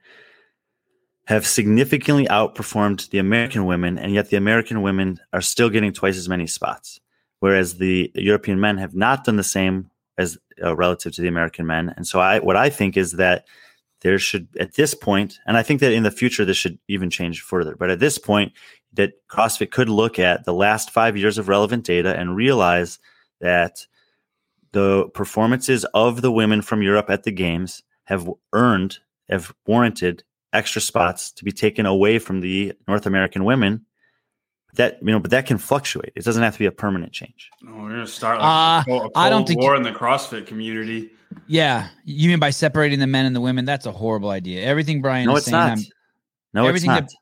have significantly outperformed the American women, and yet the American women are still getting twice as many spots, whereas the European men have not done the same as uh, relative to the American men. And so I what I think is that there should, at this point, and I think that in the future this should even change further, but at this point, that CrossFit could look at the last five years of relevant data and realize that the performances of the women from Europe at the games have earned, have warranted extra spots to be taken away from the North American women. That, you know, but that can fluctuate. It doesn't have to be a permanent change. Oh, we're going to start like uh, a cold I don't think war you, in the CrossFit community. Yeah. You mean by separating the men and the women? That's a horrible idea. Everything Brian no, is saying. Not. No, everything it's not. That,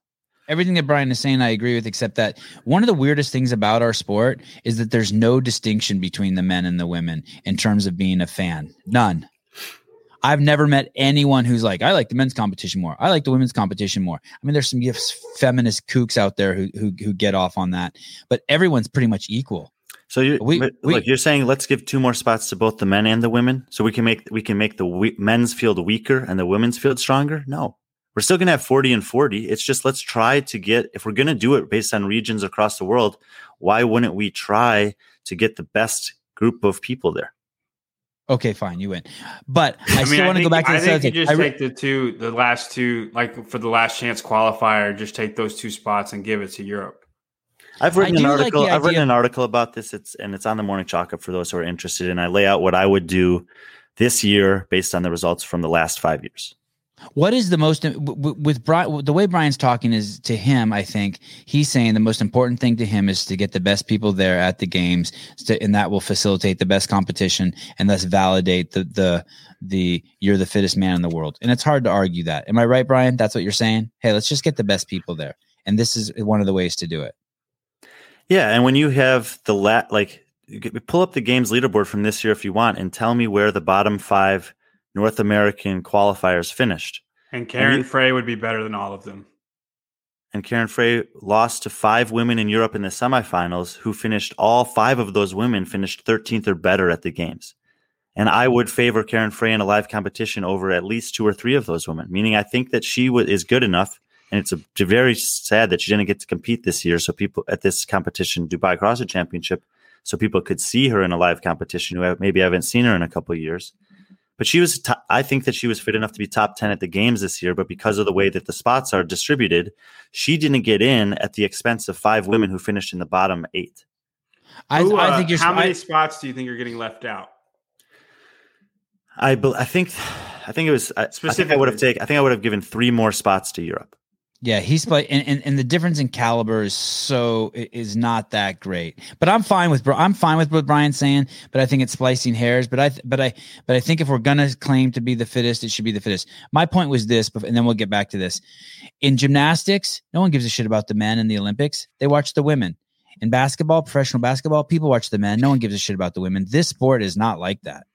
everything that Brian is saying, I agree with, except that one of the weirdest things about our sport is that there's no distinction between the men and the women in terms of being a fan. None. I've never met anyone who's like, I like the men's competition more. I like the women's competition more. I mean, there's some feminist kooks out there who who, who get off on that, but everyone's pretty much equal. So you're, we, but, we, look, you're saying let's give two more spots to both the men and the women, so we can make we can make the we- men's field weaker and the women's field stronger? No, we're still going to have forty and forty. It's just let's try to get, if we're going to do it based on regions across the world, why wouldn't we try to get the best group of people there? Okay, fine, you win. But I, I still mean, want I to think, go back to the I think you just I re- take the two, the last two, like for the last chance qualifier, just take those two spots and give it to Europe. I've written I an article. Like I've written an article about this. It's and it's on the Morning Chalk-Up for those who are interested. And I lay out what I would do this year based on the results from the last five years. What is the most with Brian, the way Brian's talking is to him, I think he's saying the most important thing to him is to get the best people there at the games, and that will facilitate the best competition and thus validate the, the, the, you're the fittest man in the world. And it's hard to argue that. Am I right, Brian? That's what you're saying. Hey, let's just get the best people there. And this is one of the ways to do it. Yeah. And when you have the lat, like pull up the games leaderboard from this year, if you want, and tell me where the bottom five North American qualifiers finished. And Karen and you, Frey would be better than all of them. And Karen Frey lost to five women in Europe in the semifinals who finished, all five of those women finished thirteenth or better at the games. And I would favor Karen Frey in a live competition over at least two or three of those women, meaning I think that she w- is good enough. And it's a, very sad that she didn't get to compete this year. So people at this competition, Dubai CrossFit Championship, so people could see her in a live competition who maybe haven't seen her in a couple of years. But she was, t- I think that she was fit enough to be top ten at the games this year. But because of the way that the spots are distributed, she didn't get in at the expense of five women who finished in the bottom eight. I, Ooh, I uh, think you're, how many I, spots do you think are getting left out? I, be, I think, I think it was I, specifically. I think I would have taken. I think I would have given three more spots to Europe. Yeah, he's playing, and, and, and the difference in caliber is so is not that great. But I'm fine with I'm fine with what Brian's saying. But I think it's splicing hairs. But I but I but I think if we're gonna claim to be the fittest, it should be the fittest. My point was this, and then we'll get back to this. In gymnastics, no one gives a shit about the men in the Olympics. They watch the women. In basketball, professional basketball, people watch the men. No one gives a shit about the women. This sport is not like that,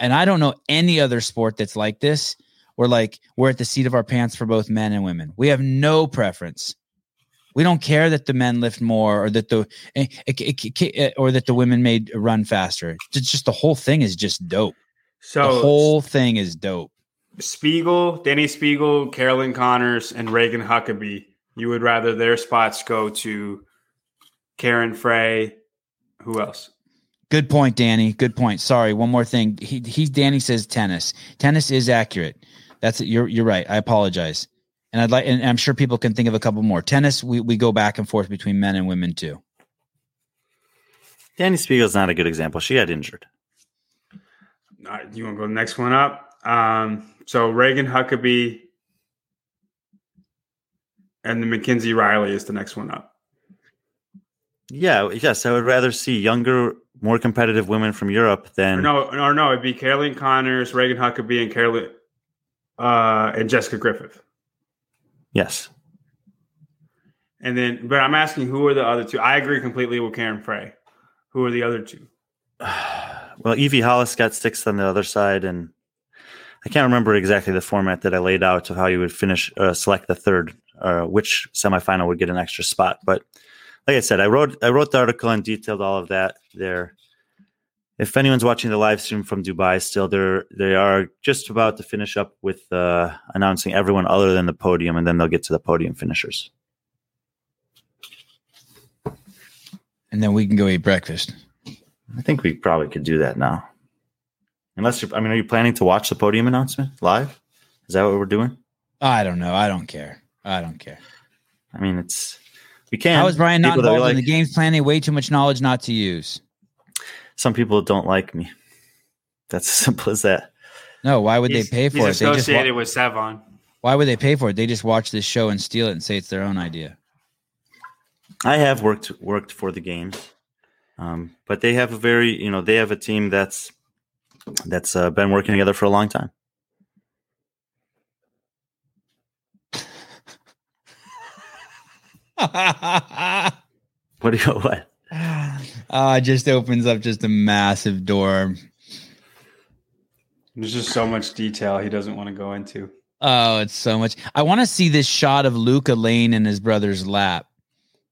and I don't know any other sport that's like this. We're like, we're at the seat of our pants for both men and women. We have no preference. We don't care that the men lift more or that the or that the women made run faster. It's just the whole thing is just dope. So the whole thing is dope. Spiegel, Danny Spiegel, Carolyn Connors, and Reagan Huckabee. You would rather their spots go to Karen Frey. Who else? Good point, Danny. Good point. Sorry, one more thing. He, he Danny says tennis. Tennis is accurate. That's you're you're right. I apologize, and I'd like, and I'm sure people can think of a couple more. Tennis, we we go back and forth between men and women too. Danny Spiegel's not a good example. She got injured. All right, you want to go next one up? Um, so Reagan Huckabee and the Mackenzie Riley is the next one up. Yeah. Yes, I would rather see younger, more competitive women from Europe than no, no, no. It'd be Carolyn Connors, Reagan Huckabee, and Carolyn. Uh, and Jessica Griffith. Yes. And then, but I'm asking, who are the other two? I agree completely with Karen Frey. Who are the other two? Well, Evie Hollis got sixth on the other side, and I can't remember exactly the format that I laid out of how you would finish, uh, select the third, or uh, which semifinal would get an extra spot. But like I said, I wrote, I wrote the article and detailed all of that there. If anyone's watching the live stream from Dubai still, they're, they are just about to finish up with uh, announcing everyone other than the podium, and then they'll get to the podium finishers. And then we can go eat breakfast. I think we probably could do that now. Unless you're, I mean, are you planning to watch the podium announcement live? Is that what we're doing? I don't know. I don't care. I don't care. I mean, it's, we can. How is Brian not involved like, in the game's planning? Way too much knowledge not to use. Some people don't like me. That's as simple as that. No, why would he's, they pay for he's it? They associated just wa- with Savon. Why would they pay for it? They just watch this show and steal it and say it's their own idea. I have worked worked for the games, um, but they have a very you know they have a team that's that's uh, been working together for a long time. What do you what? Uh, it just opens up just a massive door. There's just so much detail he doesn't want to go into. Oh, it's so much. I want to see this shot of Luka laying in his brother's lap.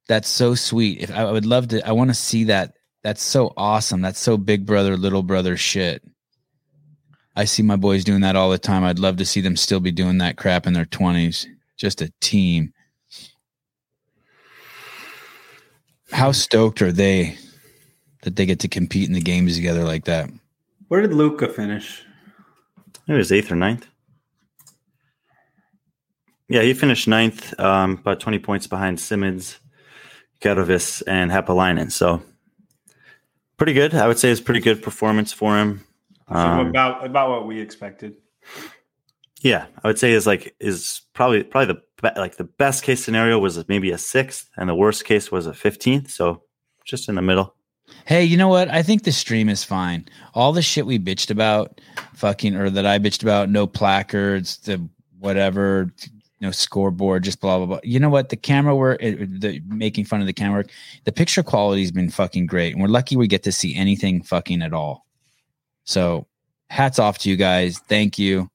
That's so sweet. If I would love to, I want to see that. That's so awesome. That's so big brother, little brother shit. I see my boys doing that all the time. I'd love to see them still be doing that crap in their twenties. Just a team. How stoked are they that they get to compete in the games together like that? Where did Luka finish? It was eighth or ninth. Yeah, he finished ninth, um, about twenty points behind Simmons, Kerovis, and Haapalainen. So pretty good. I would say it's pretty good performance for him. Um, so about about what we expected. Yeah, I would say is like is probably probably the like the best case scenario was maybe a sixth, and the worst case was a fifteenth. So just in the middle. Hey, you know what? I think the stream is fine. All the shit we bitched about, fucking, or that I bitched about, no placards, the whatever, no scoreboard, just blah blah blah. You know what? The camera work, it, the making fun of the camera work, the picture quality's been fucking great, and we're lucky we get to see anything fucking at all. So, hats off to you guys. Thank you.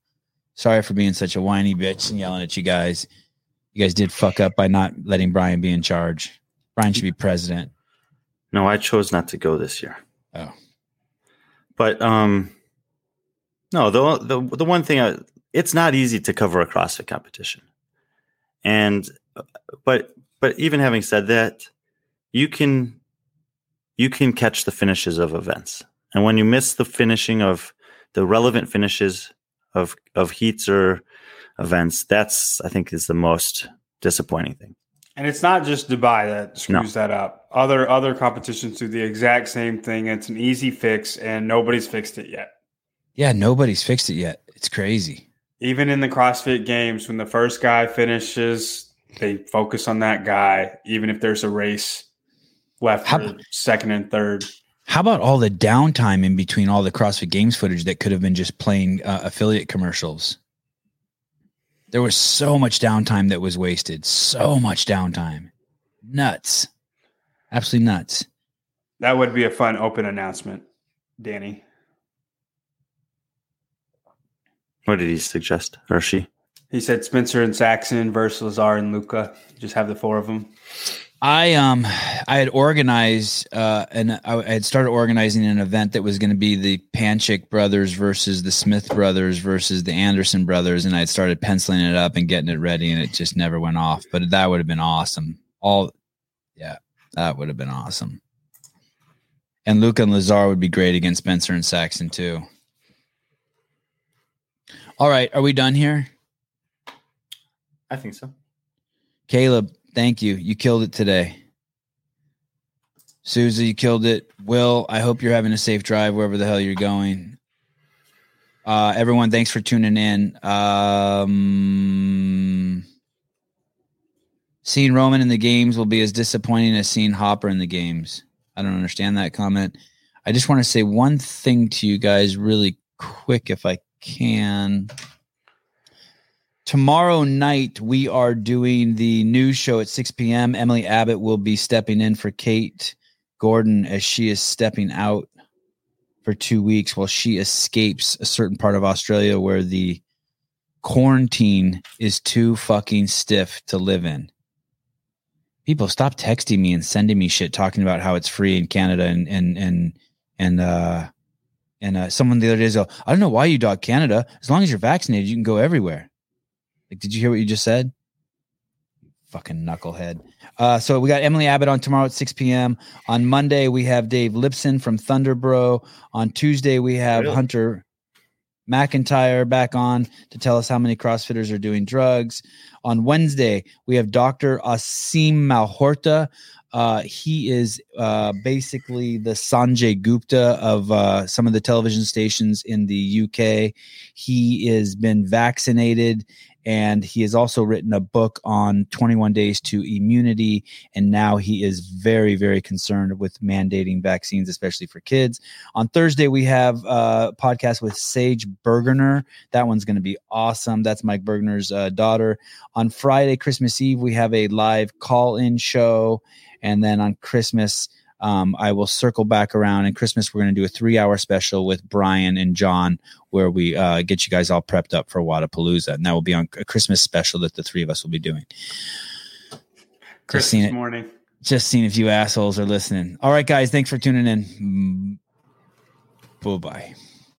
Sorry for being such a whiny bitch and yelling at you guys. You guys did fuck up by not letting Brian be in charge. Brian should be president. No, I chose not to go this year. Oh, but um, no. The the the one thing I, it's not easy to cover a CrossFit competition, and but but even having said that, you can you can catch the finishes of events, and when you miss the finishing of the relevant finishes of of heats or events, that's I think is the most disappointing thing. And it's not just Dubai that screws no. that up. Other other competitions do the exact same thing. It's an easy fix, and nobody's fixed it yet. Yeah, nobody's fixed it yet. It's crazy. Even in the CrossFit Games, when the first guy finishes, they focus on that guy, even if there's a race left how, for second and third. How about all the downtime in between all the CrossFit Games footage that could have been just playing uh, affiliate commercials? There was so much downtime that was wasted. So much downtime. Nuts. Absolutely nuts. That would be a fun open announcement, Danny. What did he suggest, or she? He said Spencer and Saxon versus Lazar and Luka. Just have the four of them. I um I had organized uh and I had started organizing an event that was going to be the Panchik brothers versus the Smith brothers versus the Anderson brothers, and I had started penciling it up and getting it ready, and it just never went off. But that would have been awesome. All yeah, that would have been awesome. And Luka and Lazar would be great against Spencer and Saxon too. All right, are we done here? I think so. Caleb, thank you. You killed it today. Susie, you killed it. Will, I hope you're having a safe drive wherever the hell you're going. Uh, everyone, thanks for tuning in. Um, seeing Roman in the games will be as disappointing as seeing Hopper in the games. I don't understand that comment. I just want to say one thing to you guys really quick if I can. Tomorrow night, we are doing the news show at six p.m. Emily Abbott will be stepping in for Kate Gordon as she is stepping out for two weeks while she escapes a certain part of Australia where the quarantine is too fucking stiff to live in. People, stop texting me and sending me shit talking about how it's free in Canada and, and, and, and, uh, and, uh, someone the other day said, I don't know why you dog Canada. As long as you're vaccinated, you can go everywhere. Like, did you hear what you just said? Fucking knucklehead. Uh, so we got Emily Abbott on tomorrow at six p.m. On Monday, we have Dave Lipson from Thunderbro. On Tuesday, we have really? Hunter McIntyre back on to tell us how many CrossFitters are doing drugs. On Wednesday, we have Doctor Asim Malhorta. Uh, he is uh, basically the Sanjay Gupta of uh, some of the television stations in the U K. He has been vaccinated, and he has also written a book on twenty-one days to immunity, and now he is very, very concerned with mandating vaccines, especially for kids. On Thursday, we have a podcast with Sage Bergener. That one's going to be awesome. That's Mike Bergener's uh, daughter. On Friday, Christmas Eve, we have a live call-in show, and then on Christmas, um, I will circle back around. And Christmas, we're going to do a three-hour special with Brian and John where we uh, get you guys all prepped up for Wadapalooza. And that will be on a Christmas special that the three of us will be doing. Christmas just morning. It, just seeing if you assholes are listening. All right, guys. Thanks for tuning in. Bye-bye.